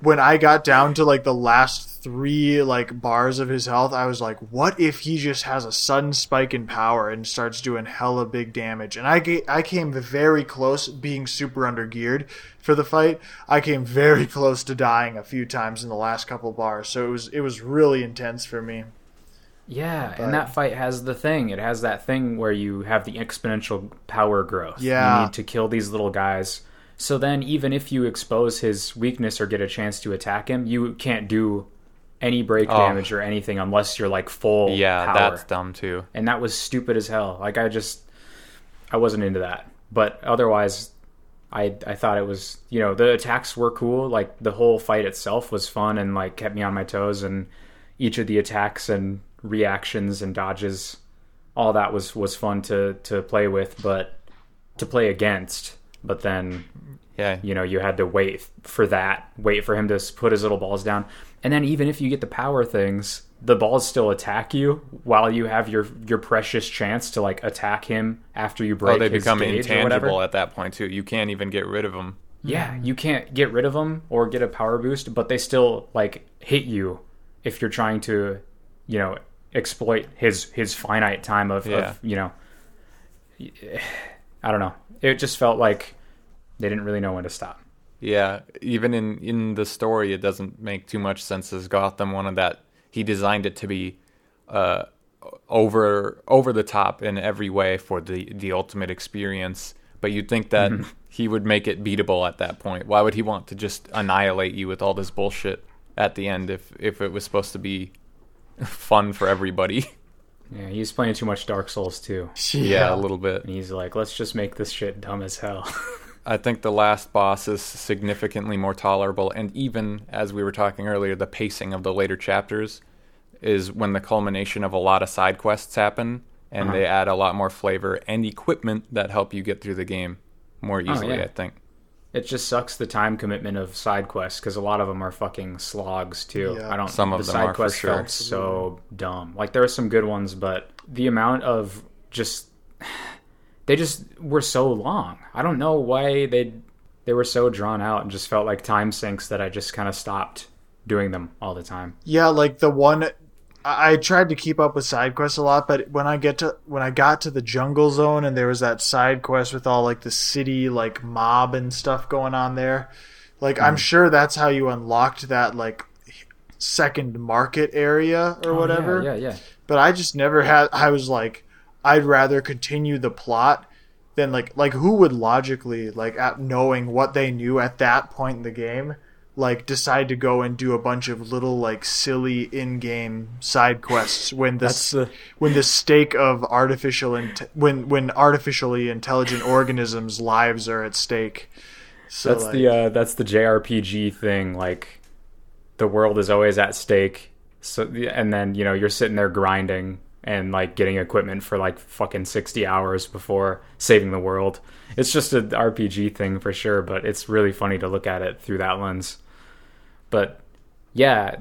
when I got down to, like, the last 3, like, bars of his health, I was like, what if he just has a sudden spike in power and starts doing hella big damage? And I came very close, being super under-geared for the fight. I came very close to dying a few times in the last couple bars, so it was really intense for me. Yeah, but, and that fight has the thing. It has that thing where you have the exponential power growth. Yeah. You need to kill these little guys. So then even if you expose his weakness or get a chance to attack him, you can't do any break damage or anything unless you're, like, full power. Yeah, that's dumb too. And that was stupid as hell. Like, I wasn't into that. But otherwise, I thought it was, you know, the attacks were cool. Like, the whole fight itself was fun and, like, kept me on my toes. And each of the attacks and reactions and dodges, all that was fun to play with, but to play against. But then, yeah, you know, you had to wait for him to put his little balls down. And then even if you get the power things, the balls still attack you while you have your precious chance to, like, attack him after you break his gauge. They become intangible at that point, too. You can't even get rid of them. Yeah, you can't get rid of them or get a power boost, but they still, like, hit you if you're trying to, you know, exploit his finite time of you know, I don't know. It just felt like they didn't really know when to stop. Yeah, even in the story, it doesn't make too much sense, as Gotham wanted that. He designed it to be over the top in every way for the ultimate experience. But you'd think that he would make it beatable at that point. Why would he want to just annihilate you with all this bullshit at the end if it was supposed to be fun for everybody? Yeah, he's playing too much Dark Souls too. Yeah, a little bit. And he's like, let's just make this shit dumb as hell. I think the last boss is significantly more tolerable, and even, as we were talking earlier, the pacing of the later chapters is when the culmination of a lot of side quests happen, and they add a lot more flavor and equipment that help you get through the game more easily, I think. It just sucks the time commitment of side quests, because a lot of them are fucking slogs too. Yeah. Some of the side quests felt so dumb. Like, there were some good ones, but the amount of just they just were so long. I don't know why they were so drawn out and just felt like time sinks that I just kind of stopped doing them all the time. Yeah, like the one I tried to keep up with side quests a lot, but when I got to the jungle zone and there was that side quest with all like the city like mob and stuff going on there, like I'm sure that's how you unlocked that like second market area or whatever. Yeah. But I just never had. I was like, I'd rather continue the plot than like who would logically, like, at knowing what they knew at that point in the game, like, decide to go and do a bunch of little, like, silly in-game side quests when the stake of when artificially intelligent organisms' lives are at stake. So that's like, that's the JRPG thing. Like, the world is always at stake. So, and then, you know, you're sitting there grinding and like getting equipment for like fucking 60 hours before saving the world. It's just an RPG thing for sure, but it's really funny to look at it through that lens. But yeah,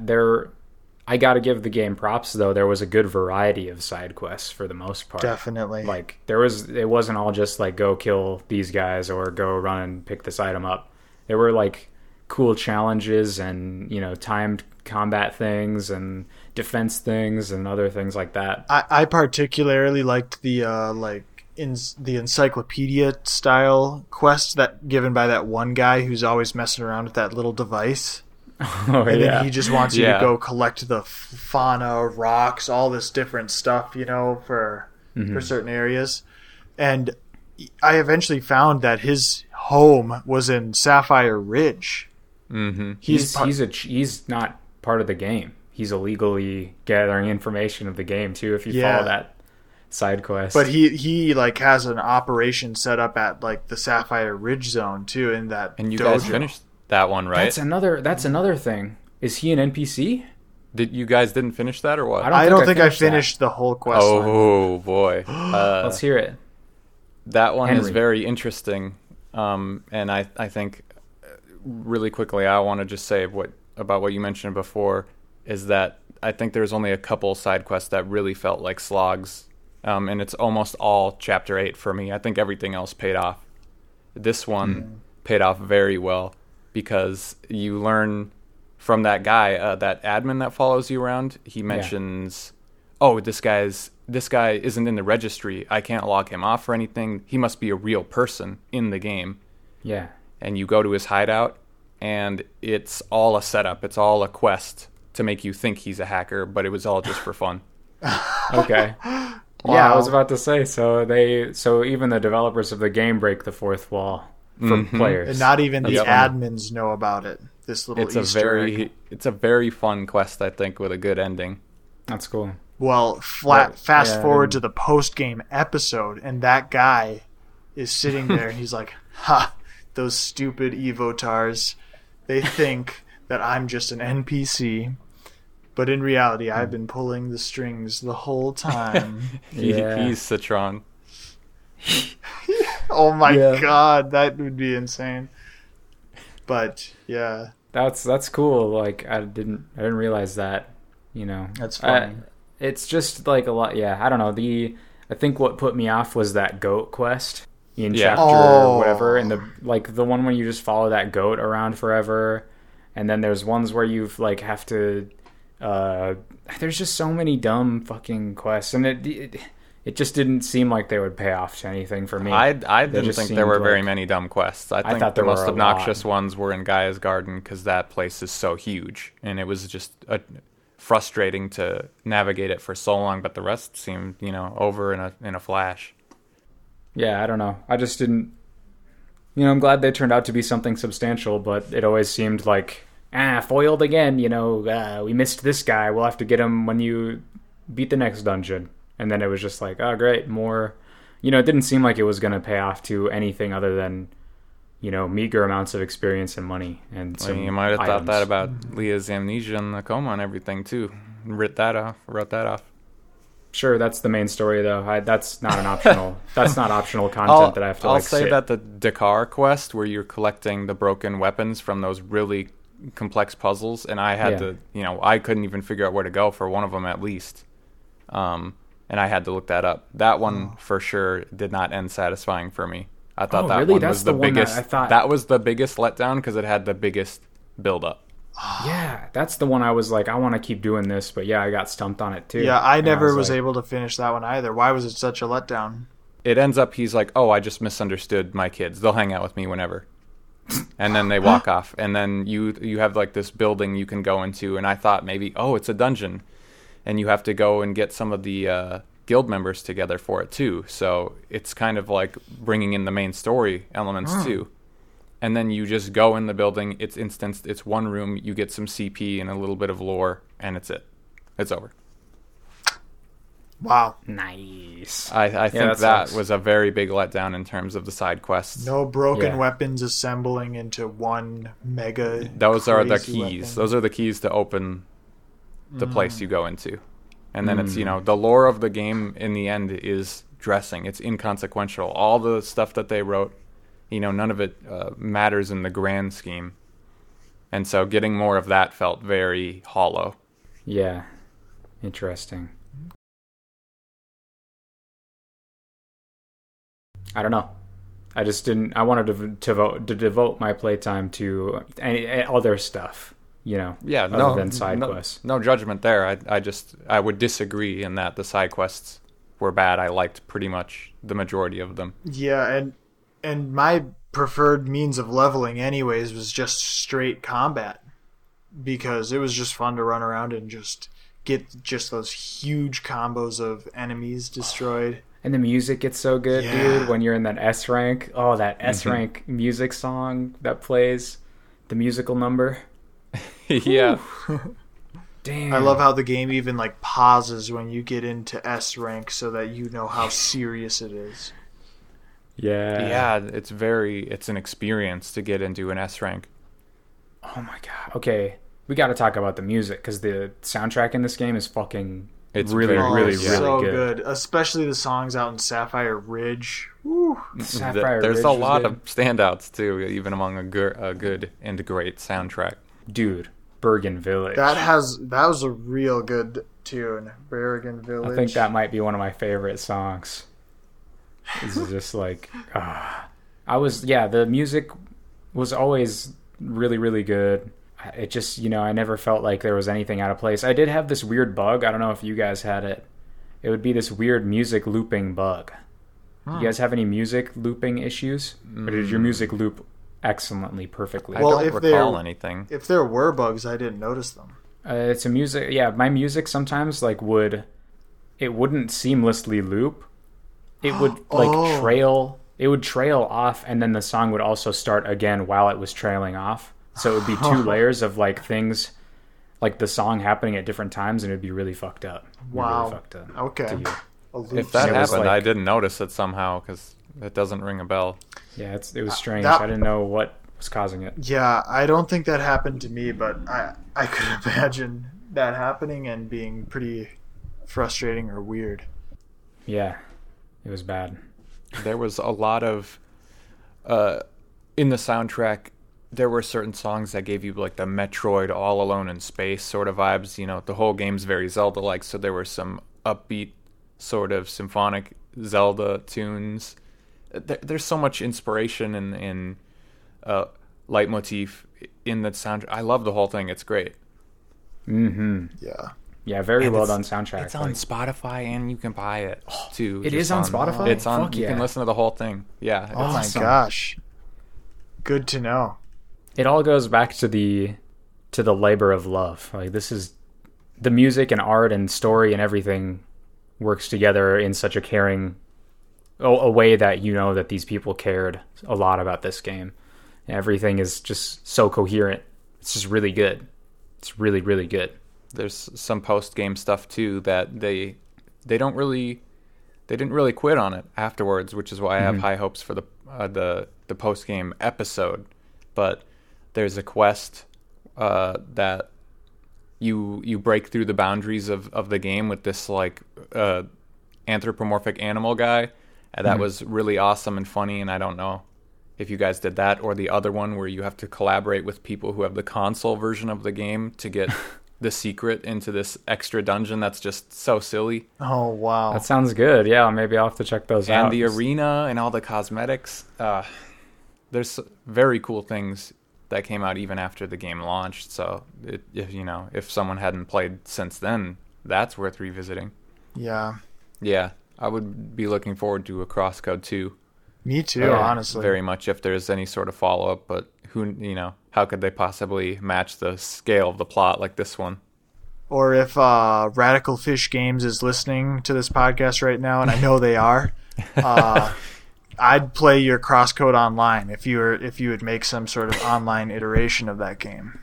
I gotta give the game props though. There was a good variety of side quests for the most part. Definitely. Like it wasn't all just like go kill these guys or go run and pick this item up. There were like cool challenges and, you know, timed combat things and defense things and other things like that. I particularly liked the the encyclopedia style quest that given by that one guy who's always messing around with that little device. Then he just wants you to go collect the fauna, rocks, all this different stuff, you know, for certain areas. And I eventually found that his home was in Sapphire Ridge. Mm-hmm. He's not part of the game. He's illegally gathering information of the game too, if you follow that side quest. But he like has an operation set up at like the Sapphire Ridge zone too, in that. And you dojo. Guys finished that one, right? That's another thing. Is he an NPC? Did you guys didn't finish that or what? I don't think I finished the whole quest. Oh boy, let's hear it. That one is very interesting, and I think really quickly I want to just say about what you mentioned before. Is that I think there's only a couple side quests that really felt like slogs, and it's almost all Chapter 8 for me. I think everything else paid off. This one paid off very well because you learn from that guy, that admin that follows you around. He mentions, "Oh, this guy isn't in the registry. I can't log him off or anything. He must be a real person in the game." Yeah. And you go to his hideout, and it's all a setup. It's all a quest to make you think he's a hacker, but it was all just for fun. Okay. Wow. Yeah, I was about to say, so even the developers of the game break the fourth wall for players. And not even the admins know about it. This little Easter egg. It's a very fun quest, I think, with a good ending. That's cool. Well, fast forward to the post-game episode, and that guy is sitting there, and he's like, "Ha, those stupid evotars, they think that I'm just an NPC. But in reality, I've been pulling the strings the whole time." He's Citron. Oh my god, that would be insane. But yeah, that's cool. Like I didn't realize that. You know, that's funny. It's just like a lot. Yeah, I don't know. I think what put me off was that goat quest in chapter or whatever, and the one where you just follow that goat around forever. And then there's ones where you've like have to. There's just so many dumb fucking quests, and it just didn't seem like they would pay off to anything for me. I didn't think there were very many dumb quests. I thought the most obnoxious ones were in Gaia's Garden because that place is so huge, and it was just frustrating to navigate it for so long. But the rest seemed, you know, over in a flash. Yeah, I don't know. I just didn't. You know, I'm glad they turned out to be something substantial, but it always seemed like, foiled again, you know, we missed this guy, we'll have to get him when you beat the next dungeon. And then it was just like, oh great, more, you know, it didn't seem like it was going to pay off to anything other than you know, meager amounts of experience and money. And so, well, you might have thought that about Lea's amnesia and the coma and everything too. Wrote that off. Sure, that's the main story though. That's not an optional. That's not optional content that I have to. I'll say sit. That the Dakar quest where you're collecting the broken weapons from those really complex puzzles, and I had to, you know, I couldn't even figure out where to go for one of them at least, and I had to look that up. That one for sure did not end satisfying for me. I thought that was the biggest letdown because it had the biggest build up. Yeah, that's the one I was like, I want to keep doing this, but yeah, I got stumped on it too. Yeah, I never was able to finish that one either. Why was it such a letdown? It ends up, he's like, oh, I just misunderstood my kids. They'll hang out with me whenever. And then they walk off. And then you have like this building you can go into. And I thought maybe, oh, it's a dungeon. And you have to go and get some of the guild members together for it too. So it's kind of like bringing in the main story elements too. And then you just go in the building, it's instanced, it's one room, you get some CP and a little bit of lore, and it's it. It's over. Wow. Nice. I think that was a very big letdown in terms of the side quests. No broken weapons assembling into one mega. Those are the keys. Weapon. Those are the keys to open the place you go into. And then it's, you know, the lore of the game in the end is dressing. It's inconsequential. All the stuff that they wrote, you know, none of it matters in the grand scheme. And so getting more of that felt very hollow. Yeah. Interesting. I don't know. I just didn't... I wanted to devote my playtime to any other stuff, you know, than side quests. No judgment there. I would disagree in that the side quests were bad. I liked pretty much the majority of them. Yeah, And my preferred means of leveling anyways was just straight combat, because it was just fun to run around and just get just those huge combos of enemies destroyed. And the music gets so good, dude, when you're in that S rank. Oh, that S rank music song that plays, the musical number. Yeah. Damn. I love how the game even like pauses when you get into S rank so that you know how serious it is. Yeah, it's an experience to get into an S rank. Oh my god. Okay, we got to talk about the music, because the soundtrack in this game is fucking... It's really good. Especially the songs out in Sapphire Ridge. Woo. There's a lot of standouts too, even among a good and great soundtrack. Dude, Bergen Village. That was a real good tune, Bergen Village. I think that might be one of my favorite songs. This is just like, the music was always really, really good. It just, you know, I never felt like there was anything out of place. I did have this weird bug. I don't know if you guys had it. It would be this weird music looping bug. Huh. You guys have any music looping issues? Or did your music loop perfectly? Well, I don't recall anything. If there were bugs, I didn't notice them. My music sometimes like it wouldn't seamlessly loop. It would trail. It would trail off, and then the song would also start again while it was trailing off. So it would be two layers of like things, like the song happening at different times, and it'd be really fucked up. Wow. Really fucked up. Okay. If that happened, like, I didn't notice it somehow because it doesn't ring a bell. Yeah, it was strange. I didn't know what was causing it. Yeah, I don't think that happened to me, but I could imagine that happening and being pretty frustrating or weird. Yeah. It was bad. There was a lot of, in the soundtrack, there were certain songs that gave you like the Metroid All Alone in Space sort of vibes. You know, the whole game's very Zelda-like, so there were some upbeat sort of symphonic Zelda tunes. There's so much inspiration in leitmotif in the soundtrack. I love the whole thing. It's great. Mm-hmm. Yeah. Yeah, very well done soundtrack. It's on Spotify, and you can buy it too. It is on Spotify? It's on. You can listen to the whole thing. Yeah. Oh my gosh. Good to know. It all goes back to the labor of love. Like, this is the music and art and story and everything works together in such a caring a way that you know that these people cared a lot about this game. And everything is just so coherent. It's just really good. It's really, really good. There's some post-game stuff too that they didn't really quit on it afterwards, which is why I have high hopes for the the post-game episode, but there's a quest that you break through the boundaries of the game with this like anthropomorphic animal guy. And that was really awesome and funny, and I don't know if you guys did that, or the other one where you have to collaborate with people who have the console version of the game to get the secret into this extra dungeon. That's just so silly. Oh, wow. That sounds good. Yeah, maybe I'll have to check those out. And the arena and all the cosmetics. There's very cool things that came out even after the game launched. So, if someone hadn't played since then, that's worth revisiting. Yeah. Yeah. I would be looking forward to a CrossCode 2. Me too, honestly. Very much if there's any sort of follow-up, but who, how could they possibly match the scale of the plot like this one? Or if Radical Fish Games is listening to this podcast right now, and I know they are, I'd play your CrossCode online if you would make some sort of online iteration of that game.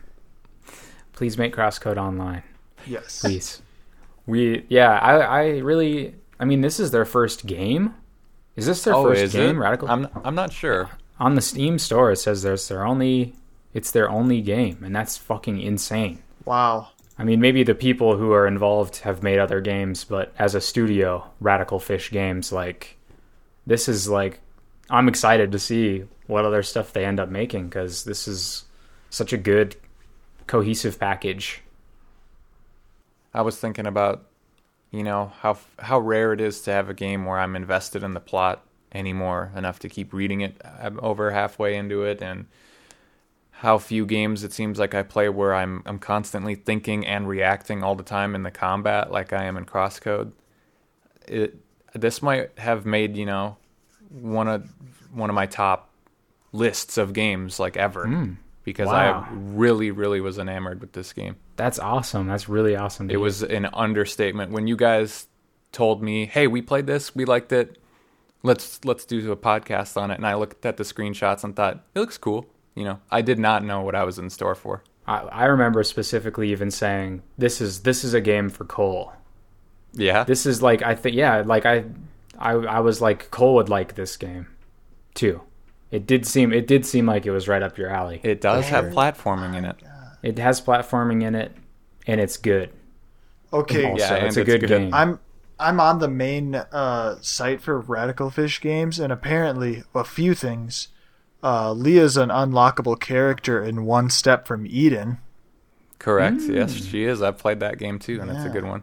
Please make CrossCode online. Yes. Please. I really... I mean, this is their first game. Is this their first game? It? Radical. I'm not sure. On the Steam store, it says it's their only game, and that's fucking insane. Wow. I mean, maybe the people who are involved have made other games, but as a studio, Radical Fish Games, this is I'm excited to see what other stuff they end up making, because this is such a good, cohesive package. I was thinking about, how rare it is to have a game where I'm invested in the plot anymore enough to keep reading it. I'm over halfway into it, and how few games it seems like I play where I'm constantly thinking and reacting all the time in the combat like I am in CrossCode. This might have made one of my top lists of games ever. Because wow. I really, really was enamored with this game. That's awesome. That's really awesome. It was an understatement. When you guys told me, hey, we played this, we liked it, let's do a podcast on it. And I looked at the screenshots and thought, it looks cool. I did not know what I was in store for. I remember specifically even saying, this is a game for Cole. Yeah. This is I was like, Cole would like this game too. It did seem like it was right up your alley. It does have platforming in it. It has platforming in it, and it's good. Okay, also, yeah, it's a good game. I'm on the main site for Radical Fish Games, and apparently a few things. Lea's an unlockable character in One Step from Eden. Correct. Yes, she is. I've played that game too, and it's a good one.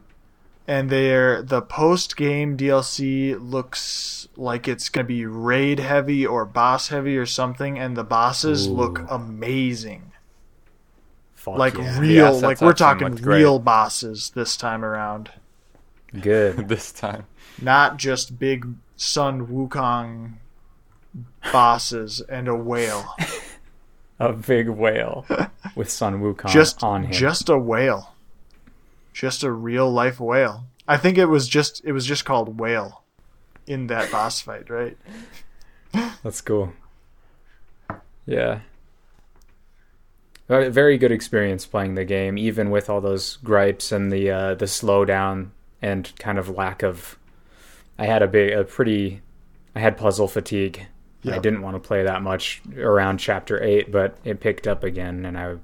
And the post-game DLC looks like it's going to be raid-heavy or boss-heavy or something, and the bosses look amazing. Fuck real, we're talking real bosses this time around. Good. This time. Not just big Sun Wukong bosses and a whale. A big whale with Sun Wukong on him. Just a whale. Just a real life whale. I think it was just called whale in that boss fight, right? That's cool. Yeah. Very good experience playing the game, even with all those gripes and the slowdown and kind of lack of. I had puzzle fatigue. Yep. I didn't want to play that much around chapter 8, but it picked up again, and I,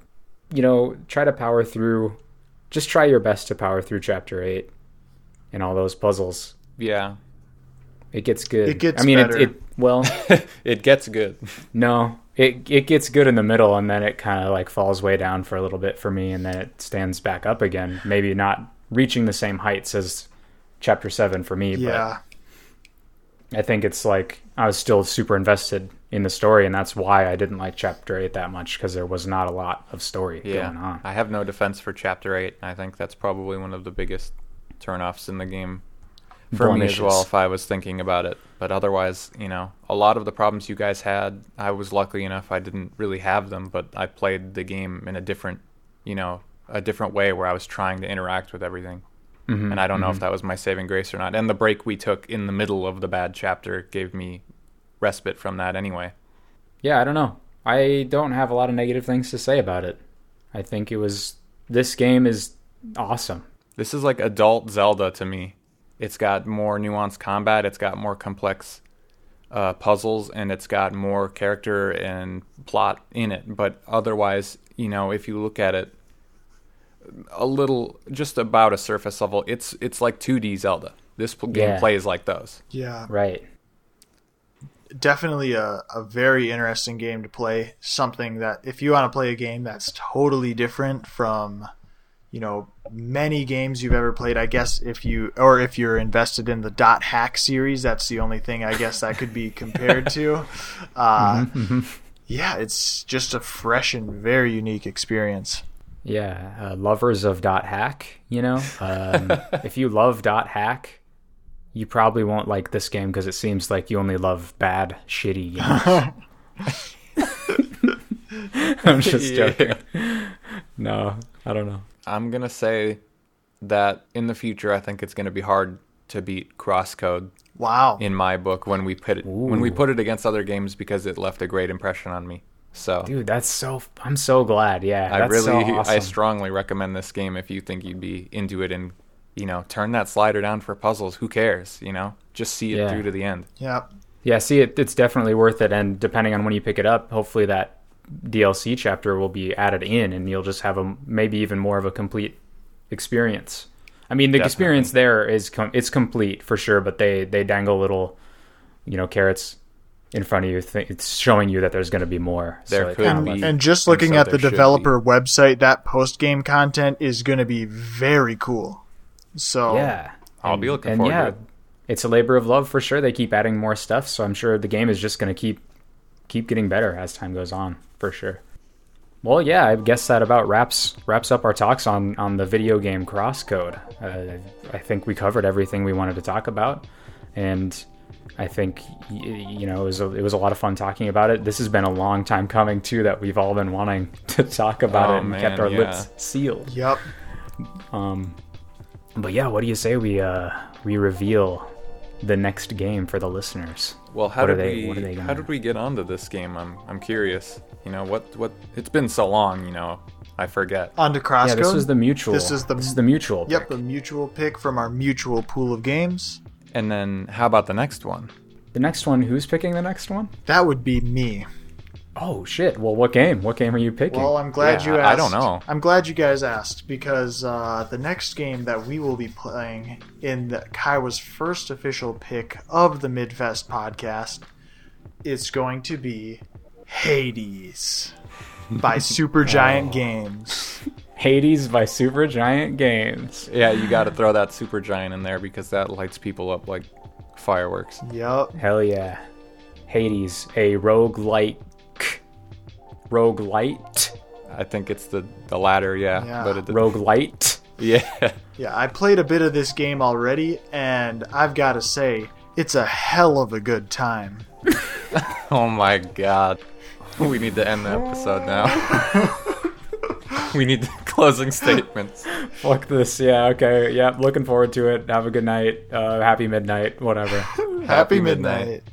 try to power through. Just try your best to power through Chapter 8 and all those puzzles. Yeah. It gets good. It gets better. It gets good. No, it gets good in the middle, and then it kind of falls way down for a little bit for me, and then it stands back up again. Maybe not reaching the same heights as Chapter 7 for me. Yeah. But I think it's I was still super invested in the story, and that's why I didn't like Chapter 8 that much, because there was not a lot of story going on. I have no defense for Chapter 8, and I think that's probably one of the biggest turnoffs in the game for me as well, if I was thinking about it. But otherwise, a lot of the problems you guys had, I was lucky enough I didn't really have them, but I played the game in a different way where I was trying to interact with everything. Mm-hmm, and I don't know if that was my saving grace or not. And the break we took in the middle of the bad chapter gave me respite from that anyway. Yeah, I don't know. I don't have a lot of negative things to say about it. I think this game is awesome. This is like adult Zelda to me. It's got more nuanced combat. It's got more complex puzzles, and it's got more character and plot in it. But otherwise, you know, if you look at it a little, just about a surface level, it's like 2D Zelda. This game plays like those. Yeah. Right. Definitely a very interesting game to play. Something that if you want to play a game that's totally different from, you know, many games you've ever played, I guess if you're invested in the Dot Hack series, that's the only thing I guess that could be compared to. Yeah, it's just a fresh and very unique experience. Yeah, lovers of Dot Hack, you know, if you love Dot Hack, you probably won't like this game because it seems like you only love bad, shitty games. I'm just joking. Yeah. No, I don't know. I'm going to say that in the future, I think it's going to be hard to beat CrossCode. Wow. In my book, when we put it against other games, because it left a great impression on me. So, dude, I'm so glad. Yeah, I strongly recommend this game if you think you'd be into it, and, you know, turn that slider down for puzzles. Who cares? You know, just see it through to the end. Yeah. Yeah. See, it's definitely worth it. And depending on when you pick it up, hopefully that DLC chapter will be added in, and you'll just have maybe even more of a complete experience. I mean, the experience there is it's complete for sure, but they dangle little, you know, carrots in front of you. It's showing you that there's going to be more. And just looking at the developer website, that post-game content is going to be very cool. So yeah, I'll be looking forward to it. It's a labor of love for sure. They keep adding more stuff, so I'm sure the game is just going to keep getting better as time goes on, for sure. Well, yeah, I guess that about wraps up our talks on the video game CrossCode. I think we covered everything we wanted to talk about, and I think, you know, it was a lot of fun talking about it. This has been a long time coming too, that we've all been wanting to talk about it, and we kept our lips sealed. Yep. But yeah, what do you say we reveal the next game for the listeners? Well, how did we get onto this game? I'm curious. You know, what it's been so long, you know, I forget. Onto CrossCode. Yeah, this is the mutual. This is the mutual pick. Yep, the mutual pick from our mutual pool of games. And then how about the next one? The next one, who's picking the next one? That would be me. Oh, shit. Well, what game? What game are you picking? Well, I'm glad you asked. I don't know. I'm glad you guys asked, because the next game that we will be playing in Kaiwa's first official pick of the MidFest podcast is going to be Hades by Supergiant Games. Hades by Supergiant Games. Yeah, you got to throw that Supergiant in there because that lights people up like fireworks. Yep. Hell yeah. Hades, a roguelite. Roguelite. I think it's the latter, yeah. But roguelite. Yeah. Yeah, I played a bit of this game already, and I've got to say, it's a hell of a good time. Oh my god. We need to end the episode now. We need the closing statements. Fuck this, yeah, okay. Yeah, looking forward to it. Have a good night. Happy midnight, whatever. Happy midnight.